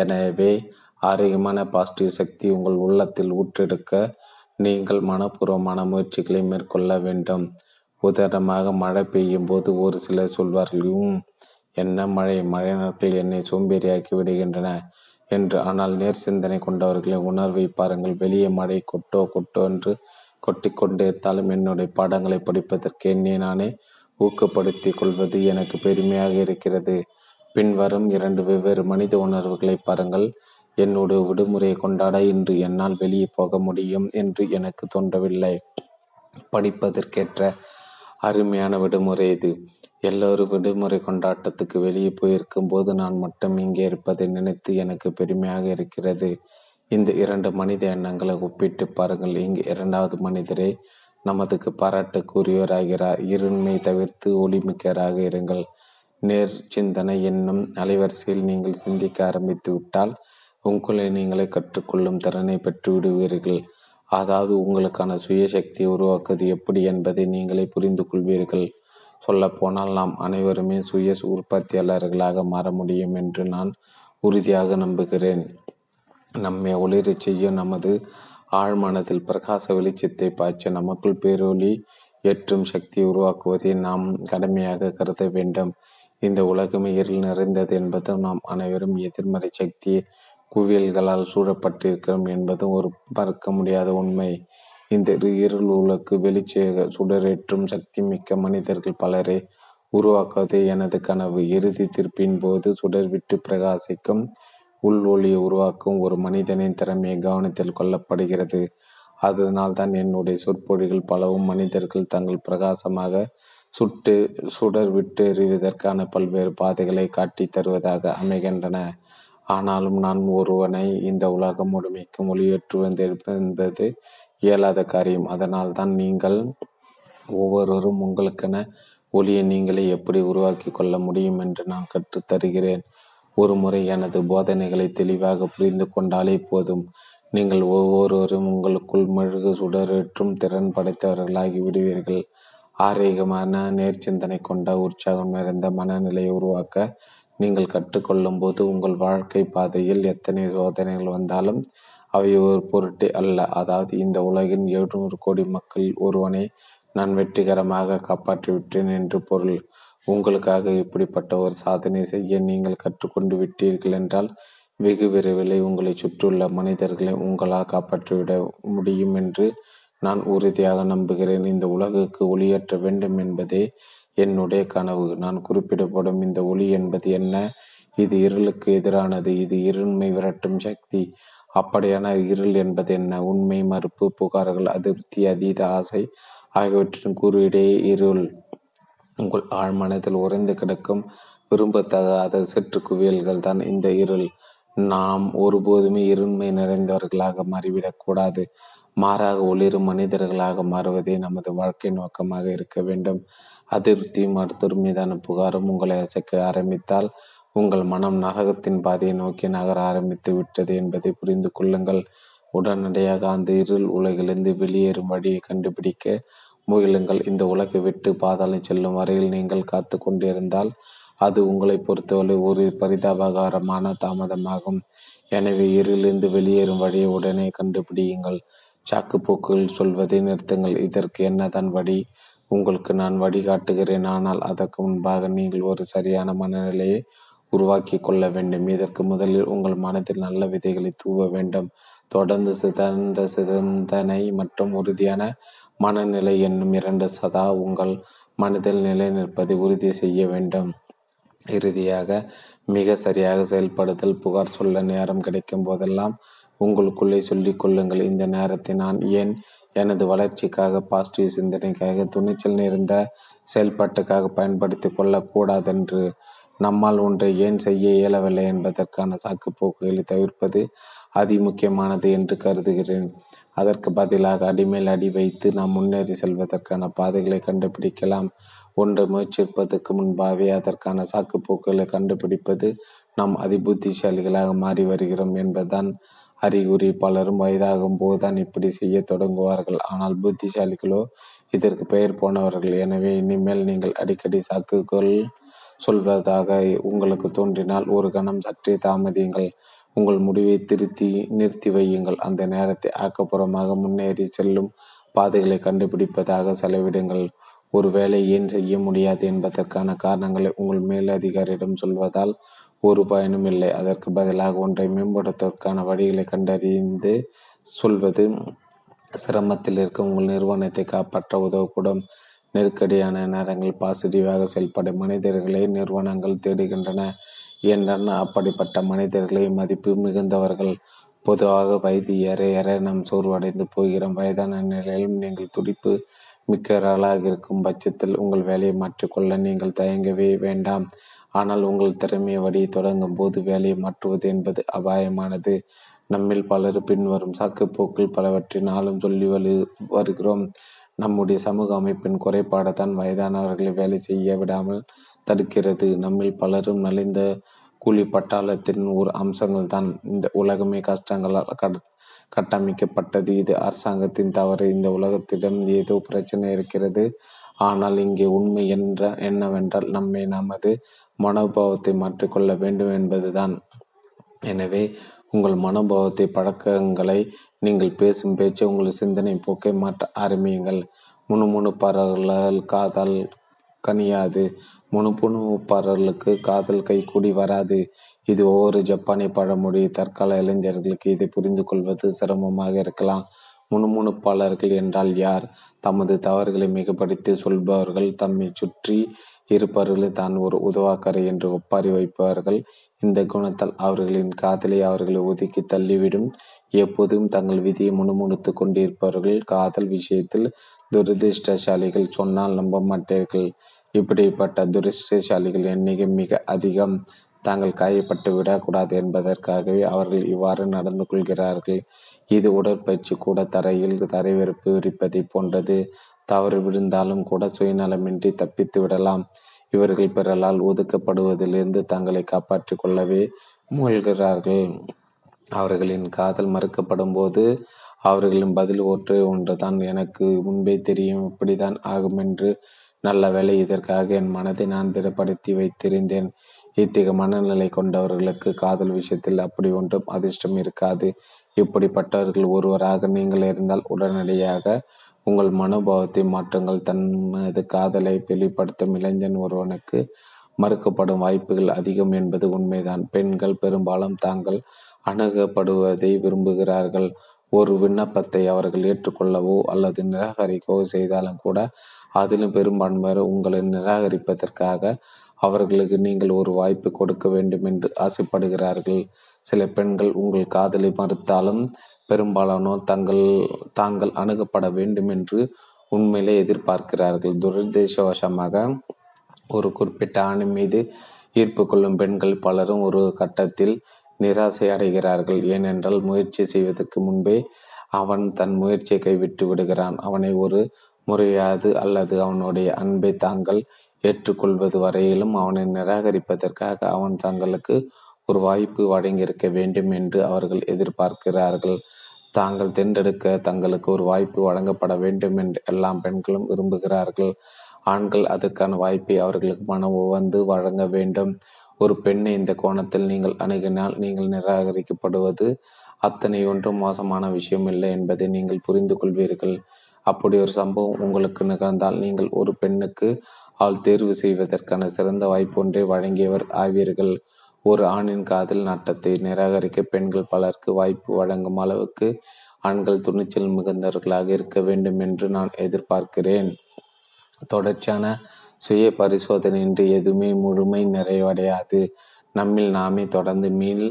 எனவே ஆரோக்கியமான பாசிட்டிவ் சக்தி உங்கள் உள்ளத்தில் ஊற்றெடுக்க நீங்கள் மனப்பூர்வமான முயற்சிகளை மேற்கொள்ள வேண்டும். உதாரணமாக, மழை பெய்யும் போது ஒரு சிலர் சொல்வார்கள், என்ன மழை நாட்கள் என்னை சோம்பேறியாக்கி விடுகின்றன என்று. ஆனால் நேர் சிந்தனை கொண்டவர்களின் உணர்வை பாருங்கள். வெளியே மழை கொட்டோ என்று கொட்டி கொண்டு இருந்தாலும், என்னுடைய பாடங்களை படிப்பதற்கு என்னை நானே ஊக்கப்படுத்தி கொள்வது எனக்கு பெருமையாக இருக்கிறது. பின்வரும் 2 வெவ்வேறு மனித உணர்வுகளை பாருங்கள். என்னோட விடுமுறையை கொண்டாட இன்று என்னால் வெளியே போக முடியும் என்று எனக்கு தோன்றவில்லை. படிப்பதற்கேற்ற அருமையான விடுமுறை இது. எல்லோரும் விடுமுறை கொண்டாட்டத்துக்கு வெளியே போயிருக்கும் போது நான் மட்டும் இங்கே இருப்பதை நினைத்து எனக்கு பெருமையாக இருக்கிறது. இந்த இரண்டு மனித எண்ணங்களை ஒப்பிட்டு பாருங்கள். இங்கு இரண்டாவது மனிதரை நமதுக்கு பாராட்டு கூறியவராகிறார். இருண்மை தவிர்த்து ஒளிமிக்கராக இருங்கள். நேர் சிந்தனை என்னும் அலைவரிசையில் நீங்கள் சிந்திக்க ஆரம்பித்து விட்டால் உங்களை நீங்களே கற்றுக்கொள்ளும் திறனை பெற்று விடுவீர்கள். அதாவது உங்களுக்கான சுயசக்தியை உருவாக்குவது எப்படி என்பதை நீங்களே புரிந்து கொள்வீர்கள். சொல்லப்போனால் நாம் அனைவருமே சுய உற்பத்தியாளர்களாக மாற முடியும் என்று நான் உறுதியாக நம்புகிறேன். நம்மை ஒளிர செய்ய நமது ஆழ்மனத்தில் பிரகாச வெளிச்சத்தை பாய்ச்ச நமக்குள் பேரொளி ஏற்றும் சக்தியை உருவாக்குவதை நாம் கடமையாக கருத வேண்டும். இந்த உலகமே இருள் நிறைந்தது என்பதும் நாம் அனைவரும் எதிர்மறை சக்தி குவியல்களால் சூழப்பட்டிருக்கிறோம் என்பதும் ஒரு மறக்க முடியாத உண்மை. இந்த இருள் உலகு வெளிச்ச சுடரேற்றும் சக்தி மிக்க மனிதர்கள் பலரை உருவாக்குவதே எனது கனவு. இறுதி தீர்ப்பின் போது சுடர்விட்டு பிரகாசிக்கும் உள் ஒளியை உருவாக்கும் ஒரு மனிதனின் திறமையை கவனத்தில் கொள்ளப்படுகிறது. அதனால்தான் என்னுடைய சொற்பொழிகள் பலவும் மனிதர்கள் தங்கள் பிரகாசமாக சுடர்விட்டு எறிவதற்கான பல்வேறு பாதைகளை காட்டி தருவதாக அமைகின்றன. ஆனாலும் நான் ஒருவனை இந்த உலகம் முழுமைக்கும் ஒளியேற்றுவது என்பது இயலாத காரியம். அதனால் தான் நீங்கள் ஒவ்வொருவரும் உங்களுக்கென ஒளியை நீங்களே எப்படி உருவாக்கி கொள்ள முடியும் என்று நான் கற்றுத்தருகிறேன். ஒரு முறை எனது போதனைகளை தெளிவாக புரிந்து கொண்டாலே போதும், நீங்கள் ஒவ்வொருவரும் உங்களுக்குள் மெழுகு சுடரேற்றும் திறன் படைத்தவர்களாகி விடுவீர்கள். ஆரோக்கியமான நேர்ச்சிந்தனை கொண்ட உற்சாகம் நிறைந்த மனநிலையை உருவாக்க நீங்கள் கற்றுக்கொள்ளும் போது உங்கள் வாழ்க்கை பாதையில் எத்தனை சோதனைகள் வந்தாலும் அவை ஒரு பொருட்டே அல்ல. அதாவது இந்த உலகின் 700 கோடி மக்கள் ஒருவனை நான் வெற்றிகரமாக காப்பாற்றிவிட்டேன் என்று பொருள். உங்களுக்காக இப்படிப்பட்ட ஒரு சாதனை செய்ய நீங்கள் கற்றுக்கொண்டு விட்டீர்கள் என்றால் வெகு விரைவில் உங்களை சுற்றியுள்ள மனிதர்களை உங்களால் காப்பாற்றிவிட முடியும் என்று நான் உறுதியாக நம்புகிறேன். இந்த உலகுக்கு ஒளியேற்ற வேண்டும் என்பதே என்னுடைய கனவு. நான் குறிப்பிடப்படும் இந்த ஒளி என்பது என்ன? இது இருளுக்கு எதிரானது. இது இருண்மை விரட்டும் சக்தி. அப்படியான இருள் என்பது என்ன? உண்மை, மறுப்பு, புகார்கள், அதிருப்தி, அதீத ஆசை ஆகியவற்றின் குறியீடே இருள். உங்கள் ஆழ்மனத்தில் உறைந்து கிடக்கும் விரும்பத்தகாத சிற்று குவியல்கள் தான் இந்த இருள். நாம் ஒருபோதுமே இருண்மை நிறைந்தவர்களாக மாறிவிடக்கூடாது. மாறாக ஒளிரும் மனிதர்களாக மாறுவதே நமது வாழ்க்கை நோக்கமாக இருக்க வேண்டும். அதிருப்தியும் அடுத்தொரு மீதான புகாரும் உங்களை அசைக்க ஆரம்பித்தால் உங்கள் மனம் நரகத்தின் பாதையை நோக்கி நகர ஆரம்பித்து விட்டது என்பதை புரிந்து கொள்ளுங்கள். உடனடியாக அந்த இருள் உலகிலிருந்து வெளியேறும் வழியை கண்டுபிடிக்க முயலுங்கள். இந்த உலகை விட்டு பாதாளம் செல்லும் வரையில் நீங்கள் காத்து கொண்டிருந்தால் அது உங்களை பொறுத்தவரை ஒரு பரிதாபகரமான தாமதமாகும். எனவே இருளிலிருந்து வெளியேறும் வழியை உடனே கண்டுபிடியுங்கள். சாக்கு போக்குகள் சொல்வதை நிறுத்துங்கள். இதற்கு என்னதான் வழி? உங்களுக்கு நான் வழிகாட்டுகிறேன். ஆனால் அதற்கு முன்பாக நீங்கள் ஒரு சரியான மனநிலையை உருவாக்கி கொள்ள வேண்டும். இதற்கு முதலில் உங்கள் மனத்தில் நல்ல விதைகளை தூவ வேண்டும். தொடர்ந்து சிந்தனை மற்றும் உறுதியான மனநிலை என்னும் இரண்டு சதா உங்கள் மனதில் நிலை நிற்பதை உறுதி செய்ய வேண்டும். இறுதியாக மிக சரியாக செயல்படுதல். புகார் சொல்ல நேரம் கிடைக்கும் போதெல்லாம் உங்களுக்குள்ளே சொல்லிக் கொள்ளுங்கள், இந்த நேரத்தை நான் ஏன் எனது வளர்ச்சிக்காக, பாசிட்டிவ் சிந்தனைக்காக, துணிச்சல் நிறைந்த செயல்பாட்டுக்காக பயன்படுத்தி கொள்ளக்கூடாதென்று. நம்மால் ஒன்றை ஏன் செய்ய இயலவில்லை என்பதற்கான சாக்குப்போக்குகளை தவிர்ப்பது அதி முக்கியமானது என்று கருதுகிறேன். அதற்கு பதிலாக அடிமேல் அடி வைத்து நாம் முன்னேறி செல்வதற்கான பாதைகளை கண்டுபிடிக்கலாம். ஒன்றை முயற்சிப்பதற்கு முன்பாகவே அதற்கான சாக்குப்போக்குகளை கண்டுபிடிப்பது நாம் அதிபுத்திசாலிகளாக மாறி வருகிறோம் என்பதுதான் அறிகுறி. பலரும் வயதாகும் போதுதான் இப்படி செய்ய தொடங்குவார்கள். ஆனால் புத்திசாலிகளோ இதற்கு பெயர் போனவர்கள். எனவே இனிமேல் நீங்கள் அடிக்கடி சாக்குகள் சொல்வதாக உங்களுக்கு தோன்றினால் ஒரு கணம் சற்றே தாமதியுங்கள். உங்கள் முடிவை நிறுத்தி வையுங்கள். அந்த நேரத்தை ஆக்கப்பூர்வமாக முன்னேறி செல்லும் பாதைகளை கண்டுபிடிப்பதாக செலவிடுங்கள். ஒரு வேலை ஏன் செய்ய முடியாது என்பதற்கான காரணங்களை உங்கள் மேலதிகாரியிடம் சொல்வதால் ஒரு பயனும் இல்லை. அதற்கு பதிலாக ஒன்றை மேம்படுத்துவதற்கான வழிகளை கண்டறிந்து சொல்வது சிரமத்தில் இருக்கும் உங்கள் நிறுவனத்தை காப்பாற்ற உதவக்கூடும். நெருக்கடியான நேரங்கள் பாசிட்டிவாக செயல்படும் மனிதர்களை நிறுவனங்கள் தேடுகின்றன. ஏனென்றால் அப்படிப்பட்ட மனிதர்களை மதிப்பு மிகுந்தவர்கள். பொதுவாக வயது ஏற ஏற நாம் சோர்வடைந்து போகிறோம். வயதான நிலையிலும் நீங்கள் துடிப்பு மிக்கவர்களாக இருக்கும் பட்சத்தில் உங்கள் வேலையை மாற்றிக்கொள்ள நீங்கள் தயங்கவே வேண்டாம். ஆனால் உங்கள் திறமையை வழியை தொடங்கும் போது வேலையை மாற்றுவது என்பது அபாயமானது. நம்மில் பலர் பின்வரும் சாக்குப்போக்கில் பலவற்றை நாளும் சொல்லி வருகிறோம். நம்முடைய சமூக அமைப்பின் குறைபாடு தான் வயதானவர்களை வேலை செய்ய விடாமல் தடுக்கிறது. நம்மில் பலரும் நலிந்த கூலி பட்டாளத்தின் ஒரு அம்சங்கள் தான். இந்த உலகமே கஷ்டங்களால் கட்டமைக்கப்பட்டது. இது அரசாங்கத்தின் தவறு. இந்த உலகத்திடம் ஏதோ பிரச்சனை இருக்கிறது. ஆனால் இங்கே உண்மை என்னவென்றால் நம்மை நமது மனோபாவத்தை மாற்றிக்கொள்ள வேண்டும் என்பதுதான். எனவே உங்கள் மனோபாவத்தை, பழக்கங்களை, நீங்கள் பேசும் பேச்சு, உங்கள் சிந்தனை போக்கை மாற்ற ஆரம்பியுங்கள். முணுமுணுப்பாரர்களால் காதல் கனியாது. முணுப்புணுப்பாரர்களுக்கு காதல் கைகூடி வராது. இது ஒவ்வொரு ஜப்பானிய பழமொழி. தற்கால இளைஞர்களுக்கு இதை புரிந்து கொள்வது சிரமமாக இருக்கலாம். முணுமுணுப்பாளர்கள் என்றால் யார்? தமது தவறுகளை மிகப்படுத்தி சொல்பவர்கள், தம்மை சுற்றி இருப்பவர்களை தான் ஒரு உதவாக்கரை என்று ஒப்பாரி வைப்பவர்கள். இந்த குணத்தால் அவர்களின் காதலை அவர்களை ஒதுக்கி தள்ளிவிடும். எப்போதும் தங்கள் விதியை முணுமுணுத்து கொண்டிருப்பவர்கள் காதல் விஷயத்தில் துரதிருஷ்டசாலிகள். சொன்னால் நம்ப மாட்டார்கள். இப்படிப்பட்ட துரதிருஷ்டசாலிகள் எண்ணிக்கை மிக அதிகம். தாங்கள் காயப்பட்டு விடக்கூடாது என்பதற்காகவே அவர்கள் இவ்வாறு நடந்து கொள்கிறார்கள். இது உடற்பயிற்சி கூட தரையில் தரைவெறுப்பு விரிப்பதை போன்றது. தவறு விழுந்தாலும் கூட சுயநலமின்றி தப்பித்து விடலாம். இவர்கள் பிறரால் ஒதுக்கப்படுவதிலிருந்து தங்களை காப்பாற்றி கொள்ளவே முயல்கிறார்கள். அவர்களின் காதல் மறுக்கப்படும் போது அவர்களின் பதில் ஒன்றுதான், எனக்கு முன்பே தெரியும், இப்படிதான் ஆகும் என்று. நல்ல வேலை, இதற்காக என் மனதை நான் திடப்படுத்தி வைத்திருந்தேன். இத்தகைய மனநிலை கொண்டவர்களுக்கு காதல் விஷயத்தில் அப்படி ஒன்றும் அதிர்ஷ்டம் இருக்காது. இப்படிப்பட்டவர்கள் ஒருவராக நீங்கள் இருந்தால் உடனடியாக உங்கள் மனோபாவத்தை மாற்றுங்கள். தனது காதலை வெளிப்படுத்தும் இளைஞன் ஒருவனுக்கு மறுக்கப்படும் வாய்ப்புகள் அதிகம் என்பது உண்மைதான். பெண்கள் பெரும்பாலும் தாங்கள் அணுகப்படுவதை விரும்புகிறார்கள். ஒரு விண்ணப்பத்தை அவர்கள் ஏற்றுக்கொள்ளவோ அல்லது நிராகரிக்கவோ செய்தாலும் கூட அதிலும் பெரும்பான்மையர் உங்களை நிராகரிப்பதற்காக அவர்களுக்கு நீங்கள் ஒரு வாய்ப்பு கொடுக்க வேண்டும் என்று ஆசைப்படுகிறார்கள். சில பெண்கள் உங்கள் காதலை மறுத்தாலும் பெரும்பாலானோர் தாங்கள் அணுகப்பட வேண்டும் என்று உண்மையிலே எதிர்பார்க்கிறார்கள். துரதிர்ஷ்டவசமாக ஒரு குறிப்பிட்ட ஆணை மீது ஈர்ப்பு கொள்ளும் பெண்கள் பலரும் ஒரு கட்டத்தில் நிராசை அடைகிறார்கள். ஏனென்றால் முயற்சி செய்வதற்கு முன்பே அவன் தன் முயற்சியை கைவிட்டு விடுகிறான். அவனை ஒரு முறையாது அல்லது அவனுடைய அன்பை தாங்கள் ஏற்றுக்கொள்வது வரையிலும் அவனை நிராகரிப்பதற்காக அவன் தங்களுக்கு ஒரு வாய்ப்பு வழங்கியிருக்க வேண்டும் என்று அவர்கள் எதிர்பார்க்கிறார்கள். தாங்கள் தேர்ந்தெடுக்க தங்களுக்கு ஒரு வாய்ப்பு வழங்கப்பட வேண்டும் என்று எல்லா பெண்களும் விரும்புகிறார்கள். ஆண்கள் அதற்கான வாய்ப்பை அவர்களுக்கு மனம் உவந்து வழங்க வேண்டும். ஒரு பெண்ணை இந்த கோணத்தில் நீங்கள் அணுகினால் நீங்கள் நிராகரிக்கப்படுவது அத்தனை ஒன்றும் மோசமான விஷயம் இல்லை என்பதை நீங்கள் புரிந்து கொள்வீர்கள். அப்படி ஒரு சம்பவம் உங்களுக்கு நிகழ்ந்தால் நீங்கள் ஒரு பெண்ணுக்கு அவள் தேர்வு செய்வதற்கான சிறந்த வாய்ப்பு ஒன்றை வழங்கியவர் ஆவீர்கள். ஒரு ஆணின் காதல் நாட்டத்தை நிராகரிக்க பெண்கள் பலருக்கு வாய்ப்பு வழங்கும் அளவுக்கு ஆண்கள் துணிச்சல் மிகுந்தவர்களாக இருக்க வேண்டும் என்று நான் எதிர்பார்க்கிறேன். தொடர்ச்சியான சுய பரிசோதனையின்றி எதுவுமே முழுமை நிறைவடையாது. நம்மில் நாமே தொடர்ந்து மீள்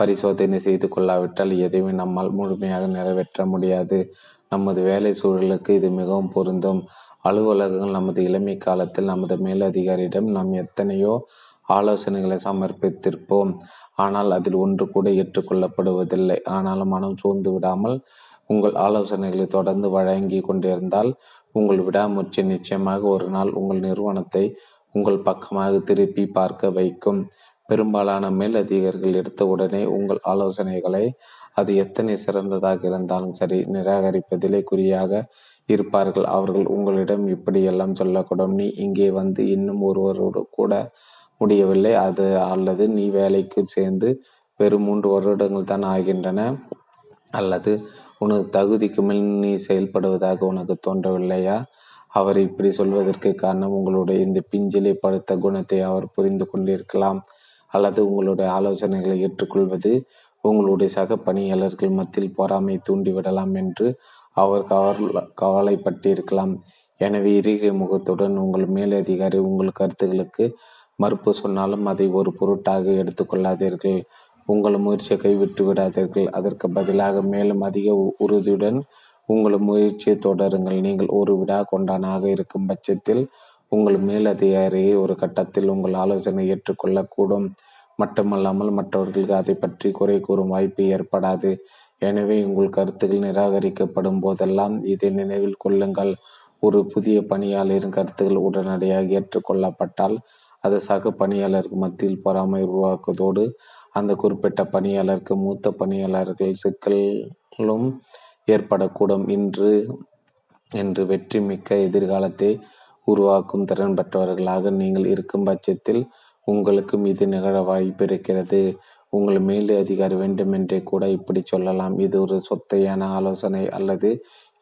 பரிசோதனை செய்து கொள்ளாவிட்டால் எதுவுமே நம்மால் முழுமையாக நிறைவேற்ற முடியாது. நமது வேலை சூழலுக்கு இது மிகவும் பொருந்தும். அலுவலகங்கள் நமது இளமை காலத்தில் நமது மேலதிகாரியிடம் நாம் எத்தனையோ ஆலோசனைகளை சமர்ப்பித்திருப்போம். ஆனால் அதில் ஒன்று கூட ஏற்றுக்கொள்ளப்படுவதில்லை. ஆனாலும் மனம் சூழ்ந்து விடாமல் உங்கள் ஆலோசனைகளை தொடர்ந்து வழங்கி கொண்டிருந்தால் உங்கள் விடாமுயற்சி நிச்சயமாக ஒரு நாள் உங்கள் நிறுவனத்தை உங்கள் பக்கமாக திருப்பி பார்க்க வைக்கும். பெரும்பாலான மேலதிகாரிகள் எடுத்த உடனே உங்கள் ஆலோசனைகளை, அது எத்தனை சிறந்ததாக இருந்தாலும் சரி, நிராகரிப்பதிலே குறியாக இருப்பார்கள். அவர்கள் உங்களிடம் இப்படியெல்லாம் சொல்லக்கூடும், நீ இங்கே வந்து இன்னும் ஒருவரோடு கூட முடியவில்லை, அது அல்லது நீ வேலைக்கு சேர்ந்து வெறும் 3 வருடங்கள் தான் ஆகின்றன, அல்லது உனது தகுதிக்கு மேல் நீ செயல்படுவதாக உனக்கு தோன்றவில்லையா? அவர் இப்படி சொல்வதற்கு காரணம் உங்களுடைய இந்த பிஞ்சிலை படுத்த குணத்தை அவர் புரிந்து கொண்டிருக்கலாம், அல்லது உங்களுடைய ஆலோசனைகளை ஏற்றுக்கொள்வது உங்களுடைய சக பணியாளர்கள் மத்தியில் பொறாமை தூண்டிவிடலாம் என்று அவர் கவலைப்பட்டிருக்கலாம். எனவே இறுகிய முகத்துடன் உங்கள் மேலதிகாரி உங்கள் கருத்துக்களுக்கு மறுப்பு சொன்னாலும் அதை ஒரு பொருட்டாக எடுத்துக்கொள்ளாதீர்கள். உங்கள் முயற்சியை கைவிட்டு விடாதீர்கள். அதற்கு பதிலாக மேலும் அதிக உறுதியுடன் உங்கள் முயற்சியை தொடருங்கள். நீங்கள் ஒரு விடா கொண்டானாக இருக்கும் பட்சத்தில் உங்கள் மேலதிகாரியை ஒரு கட்டத்தில் உங்கள் ஆலோசனை ஏற்றுக்கொள்ளக்கூடும். மட்டுமல்லாமல் மற்றவர்களுக்கு அதை பற்றி குறை கூறும் வாய்ப்பு ஏற்படாது. எனவே உங்கள் கருத்துக்கள் நிராகரிக்கப்படும் போதெல்லாம் இதை நினைவில் கொள்ளுங்கள். ஒரு புதிய பணியாளரின் கருத்துக்கள் உடனடியாக ஏற்றுக்கொள்ளப்பட்டால் அது சக பணியாளருக்கு மத்தியில் பொறாமை உருவாக்குவதோடு அந்த குறிப்பிட்ட பணியாளருக்கு மூத்த பணியாளர்கள் சிக்கலும் ஏற்படக்கூடும். இன்று வெற்றி மிக்க எதிர்காலத்தை உருவாக்கும் திறன் பெற்றவர்களாக நீங்கள் இருக்கும் பட்சத்தில் உங்களுக்கும் இது நிகழ வாய்ப்பு இருக்கிறது. உங்கள் மேல் அதிகாரி வேண்டுமென்றே கூட இப்படி சொல்லலாம். இது ஒரு சொத்தையான ஆலோசனை அல்லது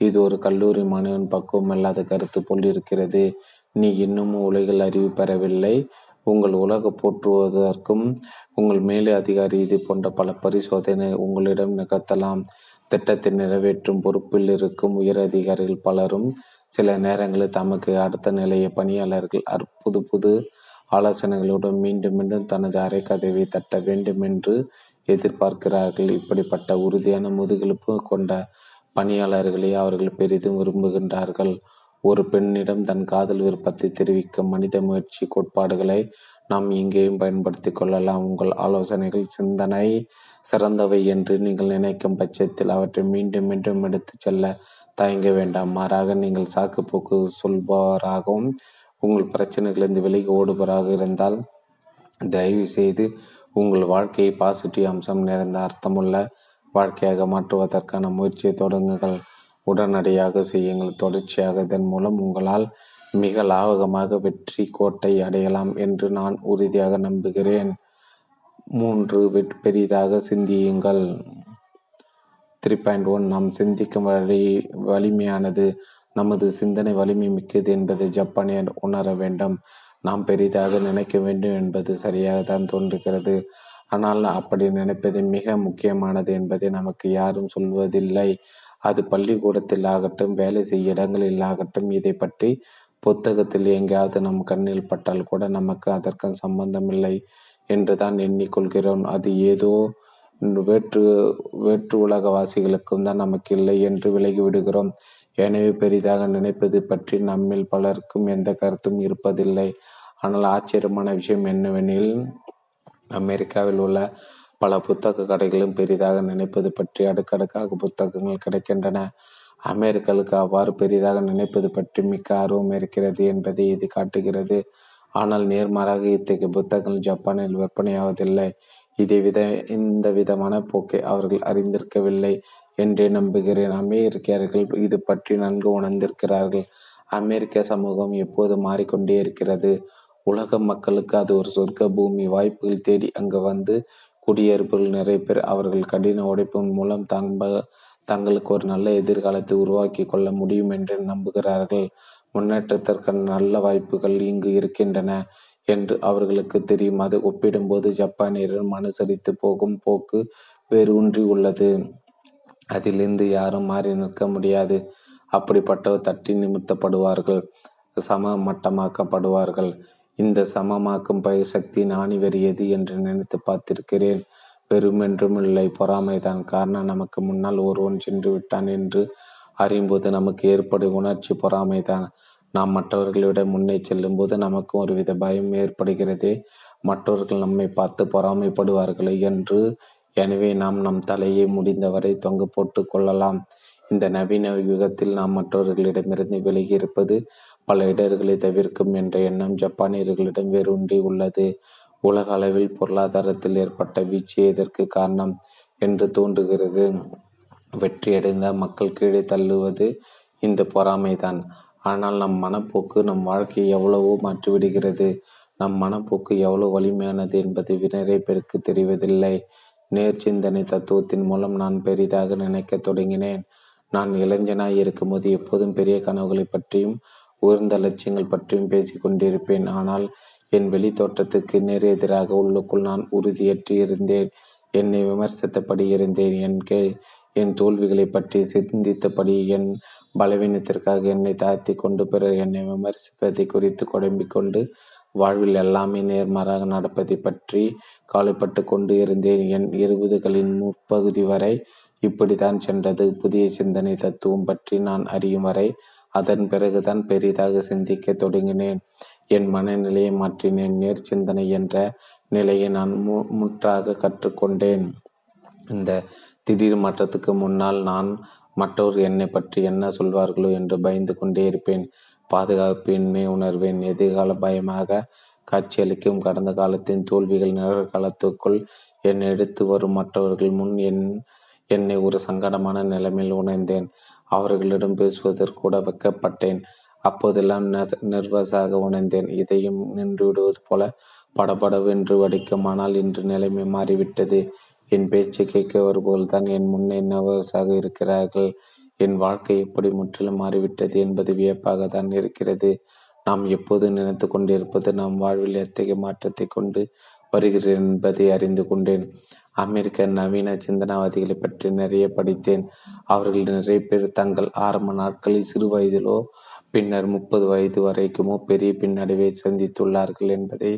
இது ஒரு கல்லூரி மாணவன் பக்குவமில்லாத கருத்து போல் இருக்கிறது. நீ இன்னமும் உலகில் அறிவு பெறவில்லை. உங்கள் உலக போற்றுவதற்கும் உங்கள் மேல் அதிகாரி இது போன்ற பல பரிசோதனை உங்களிடம் நிகழ்த்தலாம். திட்டத்தை நிறைவேற்றும் பொறுப்பில் இருக்கும் உயர் அதிகாரிகள் பலரும் சில நேரங்களில் தமக்கு அடுத்த நிலைய பணியாளர்கள் புது புது ஆலோசனைகளுடன் மீண்டும் மீண்டும் தனது அரை கதவை தட்ட வேண்டும் என்று எதிர்பார்க்கிறார்கள். இப்படிப்பட்ட உறுதியான முதுகெலும்பு கொண்ட பணியாளர்களை அவர்கள் பெரிதும் விரும்புகின்றார்கள். ஒரு பெண்ணிடம் தன் காதல் விருப்பத்தை தெரிவிக்கும் மனித முயற்சி கோட்பாடுகளை நாம் இங்கேயும் பயன்படுத்தி கொள்ளலாம். உங்கள் ஆலோசனைகள் சிந்தனை சிறந்தவை என்று நீங்கள் நினைக்கும் பட்சத்தில் அவற்றை மீண்டும் மீண்டும் எடுத்து செல்ல தயங்க வேண்டாம். மாறாக நீங்கள் சாக்குப்போக்கு சொல்பவராகவும் உங்கள் பிரச்சனைகளிலிருந்து விலகி ஓடுபவராக இருந்தால் தயவு செய்து உங்கள் வாழ்க்கையை பாசிட்டிவ் அம்சம் நிறைந்த அர்த்தமுள்ள வாழ்க்கையாக மாற்றுவதற்கான முயற்சியை தொடங்குங்கள். உடனடியாக செய்யுங்கள். தொடர்ச்சியாக இதன் மூலம் உங்களால் மிக லாபகமாக வெற்றி கோட்டை அடையலாம் என்று நான் உறுதியாக நம்புகிறேன். 3. பெரிதாக சிந்தியுங்கள். 3.1 நாம் சிந்திக்கும் வலிமையானது. நமது சிந்தனை வலிமை மிக்கது என்பதை ஜப்பானியர் உணர வேண்டும். நாம் பெரிதாக நினைக்க வேண்டும் என்பது சரியாக தான் தோன்றுகிறது. ஆனால் அப்படி நினைப்பது மிக முக்கியமானது என்பதை நமக்கு யாரும் சொல்வதில்லை. அது பள்ளிக்கூடத்தில் ஆகட்டும், வேலை செய்ய இடங்களில் ஆகட்டும், இதை பற்றி புத்தகத்தில் எங்கேயாவது நம் கண்ணில் பட்டால் கூட நமக்கு அதற்கும் சம்பந்தமில்லை என்று தான் எண்ணிக்கொள்கிறோம். அது ஏதோ வேற்று உலகவாசிகளுக்கும் தான் நமக்கு இல்லை என்று விலகிவிடுகிறோம். எனவே பெரிதாக நினைப்பது பற்றி நம்மில் பலருக்கும் எந்த கருத்தும் இருப்பதில்லை. ஆனால் ஆச்சரியமான விஷயம் என்னவெனில், அமெரிக்காவில் உள்ள பல புத்தக கடைகளும் பெரிதாக நினைப்பது பற்றி அடுக்கடுக்காக புத்தகங்கள் கிடைக்கின்றன. அமெரிக்காவுக்கு அவ்வாறு பெரிதாக நினைப்பது பற்றி மிக்க ஆர்வம் இருக்கிறது என்பதை இது காட்டுகிறது. ஆனால் நேர்மாறாக இத்தகைய புத்தகங்கள் ஜப்பானில் விற்பனையாவதில்லை. இந்த விதமான போக்கை அவர்கள் அறிந்திருக்கவில்லை என்றே நம்புகிறேன். அமெரிக்கர்கள் இது பற்றி நன்கு உணர்ந்திருக்கிறார்கள். அமெரிக்க சமூகம் எப்போது மாறிக்கொண்டே இருக்கிறது. உலக மக்களுக்கு அது ஒரு சொர்க்க பூமி. வாய்ப்புகள் தேடி அங்கு வந்து குடியேறுபவர்கள் நிறைய பேர் அவர்கள் கடின உழைப்பின் மூலம் தங்களுக்கு ஒரு நல்ல எதிர்காலத்தை உருவாக்கி கொள்ள முடியும் என்று நம்புகிறார்கள். முன்னேற்றத்திற்கான நல்ல வாய்ப்புகள் இங்கு இருக்கின்றன என்று அவர்களுக்கு தெரியும். அது ஒப்பிடும்போது ஜப்பானியரிடம் அனுசரித்து போகும் போக்கு வேரூன்றி உள்ளது. அதிலிருந்து யாரும் மாறி நிற்க முடியாது. அப்படிப்பட்டவர் தட்டி நிமித்தப்படுவார்கள், சம மட்டமாக்கப்படுவார்கள். இந்த சமமாக்கும் பயிர் சக்தி நாணி வெறியது என்று நினைத்து பார்த்திருக்கிறேன். வெறுமென்றும் இல்லை, பொறாமைதான் காரணம். நமக்கு முன்னால் ஒருவன் சென்று விட்டான் என்று அறியும்போது நமக்கு ஏற்படும் உணர்ச்சி பொறாமைதான். நாம் மற்றவர்களிட முன்னே செல்லும் போது நமக்கும் ஒருவித பயம் ஏற்படுகிறது. மற்றவர்கள் நம்மை பார்த்து பொறாமைப்படுவார்களே என்று. எனவே நாம் நம் தலையை முடிந்தவரை தொங்க போட்டு கொள்ளலாம். இந்த நவீன யுகத்தில் நாம் மற்றவர்களிடமிருந்து விலகி இருப்பது பல இடர்களை தவிர்க்கும் என்ற எண்ணம் ஜப்பானியர்களிடம் வேரூன்றி உள்ளது. உலக அளவில் பொருளாதாரத்தில் ஏற்பட்ட வீழ்ச்சியே இதற்கு காரணம் என்று தோன்றுகிறது. வெற்றியடைந்த மக்கள் கீழே தள்ளுவது இந்த பொறாமைதான். ஆனால் நம் மனப்போக்கு நம் வாழ்க்கையை எவ்வளவோ மாற்றிவிடுகிறது. நம் மனப்போக்கு எவ்வளவு வலிமையானது என்பது நிறைய பேருக்கு தெரிவதில்லை. நேர்ச்சிந்தனை தத்துவத்தின் மூலம் நான் பெரிதாக நினைக்க தொடங்கினேன். நான் இளைஞனாய் இருக்கும்போது எப்போதும் பெரிய கனவுகளை பற்றியும் உயர்ந்த லட்சியங்கள் பற்றியும் பேசி கொண்டிருப்பேன். ஆனால் என் வெளி தோற்றத்துக்கு நேர் எதிராக உள்ளுக்குள் நான் உறுதியேற்றி இருந்தேன். என்னை விமர்சித்தபடி இருந்தேன். என் தோல்விகளை பற்றி சிந்தித்தபடி என் பலவீனத்திற்காக என்னை தாழ்த்தி கொண்டு பிறகு என்னை விமர்சிப்பதை குறித்து குழம்பிக் கொண்டு வாழ்வில் எல்லாமே நேர்மாறாக நடப்பதை பற்றி கவலைப்பட்டு கொண்டு இருந்தேன். என் 20களின் முற்பகுதி வரை இப்படித்தான் சென்றது. புதிய சிந்தனை தத்துவம் பற்றி நான் அறியும் வரை அதன் பிறகுதான் பெரிதாக சிந்திக்க தொடங்கினேன். என் மனநிலையை மாற்றினேன். நேர்ச்சிந்தனை என்ற நிலையை நான் முற்றாக கற்றுக்கொண்டேன். இந்த திடீர் மாற்றத்துக்கு முன்னால் நான் மற்றோர் என்னை பற்றி என்ன சொல்வார்களோ என்று பயந்து கொண்டே இருப்பேன். பாதுகாப்பின்மை உணர்வேன். எதிர்கால பயமாக காட்சியளிக்கும் கடந்த காலத்தின் தோல்விகள் நிகழ்காலத்துக்குள் என்னை எடுத்து வரும் மற்றவர்கள் முன் என்னை ஒரு சங்கடமான நிலைமையில் உணர்ந்தேன். அவர்களிடம் பேசுவதற்கூட வைக்கப்பட்டேன். அப்போதெல்லாம் நர்வஸாக உணர்ந்தேன். இதையும் நின்று விடுவது போல படபடவென்று வடிக்கும். ஆனால் இன்று நிலைமை மாறிவிட்டது. என் பேச்சு கேட்கவர்கள்தான் என் முன்னே நர்வஸாக இருக்கிறார்கள். என் வாழ்க்கை எப்படி முற்றிலும் மாறிவிட்டது என்பது வியப்பாக தான் இருக்கிறது. நாம் எப்போது நினைத்து கொண்டிருப்பது நாம் வாழ்வில் எத்தகைய மாற்றத்தை கொண்டு வருகிறேன் என்பதை அறிந்து கொண்டேன். அமெரிக்க நவீன சிந்தனாவாதிகளை பற்றி நிறைய படித்தேன். அவர்கள் நிறைய பேர் தங்கள் ஆரம்ப நாட்களில் சிறு வயதிலோ பின்னர் 30 வயது வரைக்குமோ பெரிய பின்னடைவை சந்தித்துள்ளார்கள் என்பதை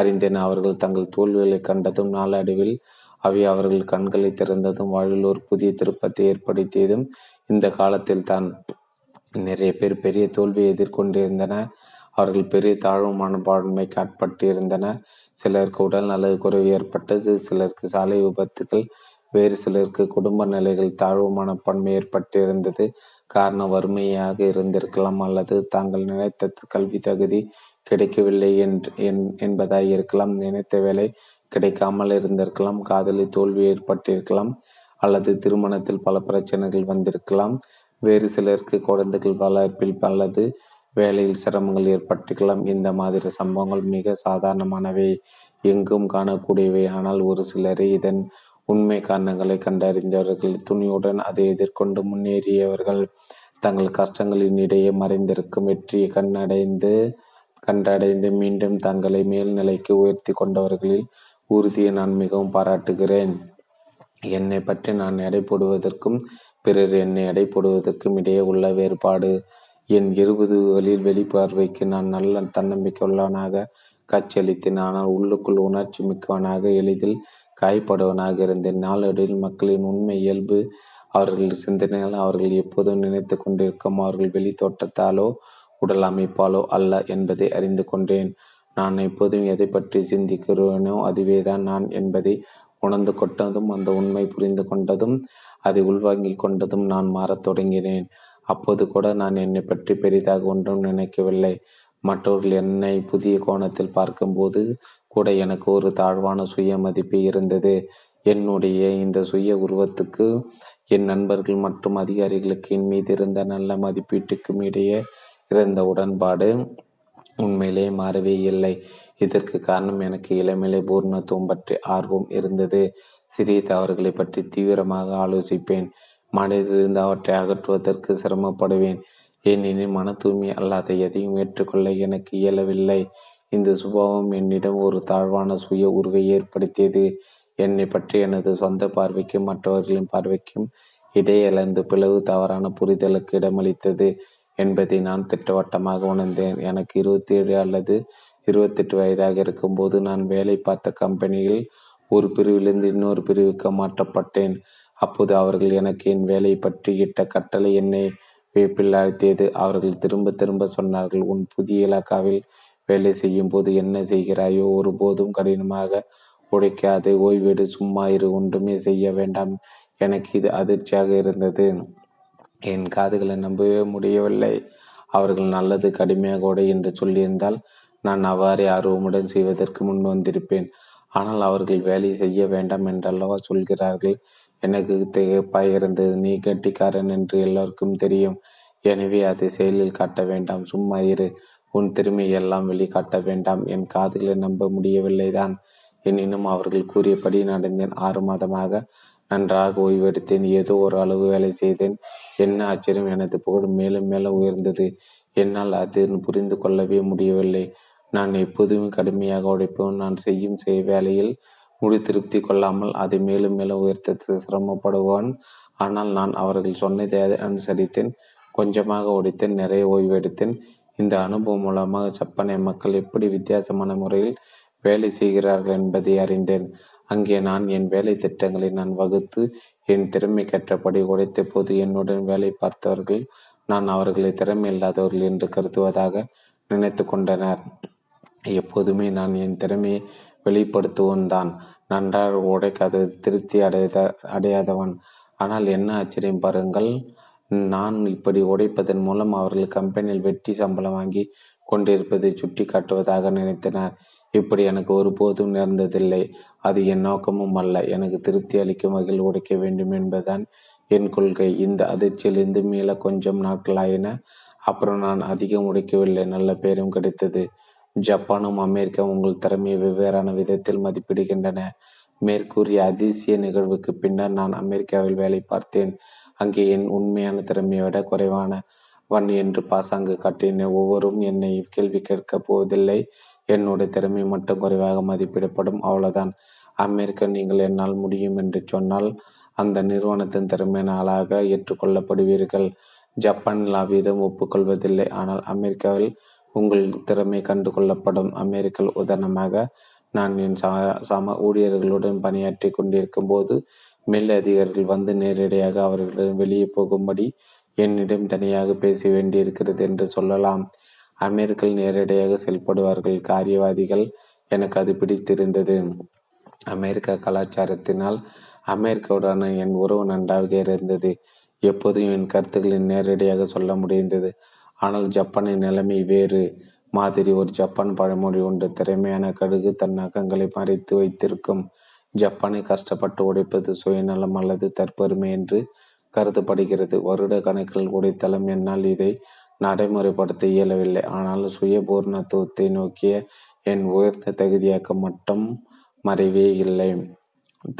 அறிந்தேன். அவர்கள் தங்கள் தோல்விகளை கண்டதும் நாளடைவில் அவை அவர்கள் கண்களை திறந்ததும் வாழ்வில் ஒரு புதிய திருப்பத்தை ஏற்படுத்தியதும் இந்த காலத்தில் தான். நிறைய பேர் பெரிய தோல்வியை எதிர்கொண்டிருந்தன. அவர்கள் பெரிய தாழ்வு மனப்பான்மைக்கு ஆட்பட்டு இருந்தன. சிலருக்கு உடல் நலவு குறைவு ஏற்பட்டது, சிலருக்கு சாலை விபத்துகள், வேறு சிலருக்கு குடும்ப நிலைகள் தாழ்வு மனப்பான்மை ஏற்பட்டிருந்தது. காரணம் வறுமையாக இருந்திருக்கலாம், அல்லது தாங்கள் நினைத்த கல்வி தகுதி கிடைக்கவில்லை என்பதாய் இருக்கலாம், நினைத்த வேலை கிடைக்காமல் இருந்திருக்கலாம், காதலி தோல்வி ஏற்பட்டிருக்கலாம், அல்லது திருமணத்தில் பல பிரச்சனைகள் வந்திருக்கலாம். வேறு சிலருக்கு குழந்தைகள் வளர்ப்பில் அல்லது வேலையில் சிரமங்கள் ஏற்பட்டிருக்கலாம். இந்த மாதிரி சம்பவங்கள் மிக சாதாரணமானவை, எங்கும் காணக்கூடியவை. ஆனால் ஒரு சிலரே இதன் உண்மை காரணங்களை கண்டறிந்தவர்கள், துணியுடன் அதை எதிர்கொண்டு முன்னேறியவர்கள், தங்கள் கஷ்டங்களின் இடையே மறைந்திருக்கும் வெற்றியை கண்டடைந்து மீண்டும் தங்களை மேல்நிலைக்கு உயர்த்தி கொண்டவர்களில் உறுதியை நான் மிகவும் பாராட்டுகிறேன். என்னை பற்றி நான் எடை போடுவதற்கும் பிறர் என்னை எடை போடுவதற்கும் இடையே உள்ள வேறுபாடு. என் 20களில் வெளிப்பார்வைக்கு நான் நல்ல தன்னம்பிக்கையுள்ளவனாக காட்சியளித்தேன். ஆனால் உள்ளுக்குள் உணர்ச்சி மிக்கவனாக, எளிதில் காயப்படுவனாக இருந்தேன். நாளடில் மக்களின் உண்மை இயல்பு அவர்கள் சிந்தனையால், அவர்கள் எப்போதும் நினைத்து கொண்டிருக்கும் அவர்கள் வெளி தோற்றத்தாலோ உடல் அமைப்பாலோ அல்ல என்பதை அறிந்து கொண்டேன். நான் எப்போதும் எதை பற்றி சிந்திக்கிறேனோ அதுவே தான் நான் என்பதை உணர்ந்து கொண்டதும், அந்த உண்மை புரிந்து கொண்டதும், அதை உள்வாங்கி கொண்டதும் நான் மாறத் தொடங்கினேன். அப்போது கூட நான் என்னை பற்றி பெரிதாக ஒன்றும் நினைக்கவில்லை. மற்றவர்கள் என்னை புதிய கோணத்தில் பார்க்கும்போது கூட எனக்கு ஒரு தாழ்வான சுய மதிப்பு இருந்தது. என்னுடைய இந்த சுய உருவத்துக்கு என் நண்பர்கள் மற்றும் அதிகாரிகளுக்கு என் மீது இருந்த நல்ல மதிப்பீட்டுக்கும் இடையே இருந்த உடன்பாடு உண்மையிலே மாறவே இல்லை. இதற்கு காரணம் எனக்கு இளமையிலே பூர்ணத்துவம் பற்றி ஆர்வம் இருந்தது. சிறிய தவறுகளை பற்றி தீவிரமாக ஆலோசிப்பேன். மனதிலிருந்து அவற்றை அகற்றுவதற்கு சிரமப்படுவேன். ஏனெனில் மன தூய்மை அல்லாத எதையும் ஏற்றுக்கொள்ள எனக்கு இயலவில்லை. இந்த சுபாவம் என்னிடம் ஒரு தாழ்வான சுய உருவை ஏற்படுத்தியது. என்னை பற்றி எனது சொந்த பார்வைக்கும் மற்றவர்களின் பார்வைக்கும் இடையளந்து பிளவு தவறான புரிதலுக்கு இடமளித்தது என்பதை நான் திட்டவட்டமாக உணர்ந்தேன். எனக்கு 27 அல்லது 28 வயதாக இருக்கும்போது நான் வேலை பார்த்த கம்பெனியில் ஒரு பிரிவிலிருந்து இன்னொரு பிரிவுக்கு மாற்றப்பட்டேன். அப்போது அவர்கள் எனக்கு என் வேலையை பற்றி இட்ட கட்டளை என்னை வேப்பில் ஆழ்த்தியது. அவர்கள் திரும்ப திரும்ப சொன்னார்கள், உன் புதிய இலாக்காவில் வேலை செய்யும் போது என்ன செய்கிறாயோ ஒருபோதும் கடினமாக உழைக்காது, ஓய்வெடு, சும்மா இரு, ஒன்றுமே செய்ய வேண்டாம். எனக்கு இது அதிர்ச்சியாக இருந்தது. என் காதுகளை நம்பவே முடியவில்லை. அவர்கள் நல்லது கடுமையாக கூட என்று சொல்லியிருந்தால் நான் அவ்வாறே ஆர்வமுடன் செய்வதற்கு முன் வந்திருப்பேன். ஆனால் அவர்கள் வேலை செய்ய வேண்டாம் என்றல்லவா சொல்கிறார்கள். எனக்கு திகைப்பாய் இருந்தது. நீ கெட்டிக்காரன் என்று எல்லோருக்கும் தெரியும், எனவே அதை செயலில் காட்ட வேண்டாம், சும்மா இரு, உன் திறமையெல்லாம் வெளிக்காட்ட வேண்டாம். என் காதுகளை நம்ப முடியவில்லை தான். எனினும் அவர்கள் கூறியபடி நடந்தேன். 6 மாதமாக நன்றாக ஓய்வெடுத்தேன். ஏதோ ஒரு அளவு வேலை செய்தேன். என்ன ஆச்சரியம், எனது புகழ் மேலும் மேலும் உயர்ந்தது. என்னால் அது புரிந்து கொள்ளவே முடியவில்லை. நான் எப்போதுமே கடுமையாக உழைப்பேன். நான் செய்யும் வேலையில் முழு திருப்தி கொள்ளாமல் அதை மேலும் மேலும் உயர்த்தத்தில் சிரமப்படுவான். ஆனால் நான் அவர்கள் சொன்னதை அனுசரித்தேன். கொஞ்சமாக உடைத்தேன், நிறைய ஓய்வெடுத்தேன். இந்த அனுபவம் மூலமாக ஜப்பானிய மக்கள் எப்படி வித்தியாசமான முறையில் வேலை செய்கிறார்கள் என்பதை அறிந்தேன். அங்கே நான் என் வேலை திட்டங்களை நான் வகுத்து என் திறமை கற்றபடி உடைத்த போது என்னுடன் வேலை பார்த்தவர்கள் நான் அவர்களை திறமை இல்லாதவர்கள் என்று கருதுவதாக நினைத்து கொண்டனர். எப்போதுமே நான் என் திறமையை வெளிப்படுத்துவோன் தான். நன்றாக உடைக்காத திருப்தி அடையாதவன். ஆனால் என்ன ஆச்சரியம் பாருங்கள், நான் இப்படி உடைப்பதன் மூலம் அவர்கள் கம்பெனியில் வெட்டி சம்பளம் வாங்கி கொண்டிருப்பதை சுட்டி காட்டுவதாக நினைத்தனர். இப்படி எனக்கு ஒருபோதும் நேர்ந்ததில்லை. அது என் நோக்கமும் அல்ல. எனக்கு திருப்தி அளிக்கும் வகையில் உடைக்க வேண்டும் என்பதுதான் என் கொள்கை. இந்த அதிர்ச்சியிலிருந்து மீள கொஞ்சம் நாட்களாயின. அப்புறம் நான் அதிகம் உடைக்கவில்லை. நல்ல பேரும் கிடைத்தது. ஜப்பானும் அமெரிக்காவும் உங்கள் திறமையை வெவ்வேறான விதத்தில் மதிப்பிடுகின்றன. மேற்கூறிய அதிசய நிகழ்வுக்கு பின்னர் நான் அமெரிக்காவில் வேலை பார்த்தேன். அங்கே என் உண்மையான திறமையை விட குறைவான வன் என்று பாசாங்கு காட்டினேன். ஒவ்வொரும் என்னை கேள்வி கேட்கப் போவதில்லை. என்னுடைய திறமை மட்டும் குறைவாக மதிப்பிடப்படும், அவ்வளவுதான். அமெரிக்கா நீங்கள் என்னால் முடியும் என்று சொன்னால் அந்த நிறுவனத்தின் திறமையான ஆளாக ஏற்றுக்கொள்ளப்படுவீர்கள். ஜப்பானில் அவ்விதம் ஒப்புக்கொள்வதில்லை. ஆனால் அமெரிக்காவில் உங்கள் திறமை கண்டு கொள்ளப்படும். அமெரிக்கல் உதாரணமாக நான் என் சம ஊழியர்களுடன் பணியாற்றி கொண்டிருக்கும் போது மேலதிகாரிகள் வந்து நேரடியாக அவர்களுடன் வெளியே போகும்படி என்னிடம் தனியாக பேச வேண்டியிருக்கிறது என்று சொல்லலாம். அமெரிக்கர்கள் நேரடியாக செயல்படுவார்கள், காரியவாதிகள். எனக்கு அது பிடித்திருந்தது. அமெரிக்க கலாச்சாரத்தினால் அமெரிக்காவுடனான என் உறவு நன்றாக இருந்தது. எப்போதும் என் கருத்துக்களை நேரடியாக சொல்ல முடிந்தது. ஆனால் ஜப்பானின் நிலைமை வேறு மாதிரி. ஒரு ஜப்பான் பழமொழி உண்டு, திறமையான கடுகு தன் நகங்களை மறைத்து வைத்திருக்கும். ஜப்பானை கஷ்டப்பட்டு உடைப்பது சுயநலம் அல்லது தற்பெருமை என்று கருதப்படுகிறது. வருட கணக்கில் உடைத்தளம் என்னால் இதை நடைமுறைப்படுத்த இயலவில்லை. ஆனால் சுய பூர்ணத்துவத்தை நோக்கிய என் உயர்ந்த தகுதியாக்க மட்டும் மறைவே இல்லை.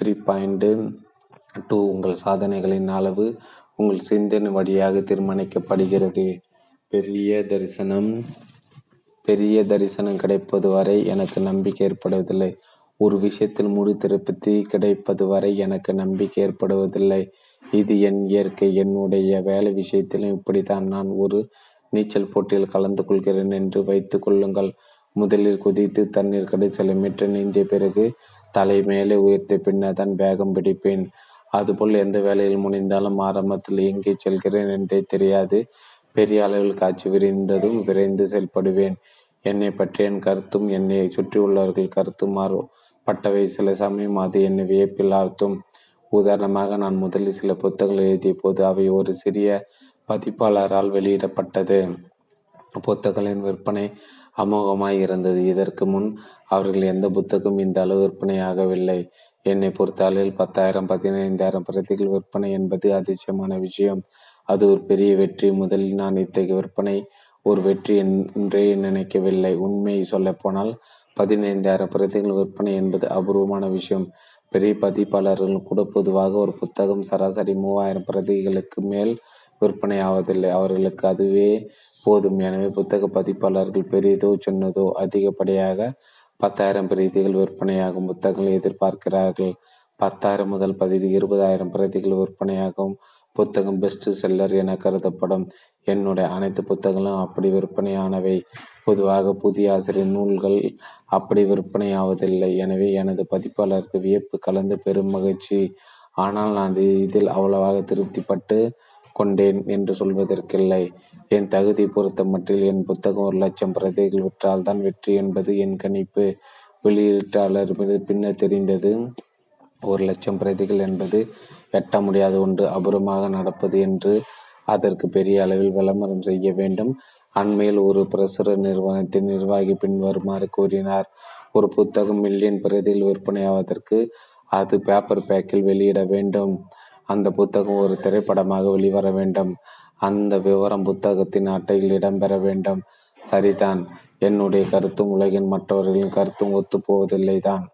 3.2 உங்கள் சாதனைகளின் அளவு உங்கள் சிந்தனை வழியாக தீர்மானிக்கப்படுகிறது. பெரிய தரிசனம் கிடைப்பது வரை எனக்கு நம்பிக்கை ஏற்படுவதில்லை. ஒரு விஷயத்தில் முழு திருப்தி கிடைப்பது வரை எனக்கு நம்பிக்கை ஏற்படுவதில்லை. இது என் இயற்கை. என்னுடைய வேலை விஷயத்திலும் இப்படித்தான். நான் ஒரு நீச்சல் போட்டியில் கலந்து கொள்கிறேன் என்று வைத்து கொள்ளுங்கள். முதலில் குதித்து தண்ணீர் கடை சில மீட்டர் நீந்திய பிறகு தலை மேலே உயர்த்த பின்னர் தான் வேகம் பிடிப்பேன். அதுபோல் எந்த வேலையில் முனைந்தாலும் ஆரம்பத்தில் எங்கே செல்கிறேன் என்றே தெரியாது. பெரிய அளவில் காட்சி விரிந்ததும் விரைந்து செயல்படுவேன். என்னை பற்றிய என் கருத்தும் என்னை சுற்றியுள்ளவர்கள் கருத்தும் மாறுபட்டவை. சில சமயம் அது என்னை வியப்பில் ஆழ்த்தும். உதாரணமாக, நான் முதலில் சில புத்தகங்கள் எழுதிய போது அவை ஒரு சிறிய பதிப்பாளரால் வெளியிடப்பட்டது. புத்தகங்களின் விற்பனை அமோகமாய் இருந்தது. இதற்கு முன் அவர்கள் எந்த புத்தகம் இந்த அளவு விற்பனையாகவில்லை. என்னை பொறுத்தளவில் 10,000 15,000 பிரதிகள் விற்பனை என்பது அதிசயமான விஷயம். அது ஒரு பெரிய வெற்றி. முதலில் நான் இத்தகைய விற்பனை ஒரு வெற்றி என்றே நினைக்கவில்லை. உண்மையை சொல்லப்போனால் 15,000 பிரதிகள் விற்பனை என்பது அபூர்வமான விஷயம். பெரிய பதிப்பாளர்கள் கூட பொதுவாக ஒரு புத்தகம் சராசரி 3,000 பிரதிகளுக்கு மேல் விற்பனை ஆவதில்லை. அவர்களுக்கு அதுவே போதும். எனவே புத்தக பதிப்பாளர்கள் பெரியதோ சொன்னதோ அதிகப்படியாக 10,000 பிரதிகள் விற்பனையாகும் புத்தகங்கள் எதிர்பார்க்கிறார்கள். 10,000 முதல் 20,000 பிரதிகள் விற்பனையாகும் புத்தகம் பெஸ்ட் செல்லர் என கருதப்படும். என்னுடைய அனைத்து புத்தகங்களும் அப்படி விற்பனையானவை. பொதுவாக புதிய ஆசிரியர் நூல்கள் அப்படி விற்பனையாவதில்லை. எனவே எனது பதிப்பாளருக்கு வியப்பு கலந்து பெரும் மகிழ்ச்சி. ஆனால் நான் இதில் அவ்வளவாக திருப்திப்பட்டு கொண்டேன் என்று சொல்வதற்கில்லை. என் தகுதி பொறுத்த மட்டில் என் புத்தகம் 100,000 பிரதிகள் விற்றால்தான் வெற்றி என்பது என் கணிப்பு. வெளியீட்டாளர் பின்னர் தெரிந்தது 1,00,000 பிரதிகள் என்பது எட்ட முடியாத ஒன்று, அபூர்வமாக நடப்பது என்று. அதற்கு பெரிய அளவில் விளம்பரம் செய்ய வேண்டும். அண்மையில் ஒரு பிரசுர நிறுவனத்தின் நிர்வாகி பின்வருமாறு கூறினார், ஒரு புத்தகம் 1,000,000 பிரதியில் விற்பனையாவதற்கு அது பேப்பர் பேக்கில் வெளியிட வேண்டும். அந்த புத்தகம் ஒரு திரைப்படமாக வெளிவர வேண்டும். அந்த விவரம் புத்தகத்தின் அட்டையில் இடம்பெற வேண்டும். சரிதான், என்னுடைய கருத்தும் உலகின் மற்றவர்களின் கருத்தும் ஒத்துப்போவதில்லை தான்.